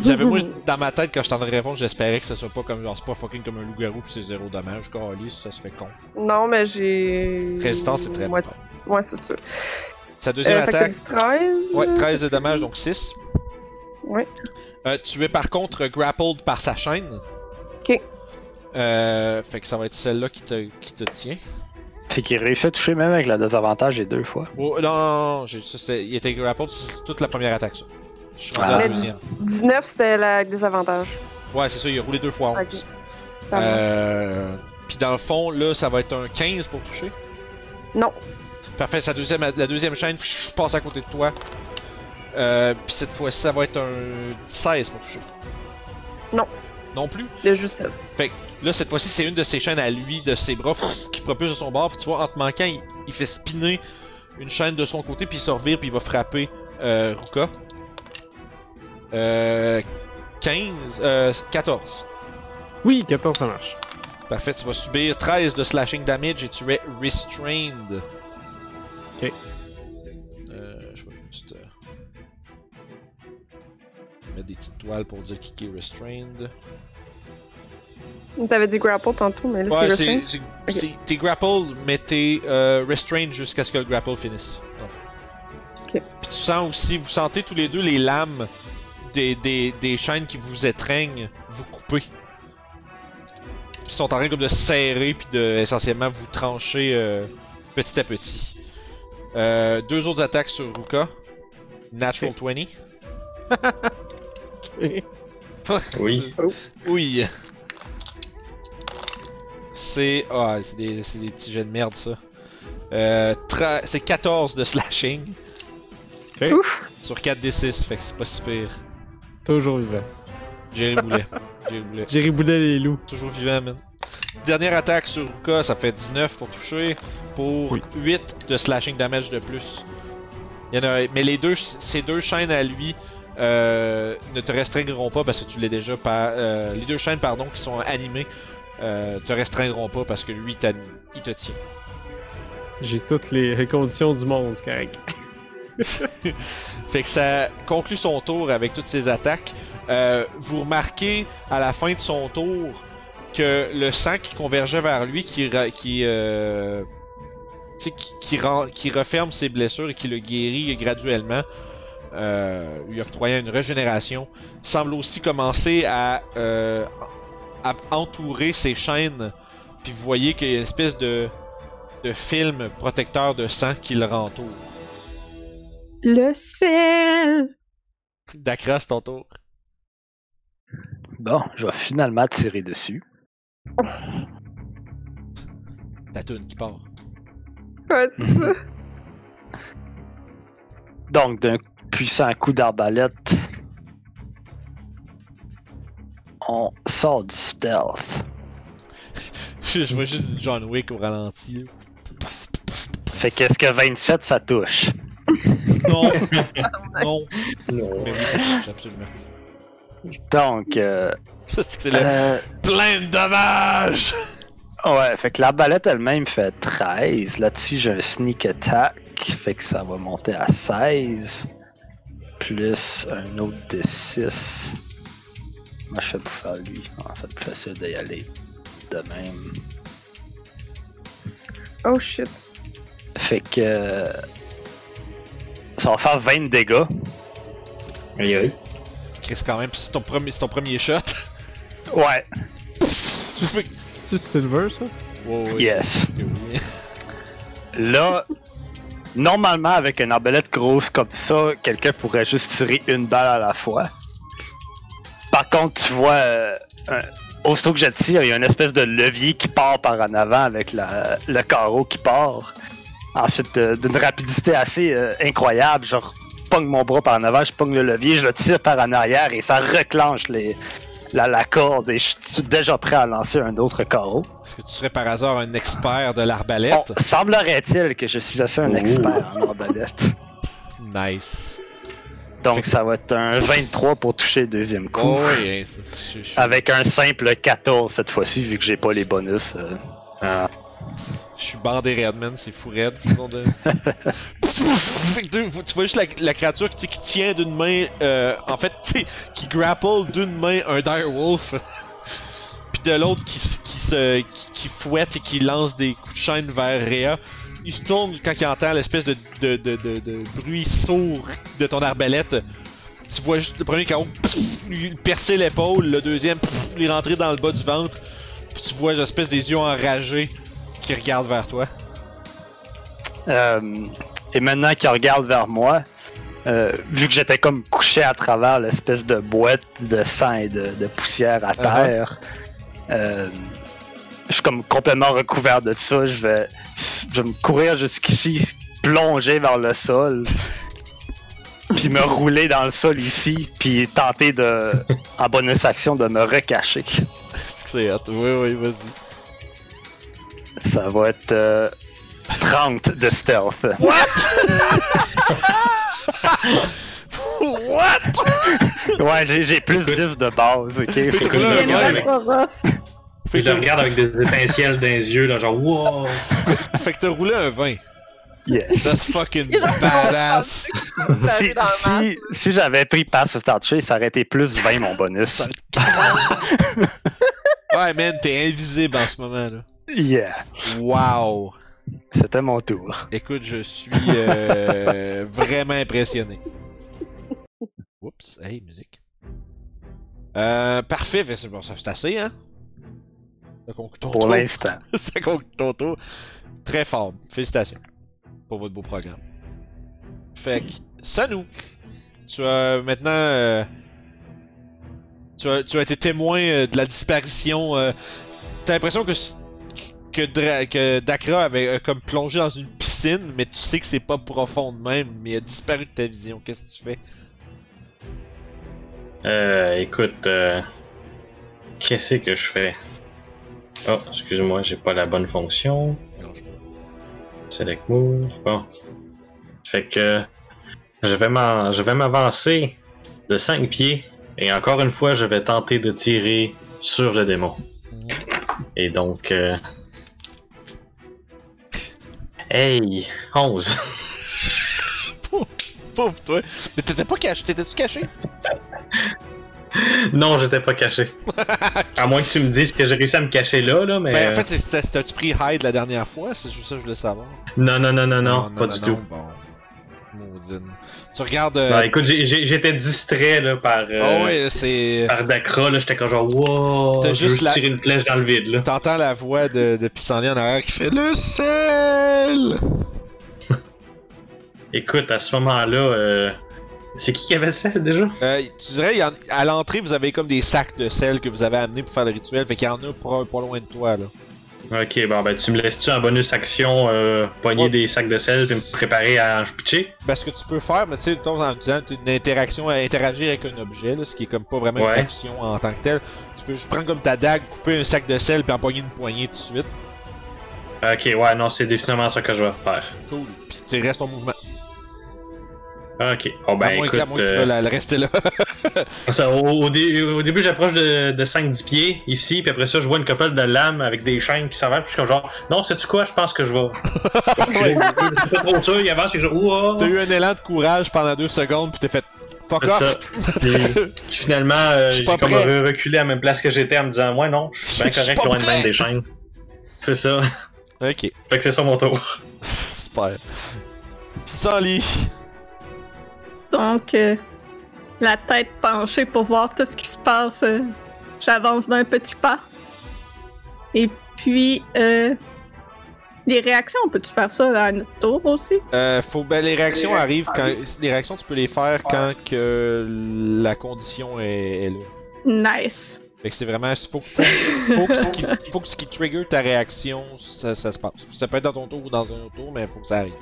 J'avais, moi, dans ma tête, quand je t'en réponds, j'espérais que ce soit pas comme, genre, c'est pas fucking comme un loup-garou pis c'est zéro dommage. Calisse, ça se fait con. Non, mais j'ai... Résistance, c'est très... Moitié... Ouais, c'est sûr. Sa deuxième euh, attaque... Fait que treize. Ouais, treize de dommage, donc six. Ouais. Euh, tu es par contre grappled par sa chaîne. Ok. Euh, fait que ça va être celle-là qui te, qui te tient. Fait qu'il réussit à toucher même avec la désavantage les deux fois. Oh, non, non, non, j'ai, ça, c'était, il était grappled, c'est toute la première attaque, ça. Je suis rendu à la deuxième. dix-neuf, c'était la désavantage. Ouais, c'est ça, il a roulé deux fois onze. Okay. Euh, Puis dans le fond, là, ça va être un quinze pour toucher. Non. Parfait, sa deuxième, la deuxième chaîne, je passe à côté de toi. Euh, Puis cette fois-ci, ça va être un seize pour toucher. Non. Non plus. De justesse. Fait que là, cette fois-ci, c'est une de ses chaînes à lui, de ses bras, qui propulse de son bord. Puis tu vois, en te manquant, il, il fait spinner une chaîne de son côté, puis il se revire, puis il va frapper euh, Ruka. Euh. quinze. Euh. quatorze. Oui, quatorze, ça marche. Parfait, tu vas subir treize de slashing damage et tu es restrained. Ok. Euh. Je vais juste. Euh... Des petites toiles pour dire qui est restrained. T'avais dit grapple tantôt, mais là ouais, c'est restrained. C'est, c'est, okay. T'es grappled, mais t'es euh, restrained jusqu'à ce que le grapple finisse. Okay. Puis tu sens aussi, vous sentez tous les deux les lames des, des, des chaînes qui vous étreignent, vous couper. Ils sont en train comme de serrer puis de essentiellement vous trancher euh, petit à petit. Euh, deux autres attaques sur Ruka. Natural okay. vingt. Oui. Oui. C'est... Ah, oh, c'est des, c'est des petits jets de merde, ça. Euh, tra... C'est quatorze de slashing. Okay. Ouf. Sur quatre d six, fait que c'est pas si pire. Toujours vivant. Jerry Boulet. Jerry Boulet. Jerry Boulet les loups. Toujours vivant, man. Dernière attaque sur Ruka, ça fait dix-neuf pour toucher. Pour oui. huit de slashing damage de plus. Il y en a... Mais les deux... ces deux chaînes à lui... Euh, ne te restreindront pas parce que tu l'es déjà par... Euh, les deux chaînes pardon, qui sont animées euh, te restreindront pas parce que lui, t'a... il te tient. J'ai toutes les conditions du monde, c'est correct. Fait que ça conclut son tour avec toutes ses attaques. Euh, vous remarquez à la fin de son tour que le sang qui convergeait vers lui, qui... qui euh... qui, qui, rend... qui referme ses blessures et qui le guérit graduellement, Euh, lui octroyant une régénération, semble aussi commencer à, euh, à entourer ses chaînes. Puis vous voyez qu'il y a une espèce de, de film protecteur de sang qui le rentoure. Le sel! Dakra, c'est ton tour. Bon, je vais finalement tirer dessus. Oh. Ta toune qui part. Quoi de ça? Donc, d'un puissant coup d'arbalète, on sort du stealth. Je vois juste John Wick au ralenti. Fait qu'est-ce que vingt-sept, ça touche? Non! Non! Non! Mais oui, ça touche, absolument. Donc, euh... Ça, c'est que c'est euh... le plein de dommages! Ouais, fait que l'arbalète elle-même fait treize. Là-dessus, j'ai un sneak attack. Fait que ça va monter à seize. Plus un autre de six. Moi, je fais pour faire lui. Ah, ça va être plus facile d'y aller de même. Oh shit. Fait que... Ça va faire vingt dégâts. Oui, oui. Chris, quand même, c'est ton premier, c'est ton premier shot. Ouais. C'est Silver, ça? Wow, ouais, yes. C'est... Là... Normalement, avec une arbalète grosse comme ça, quelqu'un pourrait juste tirer une balle à la fois. Par contre, tu vois, euh, un... aussitôt que je tire, il y a une espèce de levier qui part par en avant avec la... le carreau qui part. Ensuite, euh, d'une rapidité assez euh, incroyable, je pogne mon bras par en avant, je pogne le levier, je le tire par en arrière et ça reclenche les... la... la corde et je suis déjà prêt à lancer un autre carreau. Que tu serais par hasard un expert de l'arbalète? Oh, semblerait-il que je suis assez un expert en arbalète. Nice. Donc ça va être un vingt-trois pour toucher le deuxième coup. Oh, oui, c'est, je... Avec un simple quatorze cette fois-ci, vu que j'ai pas les bonus. Euh... Ah. Je suis bandé Redman, c'est fou Red. Sinon de... tu vois juste la, la créature qui, qui tient d'une main, euh, en fait, qui grapple d'une main un direwolf, puis de l'autre qui, qui se, qui, qui fouette et qui lance des coups de chaîne vers Réa. Il se tourne quand il entend l'espèce de, de, de, de, de bruit sourd de ton arbalète. Tu vois juste le premier K O lui percer l'épaule, le deuxième lui rentrer dans le bas du ventre. Puis tu vois l'espèce des yeux enragés qui regardent vers toi. Euh, et maintenant qu'ils regardent vers moi, euh, vu que j'étais comme couché à travers l'espèce de boîte de sang et de, de poussière à terre, uh-huh. euh, je suis comme complètement recouvert de ça, je vais, je vais me courir jusqu'ici, plonger vers le sol, puis me rouler dans le sol ici, puis tenter de, en bonus action, de me recacher. Est-ce que c'est hot? Oui, oui, vas-y. Ça va être euh, trente de stealth. What? What? Ouais, j'ai, j'ai plus dix de base, ok? Fait que je regarde. Fait que je le regarde avec des étincelles dans les yeux, là, genre wow! Fait que t'as roulé un vingt. Yes. That's fucking badass! si, si, si j'avais pris Pass Without Trace, ça aurait été plus vingt mon bonus. Ouais, man, t'es invisible en ce moment, là. Yeah. Wow! C'était mon tour. Écoute, je suis euh, vraiment impressionné. Oups, hey, musique. Euh, parfait, c'est bon, ça c'est assez, hein? Pour tour. L'instant. Ça conclut ton tour. Très fort. Félicitations pour votre beau programme. Fait que, ça nous. Tu as maintenant... Euh, tu, as, tu as été témoin euh, de la disparition. Euh, t'as l'impression que, que, Dra- que Dakra avait euh, comme plongé dans une piscine, mais tu sais que c'est pas profond de même, mais il a disparu de ta vision. Qu'est-ce que tu fais? Euh, écoute... Euh, qu'est-ce que je fais? Oh, excuse-moi, j'ai pas la bonne fonction. Select move. Bon. Fait que je vais, m'en... je vais m'avancer de cinq pieds et encore une fois, je vais tenter de tirer sur le démon. Et donc. Euh... Hey! onze! Pauvre toi! Mais t'étais pas caché? T'étais-tu caché? Non, j'étais pas caché. À moins que tu me dises que j'ai réussi à me cacher là, là, mais... Ben, en fait, c'est, c'est, c'est, t'as-tu pris hide la dernière fois? C'est juste ça que je voulais savoir. Non, non, non, non, non, non pas non, du non, tout. Bon. Maudine. Tu regardes... Euh... Non, écoute, j'ai, j'ai, j'étais distrait, là, par... Euh, oh, ouais, c'est... Par Dakra, là, j'étais comme genre, wow, t'as juste la... tirer une flèche dans le vide, là. T'entends la voix de, de Pissenlit en arrière qui fait « Le sel! » Écoute, à ce moment-là... Euh... C'est qui qui avait le sel déjà? Euh, tu dirais, il y en... à l'entrée, vous avez comme des sacs de sel que vous avez amenés pour faire le rituel, fait qu'il y en a pour un, pas loin de toi, là. Ok, bon, ben tu me laisses-tu en bonus action euh, pogner ouais. des sacs de sel puis me préparer à en pitcher? Ben, ce que tu peux faire, mais tu sais, en disant une interaction à interagir avec un objet, là, ce qui est comme pas vraiment ouais. une action en tant que telle, tu peux juste prendre comme ta dague, couper un sac de sel puis en pogner une poignée tout de suite. Ok, ouais, non, c'est définitivement ça que je vais faire. Cool, pis tu restes ton mouvement. Ok, bon ben à moins écoute... À moins que tu veux euh... rester là. Ça, au, au, dé- au début, j'approche de, de cinq dix pieds, ici, puis après ça, je vois une couple de lames avec des chaînes qui s'envolent, puis je suis comme genre... Non, sais-tu quoi? Je pense que je vais... C'est pas trop sûr, il avance, puis je... Ouah! T'as eu un élan de courage pendant deux secondes, puis t'es fait... Fuck off! Finalement, euh, j'ai comme reculé à la même place que j'étais en me disant... Ouais, non, je suis bien correct, loin de même des chaînes. C'est ça. Ok. Fait que c'est ça mon tour. Super. Pissenlit! Donc, euh, la tête penchée pour voir tout ce qui se passe, euh, j'avance d'un petit pas. Et puis, euh, les réactions, peux-tu faire ça à notre tour aussi? Euh, faut, ben, les réactions les arrivent quand... Les réactions, tu peux les faire quand que la condition est, est là. Nice. Fait que c'est vraiment... Faut, faut, faut, que, ce qui, faut que ce qui trigger ta réaction, ça, ça se passe. Ça peut être dans ton tour ou dans un autre tour, mais faut que ça arrive.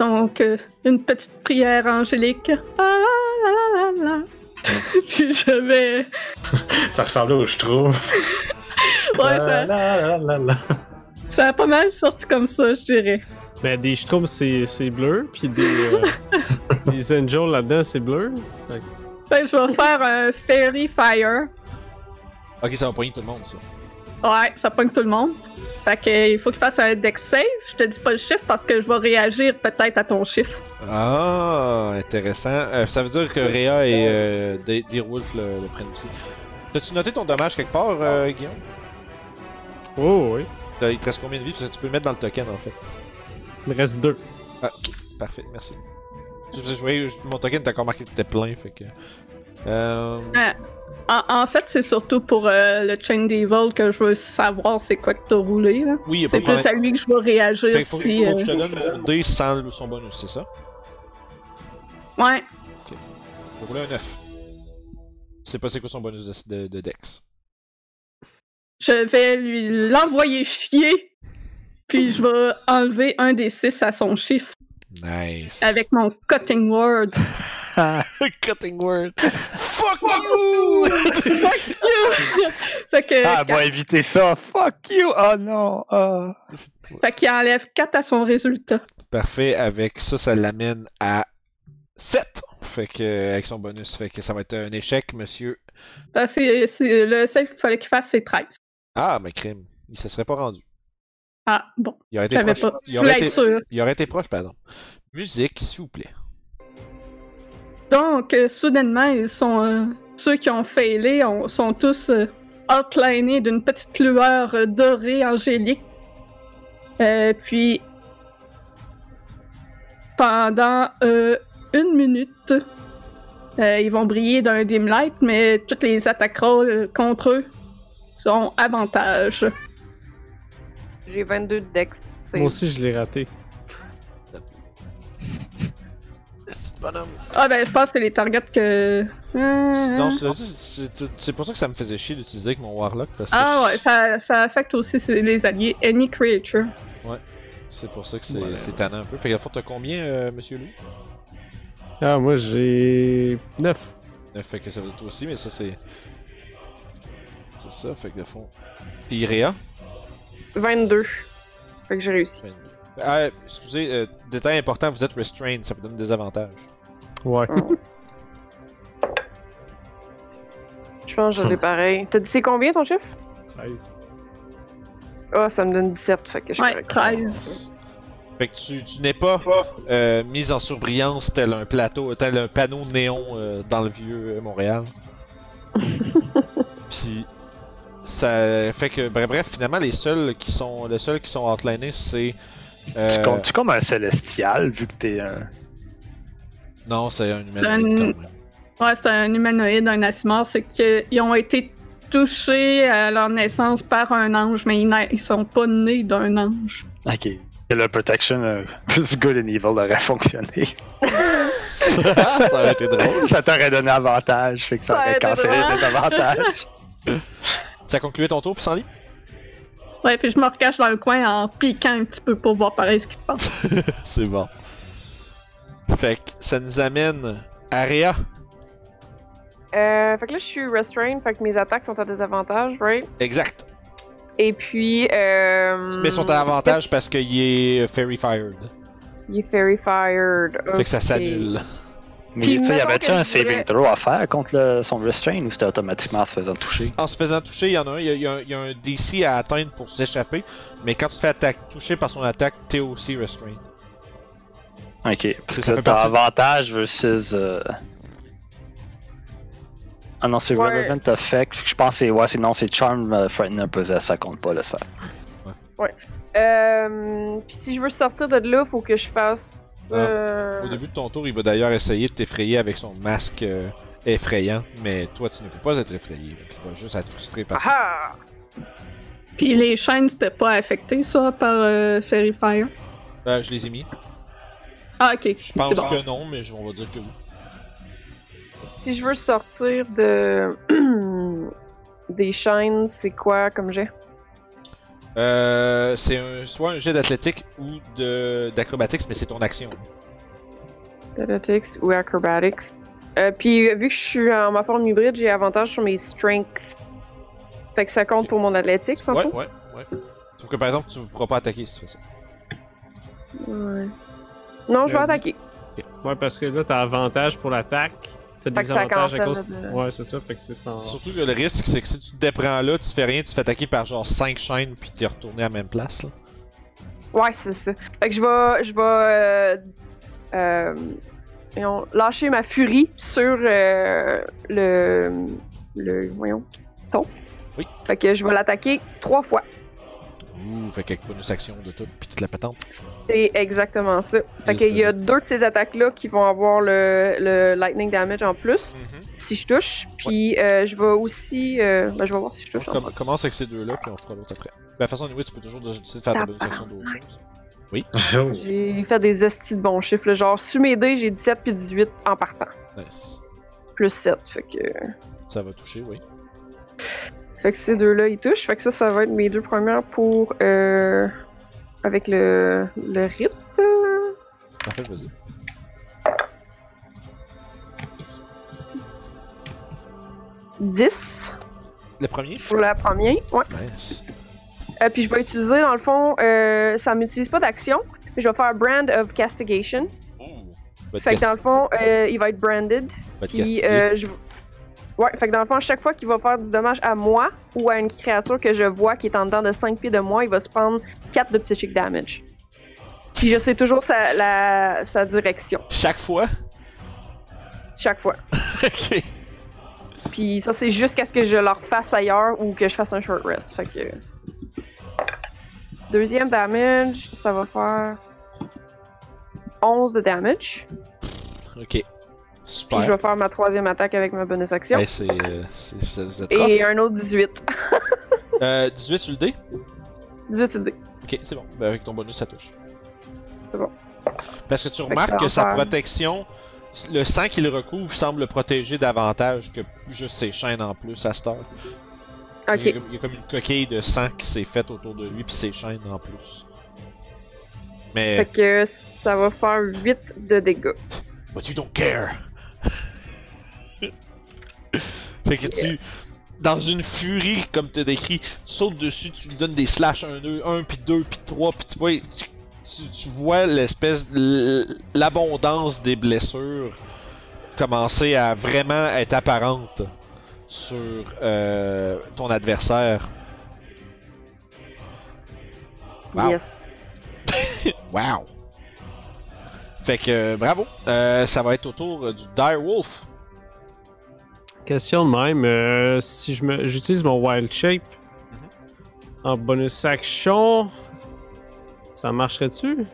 Donc, euh, une petite prière angélique. Ah, là, là, là, là. Puis je vais... Ça ressemblait au Schtroumpf. Ouais, ça... La, la, la, la. Ça a pas mal sorti comme ça, je dirais. Ben, des Schtroumpfs, c'est, c'est bleu, puis des... Euh... Les angels là-dedans, c'est bleu. Fait que je vais faire un Fairy Fire. Ok, ça va pogner tout le monde, ça. Ouais, ça pogne tout le monde. Fait que il faut qu'il fasse un deck save. Je te dis pas le chiffre parce que je vais réagir peut-être à ton chiffre. Ah, intéressant. Euh, ça veut dire que Réa et euh, Deerwolf le, le prennent aussi. T'as-tu noté ton dommage quelque part, euh, Guillaume? Oh, oui. T'as, il te reste combien de vies? Parce que tu peux le mettre dans le token, en fait. Il me reste deux. Ah, ok. Parfait, merci. Je, je, je voyais, je, mon token, t'as encore marqué que t'étais plein, fait que... Euh... Ah. En, en fait, c'est surtout pour euh, le Chain Devil que je veux savoir c'est quoi que t'as roulé. Là. Oui, c'est plus à lui que je vais réagir. Fait, faut, si... Faut euh... que je te donne mon dé sans son bonus, c'est ça? Ouais. Ok. J'ai roulé un neuf. C'est pas c'est quoi son bonus de, de, de Dex. Je vais lui l'envoyer chier, puis je vais enlever un des six à son chiffre. Nice. Avec mon cutting word. Cutting word. Fuck you! Fuck you! Fait que, ah, moi, bon, éviter ça. Fuck you! Oh non! Oh. Fait qu'il enlève quatre à son résultat. Parfait. Avec ça, ça l'amène à sept. Fait que, avec son bonus, fait que ça va être un échec, monsieur. Ben, c'est, c'est, le save qu'il fallait qu'il fasse, c'est treize. Ah, mais crime. Il se serait pas rendu. Ah, bon. Il aurait été proche. Pas. Il, aurait été, il aurait été proche, pardon. Musique, s'il vous plaît. Donc, euh, soudainement, ils sont, euh, ceux qui ont failé on, sont tous euh, outlinés d'une petite lueur euh, dorée, angélique. Euh, puis, pendant euh, une minute, euh, ils vont briller d'un dim light, mais toutes les attaques rolls contre eux sont avantage. J'ai vingt-deux de dex. C'est... Moi aussi, je l'ai raté. Bonhomme. Ah ben, je pense que les targets que... Non, c'est, c'est, c'est pour ça que ça me faisait chier d'utiliser avec mon Warlock, parce que... Ah ouais, ça, ça affecte aussi les alliés, any creature. Ouais, c'est pour ça que c'est, ouais. C'est tannant un peu. Fait que la fois, t'as combien, euh, monsieur Lou? Ah, moi j'ai... neuf. neuf, fait que ça veut dire toi aussi, mais ça c'est... C'est ça, fait que de fond... Pis Réa? vingt-deux. Fait que j'ai réussi. vingt-deux. Ah, excusez, euh, détail important, vous êtes restrained, ça vous donne des avantages. Ouais. Je pense que j'en ai pareil. T'as dit c'est combien ton chiffre? treize. Ah, oh, ça me donne dix-sept, fait que je suis correct. treize. Fait que tu, tu n'es pas euh, mise en surbrillance tel un plateau, tel un panneau néon euh, dans le vieux Montréal. Puis... ça fait que bref, bref finalement les seuls qui sont les seuls qui sont outlinés c'est euh... tu comptes-tu comme un célestial vu que t'es un non c'est un humanoïde c'est un... quand même. Ouais c'est un humanoïde un asimor c'est qu'ils ont été touchés à leur naissance par un ange mais ils, na... ils sont pas nés d'un ange. Ok. Et le Protection from Good and Evil aurait fonctionné. Ça aurait été drôle. Ça t'aurait donné avantage fait que ça, ça aurait cancellé tes avantages. Ça concluait ton tour, Pissenlit? Ouais, puis je me recache dans le coin en piquant un petit peu pour voir pareil ce qui se passe. C'est bon. Fait que ça nous amène à Réa. Euh, fait que là je suis restrained, fait que mes attaques sont à désavantage, right? Exact. Et puis euh... mais sont à avantage parce qu'il est Fairy Fired. Il est Fairy Fired, okay. Fait que ça s'annule. Mais tu sais, y avait-tu un saving dirais... throw à faire contre le, son restrain ou c'était automatiquement en se faisant toucher? En se faisant toucher, il y en a un, il y, y, y a un D C à atteindre pour s'échapper, mais quand tu te fais attaquer, toucher par son attaque, t'es aussi restrained. Ok, parce que, que t'as avantage de... versus... Euh... Ah non, c'est ouais. Relevant Effect, je pense que c'est... Ouais, c'est non, c'est Charm, uh, Frighten and Possess, ça compte pas, laisse faire. Ouais. Ouais. Euh... Pis si je veux sortir de là, faut que je fasse... Euh... Au début de ton tour, il va d'ailleurs essayer de t'effrayer avec son masque euh, effrayant, mais toi, tu ne peux pas être effrayé, donc il va juste être frustré par ça. Puis les chaînes, c'était pas affecté, ça, par euh, Fairy Fire? Ben, je les ai mis. Ah, ok. Je pense bon. Que non, mais on va dire que oui. Si je veux sortir de... des chaînes, c'est quoi comme jet? Euh, c'est un, soit un jet d'athlétique ou de, d'acrobatics, mais c'est ton action. Athletics ou acrobatics. Euh, puis vu que je suis en ma forme hybride, j'ai avantage sur mes strengths. Fait que ça compte okay. Pour mon athlétique, sans ouais, ouais, ouais. Sauf que par exemple, tu ne pourras pas attaquer si tu fais ça. Ouais. Non, euh, je vais attaquer. Okay. Ouais, parce que là, t'as avantage pour l'attaque. T'as des avantages à cause. De... Ouais, c'est ça, fait que c'est standard. Surtout que le risque, c'est que si tu te déprends là, tu fais rien, tu te fais attaquer par genre cinq chaînes, puis t'es retourné à la même place. Là. Ouais, c'est ça. Fait que je vais. Je vais. Euh, euh, voyons, lâcher ma furie sur euh, le. Le. Voyons. Ton. Oui. Fait que je vais l'attaquer trois fois. Ouh, fait quelques bonus actions de tout, puis toute la patente. C'est exactement ça. Fait qu'il y a deux de ces attaques-là qui vont avoir le, le lightning damage en plus, mm-hmm. si je touche. Puis ouais. euh, je vais aussi... Euh, ben, je vais voir si je touche. On commence avec ces deux-là, puis on fera l'autre après. Ben, de toute façon, anyway, tu peux toujours décider de faire ta bonus action d'autre chose. Oui. J'ai fait des estis de bons chiffres, là, genre sur mes dés, j'ai dix-sept puis dix-huit en partant. Nice. Plus sept, fait que... Ça va toucher, oui. Fait que ces deux-là, ils touchent. Fait que ça, ça va être mes deux premières pour... Euh, avec le, le rite. Parfait, vas-y. dix. Le premier? Pour la première, ouais. Nice. Euh, puis je vais utiliser, dans le fond, euh, ça m'utilise pas d'action, mais je vais faire Brand of Castigation. Oh. Fait que cast... dans le fond, euh, il va être branded. Puis euh, je... Ouais, fait que dans le fond, à chaque fois qu'il va faire du dommage à moi ou à une créature que je vois qui est en dedans de cinq pieds de moi, il va se prendre quatre de psychic damage. Puis je sais toujours sa, la, sa direction. Chaque fois? Chaque fois. Ok. Puis ça, c'est jusqu'à ce que je leur fasse ailleurs ou que je fasse un short rest. Fait que... Deuxième damage, ça va faire... onze de damage. Ok. Super. Puis je vais faire ma troisième attaque avec ma bonus action. Ben c'est, euh, c'est, c'est, vous êtes et off. Un autre dix-huit. euh, dix-huit sur le dé? dix-huit sur le dé. Ok, c'est bon. Ben avec ton bonus, ça touche. C'est bon. Parce que tu remarques que, que, que sa protection, le sang qu'il recouvre semble le protéger davantage que juste ses chaînes en plus à cette heure. Ok. Il y a, il y a comme une coquille de sang qui s'est faite autour de lui, puis ses chaînes en plus. Mais. Fait que ça va faire huit de dégâts. But you don't care! Fait que tu, dans une furie, comme tu as décrit, tu sautes dessus, tu lui donnes des slash un, deux, un, puis deux, puis trois, puis tu vois, tu, tu, tu vois l'espèce, l'abondance des blessures commencer à vraiment être apparente sur euh, ton adversaire. Wow. Yes. Wow! Fait que euh, bravo! Euh, ça va être au tour du Direwolf. Question de même, euh, si je me, j'utilise mon Wild Shape mm-hmm. en bonus action, ça marcherait-tu?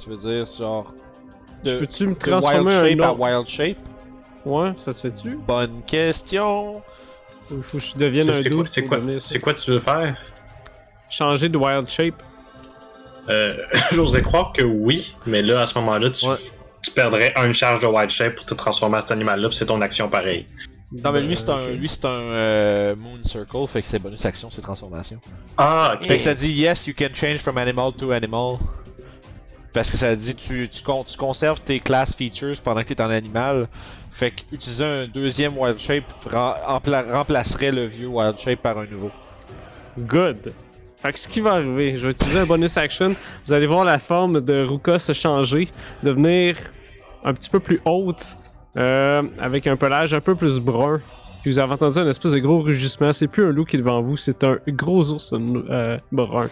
Tu veux dire, genre... De, je peux-tu me transformer en Wild Shape à Wild Shape? Ouais, ça se fait-tu? Bonne question! Il faut que je devienne c'est, un doux. C'est, c'est, c'est quoi tu veux faire? Changer de Wild Shape. Euh, j'oserais croire que oui, mais là, à ce moment-là, tu, ouais. tu perdrais une charge de Wild Shape pour te transformer en cet animal-là, puis c'est ton action pareille. Non, mais lui, c'est un, lui, c'est un euh, Moon Circle, fait que c'est bonus action, c'est transformation. Ah, ok. Fait que ça dit, yes, you can change from animal to animal. Parce que ça dit, tu, tu, tu conserves tes class features pendant que t'es en animal. Fait que utiliser un deuxième Wild Shape rem- rempla- remplacerait le vieux Wild Shape par un nouveau. Good. Fait que ce qui va arriver, je vais utiliser un bonus action. Vous allez voir la forme de Ruka se changer, devenir un petit peu plus haute. Euh, avec un pelage un peu plus brun. Puis vous avez entendu un espèce de gros rugissement. C'est plus un loup qui est devant vous, c'est un gros ours euh, brun.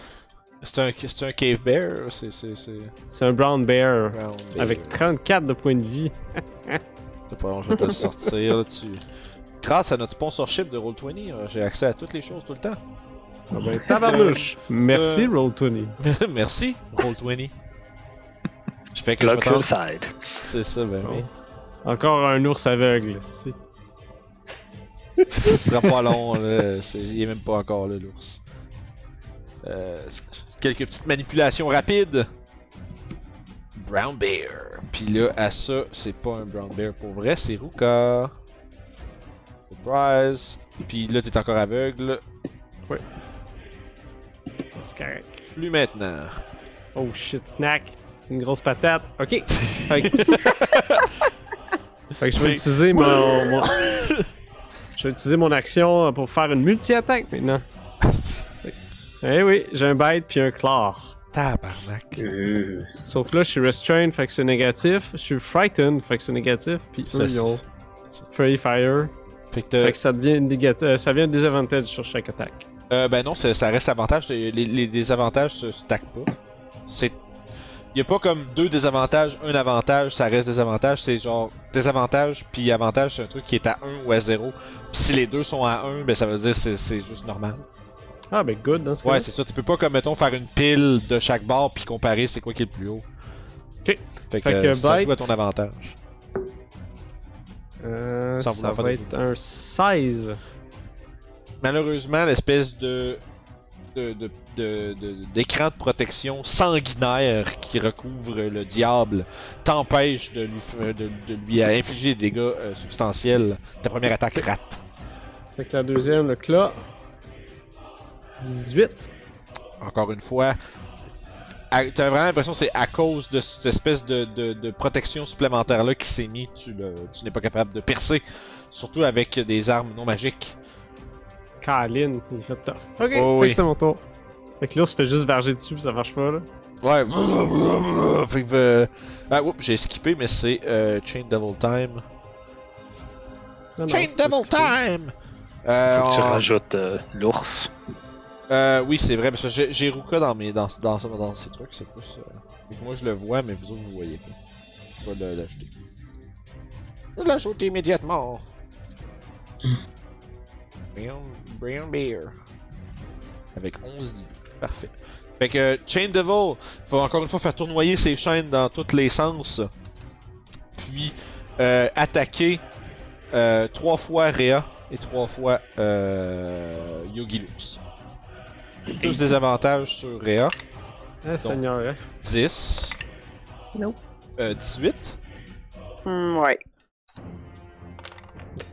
C'est un, c'est un cave bear? C'est, c'est, c'est... c'est un brown bear, brown bear avec trente-quatre de points de vie. C'est pas long, je vais te le sortir. Là, tu... Grâce à notre sponsorship de Roll vingt, j'ai accès à toutes les choses tout le temps. Ah ben, tabarnouche! Euh, Merci euh... Roll vingt. Merci Roll vingt. Je fais que je m'attends... side. C'est ça, ben oui. Oh. Encore un ours aveugle, c'ti. Ce sera pas long, là. C'est... Il est même pas encore là, l'ours. Euh... Quelques petites manipulations rapides. Brown Bear. Puis là, à ça, c'est pas un Brown Bear pour vrai, c'est Ruka. Surprise. Puis là, t'es encore aveugle. Ouais. C'est correct. Plus maintenant. Oh shit, snack. C'est une grosse patate. Ok. Fait que je vais utiliser mon, mon... je vais utiliser mon action pour faire une multi-attaque maintenant. Eh oui, j'ai un bite puis un claw. Tabarnak. Euh... Sauf là, je suis restrained, fait que c'est négatif. Je suis frightened, fait que c'est négatif. Puis eux, ils ont Fairy Fire. Fait que, fait que ça devient négatif. Ça devient un désavantage sur chaque attaque. Euh, ben non, ça, ça reste avantage. Les, les désavantages se stackent pas. C'est. Y'a pas comme deux désavantages, un avantage, ça reste désavantage. C'est genre désavantage puis avantage, c'est un truc qui est à un ou à zéro. Pis si les deux sont à un, ben ça veut dire que c'est, c'est juste normal. Ah ben good dans ce cas. Ouais, c'est ça, tu peux pas comme mettons faire une pile de chaque barre puis comparer c'est quoi qui est le plus haut. Ok. Fait, fait que, que euh, ça joue à ton avantage. Euh, ça va être un seize. Malheureusement, l'espèce de de, de, de, de d'écran de protection sanguinaire qui recouvre le diable t'empêche de lui, de, de lui infliger des dégâts euh, substantiels. Ta première attaque rate. Fait que la deuxième, le clat. dix-huit. Encore une fois, à, t'as vraiment l'impression que c'est à cause de cette espèce de, de, de protection supplémentaire là qui s'est mis, tu, le, tu n'es pas capable de percer, surtout avec des armes non magiques. Caline, il fait tough. Ok, oh, fait oui. Que c'était mon tour. Fait que l'ours fait juste varger dessus pis ça marche pas là. Ouais. Fait que euh... ah oups, j'ai skippé mais c'est euh, Chain Devil Time. Non, non, Chain Devil Time. Euh, Faut que tu on... rajoutes euh, l'ours. Euh, oui, c'est vrai, parce que j'ai, j'ai Ruka dans, mes, dans, dans, dans ces trucs, c'est quoi ça? Moi je le vois, mais vous autres vous voyez pas. Je vais l'ajouter. Je vais l'ajouter immédiatement. Brown Beer. Avec onze. Parfait. Fait que Chain Devil, faut encore une fois faire tournoyer ses chaînes dans tous les sens. Puis euh, attaquer euh, trois fois Réa et trois fois euh, Yogi l'ours. Tous des avantages sur Réa. Ah, seigneur. dix. Non. Euh, dix-huit. Mm, ouais.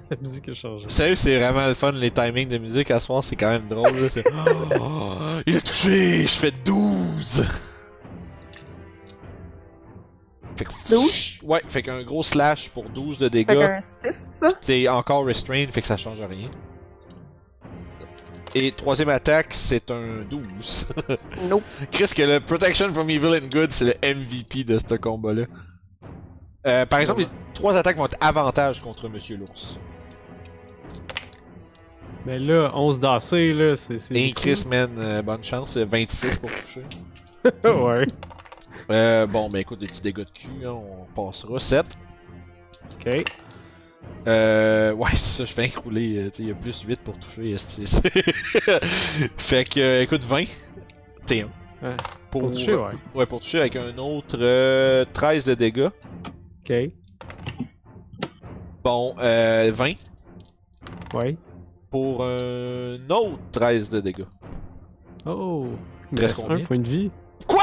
La musique a changé. Sérieux, c'est vraiment le fun, les timings de musique à ce soir, c'est quand même drôle. Là. C'est... Oh, il a touché! Je fais douze! Fait que... douze? Ouais, fait qu'un gros slash pour douze de dégâts. Fait qu'un six, ça? T'es encore restrained, fait que ça change rien. Et troisième attaque, c'est un douze. Nope. Chris, que le Protection from Evil and Good, c'est le M V P de ce combat-là. Euh, par exemple, les trois attaques vont être avantage contre Monsieur l'ours. Mais là, onze d'assez, là, c'est... c'est et Chris, man, euh, bonne chance, vingt-six pour toucher. Ouais. Euh, bon, ben écoute, des petits dégâts de cul, hein, on passera. sept. Ok. Euh. Ouais, c'est ça, je fais incrouler. Il y a plus huit pour toucher. C'est, c'est... fait que, euh, écoute, vingt. T'es un. Ouais, pour, pour toucher, ouais. Ouais, pour toucher avec un autre euh, treize de dégâts. Ok. Bon, euh. vingt. Ouais. Pour euh, un autre treize de dégâts. Oh! Il me reste un point de vie. Quoi?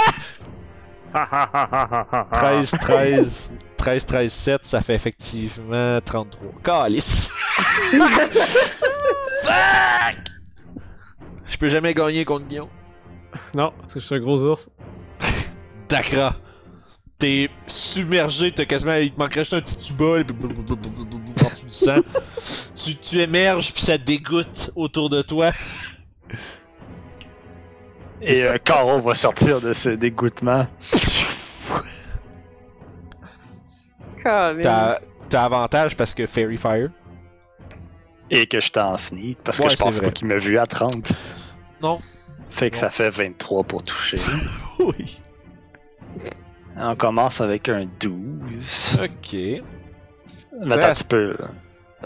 treize, treize. treize, treize, sept, ça fait effectivement trente-trois. Calice! Fuck! Je peux jamais gagner contre Guillaume. Non, parce que je suis un gros ours. Dakra, t'es submergé, t'as quasiment... il te manquerait juste un petit tuba et puis en dessous du sang. Tu, tu émerges puis ça dégoûte autour de toi. Et euh, Caro va sortir de ce dégoûtement. T'as, t'as avantage parce que Fairy Fire. Et que j'étais en sneak, parce ouais, que je pense pas qu'il m'a vu à trente. Non. Fait que non. Ça fait vingt-trois pour toucher. Oui. On commence avec un douze. Ok. Là, t'as un petit peu.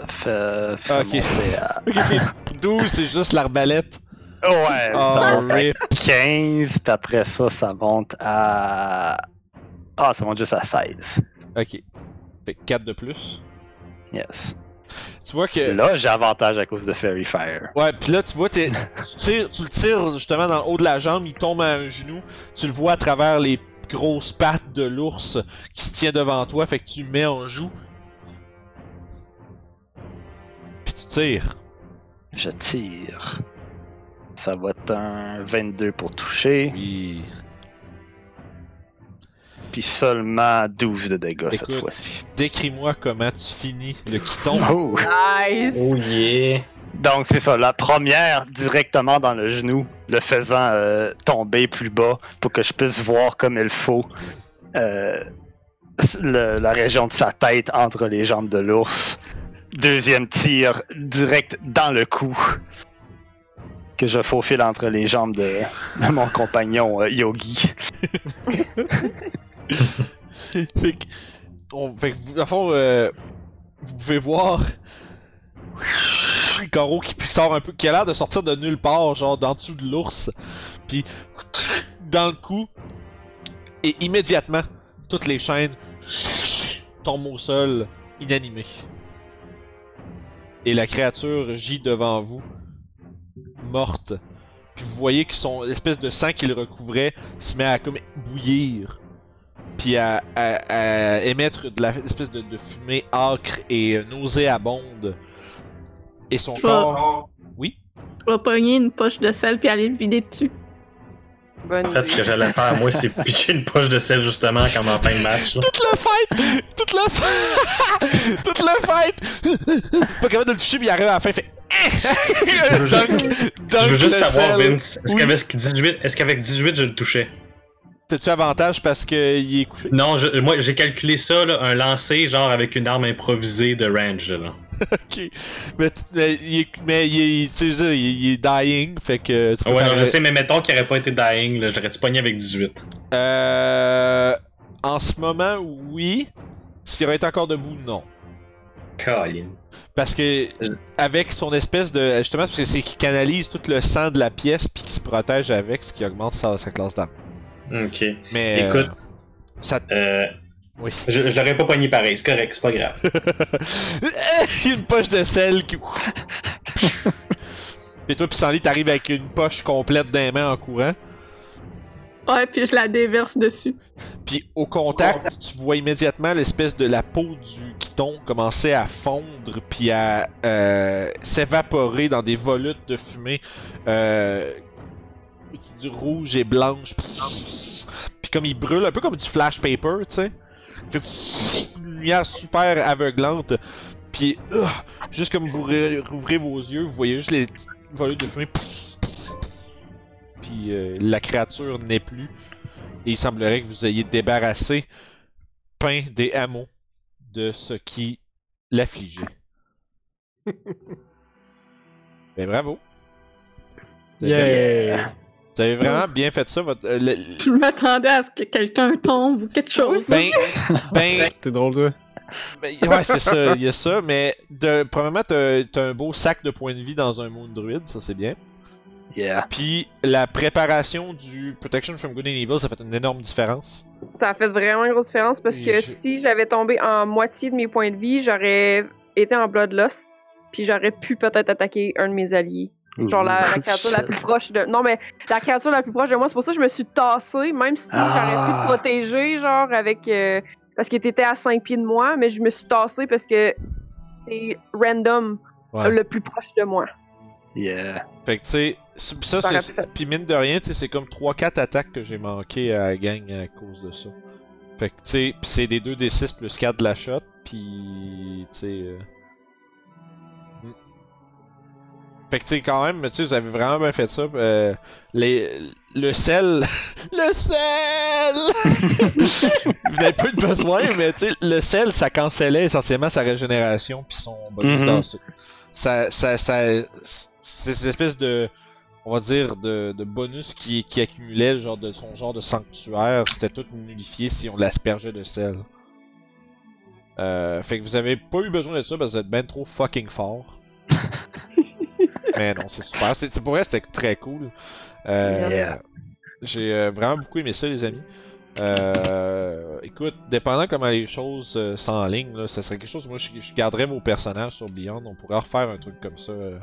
Fait. fait ok. À... okay douze, c'est juste l'arbalète. Ouais, oh, ça monte rip. À quinze, puis après ça, ça monte à. Ah, ça monte juste à seize. Ok. Fait quatre de plus. Yes. Tu vois que... là, j'ai avantage à cause de Fairy Fire. Ouais, pis là, tu vois, t'es... tu, tires, tu le tires justement dans le haut de la jambe, il tombe à un genou. Tu le vois à travers les grosses pattes de l'ours qui se tient devant toi, fait que tu mets en joue. Pis tu tires. Je tire. Ça va être un vingt-deux pour toucher. Oui. Puis seulement douze de dégâts. Écoute, cette fois-ci. Décris-moi comment tu finis le kyton. Oh. Nice! Oh yeah! Donc c'est ça, la première directement dans le genou, le faisant euh, tomber plus bas pour que je puisse voir comme il faut euh, le, la région de sa tête entre les jambes de l'ours. Deuxième tir, direct dans le cou, que je faufile entre les jambes de, de mon compagnon euh, Yogi. Fait que, on, fait que, à fond, euh, vous pouvez voir Garo qui sort un peu, qui a l'air de sortir de nulle part, genre d'en dessous de l'ours, puis dans le cou, et immédiatement, toutes les chaînes tombent au sol, inanimées. Et la créature gît devant vous, morte. Puis vous voyez que son espèce de sang qui le recouvrait se met à comme bouillir, puis à, à, à émettre de l'espèce de, de fumée âcre et nauséabonde. Et son corps... Oui? Tu vas pogner une poche de sel puis aller le vider dessus. Bonne en fait, vie. Ce que j'allais faire, moi, c'est pitcher une poche de sel, justement, comme en fin de match. Là. Toute la fête! Toute la fête! Toute la fête! Pas capable de le toucher, puis il arrive à la fin, il fait... je veux, dunk, juste... Dunk je veux juste savoir, sel. Vince, est-ce, oui. qu'avec dix-huit... est-ce qu'avec dix-huit, je le touchais? T'as-tu avantage parce qu'il est couché? Non, je... moi, j'ai calculé ça, là, un lancer, genre, avec une arme improvisée de range, là. Ok, mais, mais, il, mais il, tu sais, il, il est dying, fait que... Tu peux ouais, non, je sais, mais mettons qu'il aurait pas été dying, là, j'aurais-tu pogné avec dix-huit? Euh... En ce moment, oui. S'il aurait été encore debout, non. Colin. Parce que, avec son espèce de... Justement, parce que c'est qu'il canalise tout le sang de la pièce, puis qu'il se protège avec, ce qui augmente sa, sa classe d'armes. Ok. Mais, écoute... Euh, ça... Euh... Oui. Je, je l'aurais pas pogné pareil, c'est correct, c'est pas grave. Une poche de sel qui... Et toi, Pissenlit, t'arrives avec une poche complète d'un main en courant. Ouais, puis je la déverse dessus. Puis au contact, tu vois immédiatement l'espèce de la peau du kyton commencer à fondre, puis à euh, s'évaporer dans des volutes de fumée. Euh, du rouge et blanche. Puis comme il brûle, un peu comme du flash paper, tu sais. Il fait une lumière super aveuglante, puis euh, juste comme vous rouvrez vos yeux, vous voyez juste les petites volutes de fumée, puis euh, la créature n'est plus, et il semblerait que vous ayez débarrassé Pain-des-Hameaux de ce qui l'affligeait. Ben bravo! Yeah! Vous avez vraiment bien fait ça, votre... Euh, le... Je m'attendais à ce que quelqu'un tombe ou quelque chose. Ben, ben... T'es drôle, toi. Ben, ouais, c'est ça, il y a ça, mais... De, premièrement, t'as, t'as un beau sac de points de vie dans un moon druide, ça c'est bien. Yeah. Puis, la préparation du Protection from Good and Evil, ça a fait une énorme différence. Ça a fait vraiment une grosse différence, parce que je... si j'avais tombé en moitié de mes points de vie, j'aurais été en Bloodlust, puis j'aurais pu peut-être attaquer un de mes alliés. Genre la, la créature la plus proche de... Non, mais la créature la plus proche de moi, c'est pour ça que je me suis tassée, même si ah. j'aurais pu te protéger, genre, avec... Euh, parce que t'étais à cinq pieds de moi, mais je me suis tassée parce que c'est random, ouais. Le plus proche de moi. Yeah. Fait que, tu sais, ça, ça c'est... Puis mine de rien, tu sais, c'est comme trois quatre attaques que j'ai manquées à la gang à cause de ça. Fait que, tu sais, pis c'est des deux D six plus quatre de la shot, pis... Tu sais... Euh... Fait que tu sais, quand même, tu sais, vous avez vraiment bien fait ça. Euh, les, le sel... le sel! Vous n'avez plus de besoin, mais tu sais, le sel, ça cancellait essentiellement sa régénération pis son bonus d'assaut. Ça, ça, ça... C'est cette espèce de... On va dire, de, de bonus qui, qui accumulait genre de son genre de sanctuaire. C'était tout nullifié si on l'aspergeait de sel. Euh, fait que vous avez pas eu besoin de ça parce que vous êtes ben trop fucking fort. Mais non, c'est super. C'est, c'est pour vrai, c'était très cool. Euh, yeah. J'ai euh, vraiment beaucoup aimé ça, les amis. Euh, écoute, dépendant comment les choses euh, s'enlignent, là, ça serait quelque chose. Moi, je, je garderais vos personnages sur Beyond. On pourrait refaire un truc comme ça. Euh,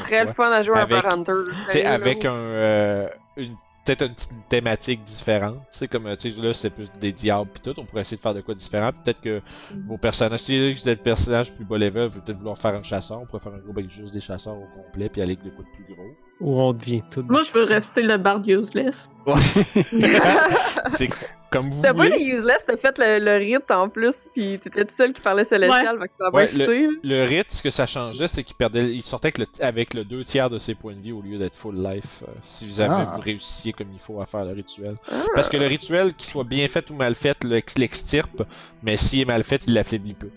très fun à jouer avec, à Hunter. C'est avec un, euh, une, peut-être une petite thématique différente. T'sais, comme t'sais, là, c'est plus des diables pis tout. On pourrait essayer de faire de quoi différent. Peut-être que vos personnages, si vous êtes personnage plus bas level, peut-être vouloir faire un chasseur. On pourrait faire un groupe avec juste des chasseurs au complet puis aller avec des coups de plus gros. Ou on devient tout. Moi, je veux rester le bard useless. Ouais. C'est comme vous. T'as voulez. Pas les useless, t'as fait le, le rite en plus, pis t'étais tout seul qui parlait célestial, ouais. Ça ouais, le, le rite, ce que ça changeait, c'est qu'il perdait, il sortait avec le, avec le deux tiers de ses points de vie au lieu d'être full life, euh, si vous, avez, ah. vous réussissiez comme il faut à faire le rituel. Ah. Parce que le rituel, qu'il soit bien fait ou mal fait, l'extirpe, mais s'il est mal fait, il l'affaiblit peu.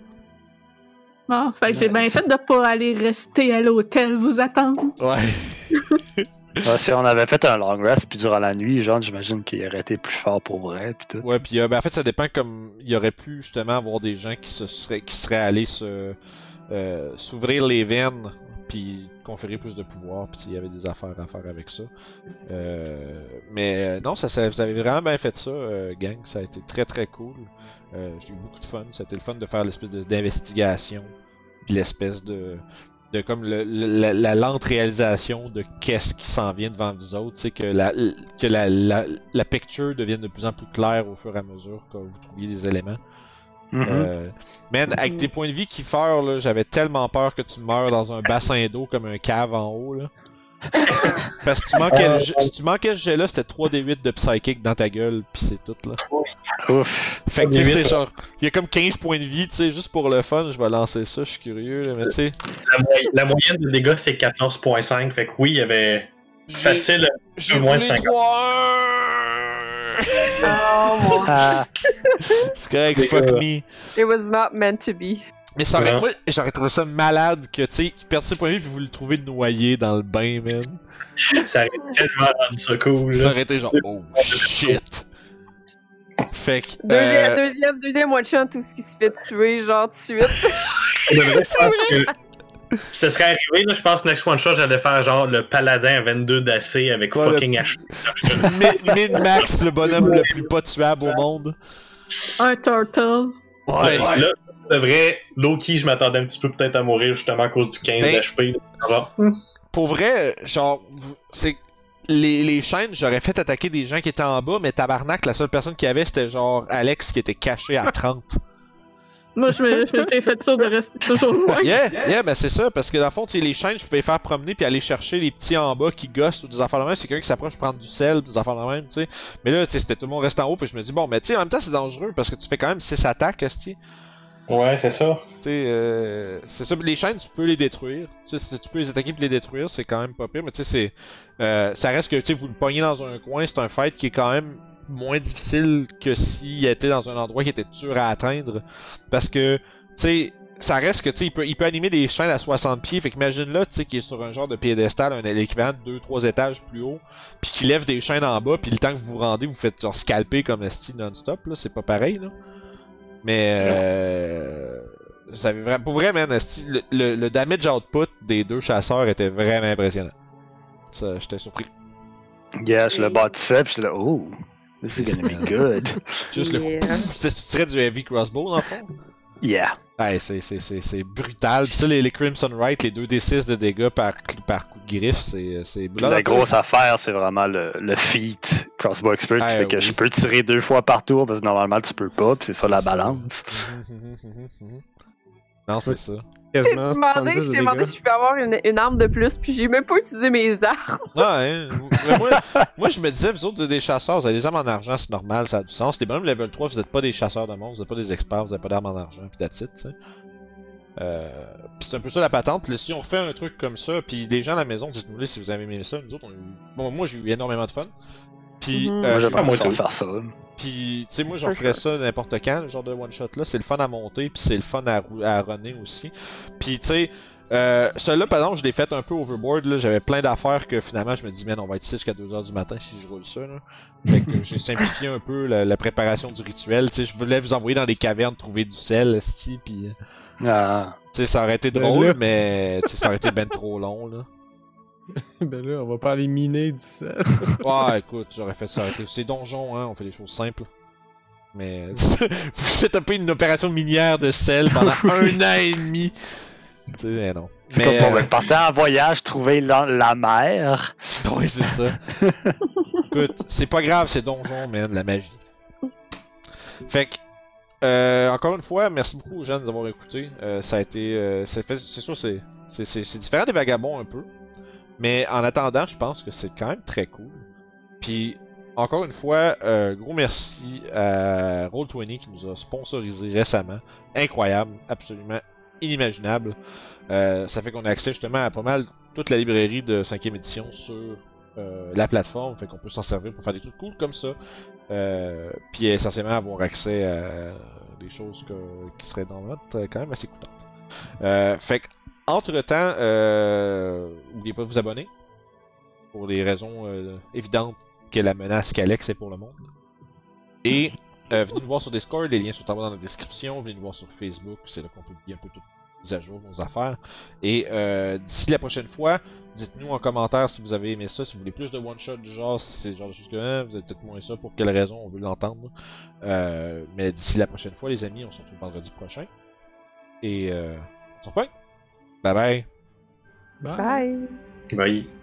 Ah, fait que ouais, j'ai bien c'est... fait de pas aller rester à l'hôtel, vous attendre. Ouais. Ouais, si on avait fait un long rest, puis durant la nuit, genre, j'imagine qu'il aurait été plus fort pour vrai, pis tout. Ouais, pis euh, ben, en fait, ça dépend comme... Il aurait pu, justement, avoir des gens qui se seraient, qui seraient allés se... Euh, s'ouvrir les veines, puis conférer plus de pouvoir, pis il y avait des affaires à faire avec ça. Euh, mais non, ça, ça, vous avez vraiment bien fait ça, euh, gang. Ça a été très très cool. Euh, j'ai eu beaucoup de fun. C'était le fun de faire l'espèce de, d'investigation, puis l'espèce de... de comme le, la, la lente réalisation de qu'est-ce qui s'en vient devant vous autres, c'est que la que la, la, la picture devienne de plus en plus claire au fur et à mesure que vous trouviez des éléments. Mm-hmm. Euh, man, mm-hmm. Avec tes points de vie qui feurent, là, j'avais tellement peur que tu meurs dans un bassin d'eau comme un cave en haut, là. Parce que tu manquais euh, le, si tu manquais ce jet-là, c'était trois d huit de psychic dans ta gueule, pis c'est tout, là. Ouf! Fait que c'est genre, il y a comme quinze points de vie, tu sais, juste pour le fun, je vais lancer ça, je suis curieux, là, mais tu sais. La, la moyenne de dégâts, c'est quatorze virgule cinq, fait que oui, il y avait facile, j'ai, j'ai moins de cinquante. Oh mon dieu! C'est correct, fuck me. It was not meant to be. Mais ça aurait, moi, j'aurais trouvé ça malade que, tu sais, qu'il perde ses points de vie puis vous le trouvez noyé dans le bain, man. Ça aurait tellement rendu ça cool, là. Ça aurait été genre, oh shit. Fait que. Deuxième, euh... deuxième, deuxième one-shot, tout ce qui se fait tuer, genre, tout de suite. Je devrais faire que. Ce serait arrivé, là, je pense, next one-shot, j'allais faire genre le paladin à vingt-deux d'A C avec ouais, fucking H. Le... Mid-max, le bonhomme le plus pas tuable au monde. Un turtle. Ouais, ouais. Là, de vrai, Loki, je m'attendais un petit peu peut-être à mourir justement à cause du quinze ben, d'H P. Genre. Pour vrai, genre, c'est les, les chaînes, j'aurais fait attaquer des gens qui étaient en bas, mais tabarnak, la seule personne qu'il y avait, c'était genre Alex qui était caché à trente. Moi, je j'ai fait sûr de rester toujours loin. Yeah, yeah, ben c'est ça, parce que dans le fond, les chaînes, je pouvais faire promener puis aller chercher les petits en bas qui gossent ou des affaires de même. C'est quelqu'un qui s'approche prendre du sel, des affaires de même, tu sais. Mais là, c'était tout le monde restait en haut, puis je me dis, bon, mais tu sais, en même temps, c'est dangereux parce que tu fais quand même six attaques, esti. Ouais, c'est ça. Tu sais, euh, c'est ça. Les chaînes, tu peux les détruire. Tu sais, tu peux les attaquer et les détruire, c'est quand même pas pire. Mais tu sais, c'est, euh, ça reste que tu sais, vous le pognez dans un coin, c'est un fight qui est quand même moins difficile que s'il était dans un endroit qui était dur à atteindre, parce que tu sais, ça reste que tu sais, il peut, il peut animer des chaînes à soixante pieds. Fait qu'imagine là, tu sais, qu'il est sur un genre de piédestal, un équivalent de deux trois étages plus haut, puis qu'il lève des chaînes en bas, puis le temps que vous vous rendez, vous faites genre scalper comme esti non-stop. Là, c'est pas pareil, là. Mais euh, ça avait vraiment, pour vrai, man, le, le, le damage output des deux chasseurs était vraiment impressionnant. Ça, j'étais surpris. Yeah, je le bâtissais pis j'étais là, oh, this is gonna be good. Juste yeah. Le coup, tu tirais du heavy crossbow dans le fond? Yeah. Ouais, c'est, c'est, c'est, c'est brutal. Pis ça, les, les Crimson Rite, les deux d six de dégâts par, par coup de griffe, c'est... c'est la grosse affaire, c'est vraiment le, le feat crossbow expert, ah, fait oui. Que je peux tirer deux fois par tour, parce que normalement tu peux pas, pis c'est ça la balance. Non, c'est ça. J'ai demandé, je t'ai demandé si je peux avoir une, une arme de plus, puis j'ai même pas utilisé mes armes. Ah, hein. moi, moi, je me disais, vous autres, vous êtes des chasseurs, vous avez des armes en argent, c'est normal, ça a du sens. Les bonhommes level trois, vous êtes pas des chasseurs de monde, vous êtes pas des experts, vous avez pas d'armes en argent, pis that's it, tu sais. Euh, pis c'est un peu ça la patente. Puis si on refait un truc comme ça, puis les gens à la maison, dites-nous si vous avez aimé ça, nous autres, on a eu. Bon, moi, j'ai eu énormément de fun. Pis, mm-hmm. euh, j'ai pas moi de faire ça. Pis, tu sais, moi, j'en ferais ça n'importe quand, le genre de one-shot là. C'est le fun à monter, pis c'est le fun à, rou- à runner aussi. Pis, tu sais, euh, celui-là, par exemple, je l'ai fait un peu overboard, là. J'avais plein d'affaires que finalement, je me dis, man, on va être ici jusqu'à deux heures du matin si je roule ça, là. Fait que j'ai simplifié un peu la, la préparation du rituel. Tu sais, je voulais vous envoyer dans des cavernes trouver du sel, sti, pis. Ah. Tu sais, ça aurait été drôle, ben mais, tu sais, ça aurait été ben trop long, là. Ben là, on va pas aller miner du sel. Ouais, écoute, j'aurais fait ça. C'est donjon, hein, on fait des choses simples. Mais vous faites un peu une opération minière de sel pendant un an et demi. Tu sais, mais non. C'est mais comme euh... on partait en voyage, trouver la, la mer. Ouais, c'est ça. Écoute, c'est pas grave, c'est donjon, man, la magie. Fait que. Euh, encore une fois, merci beaucoup aux gens de nous avoir écoutés. Euh, ça a été. Euh, c'est, fait, c'est sûr, c'est, c'est, c'est, c'est différent des vagabonds un peu. Mais en attendant, je pense que c'est quand même très cool. Puis, encore une fois, euh, gros merci à Roll vingt qui nous a sponsorisé récemment. Incroyable, absolument inimaginable. Euh, ça fait qu'on a accès justement à pas mal toute la librairie de cinquième édition sur euh, la plateforme. Fait qu'on peut s'en servir pour faire des trucs cool comme ça. Euh, puis essentiellement avoir accès à des choses que, qui seraient dans notre quand même assez coûtantes. Euh, fait qu'entre-temps, euh, n'oubliez pas de vous abonner. Pour des raisons euh, évidentes que la menace qu'Alex est pour le monde. Et euh, venez nous voir sur Discord, les liens sont en bas dans la description. Venez nous voir sur Facebook, c'est là qu'on publie un peu toutes les à jour nos affaires. Et euh, d'ici la prochaine fois, dites-nous en commentaire si vous avez aimé ça, si vous voulez plus de one-shot du genre, si c'est le genre de choses que hein, vous avez peut-être moins ça, pour quelle raison on veut l'entendre. Euh, mais d'ici la prochaine fois, les amis, on se retrouve vendredi prochain. Et euh, on se reprend. Bye bye. Bye. Bye. Bye.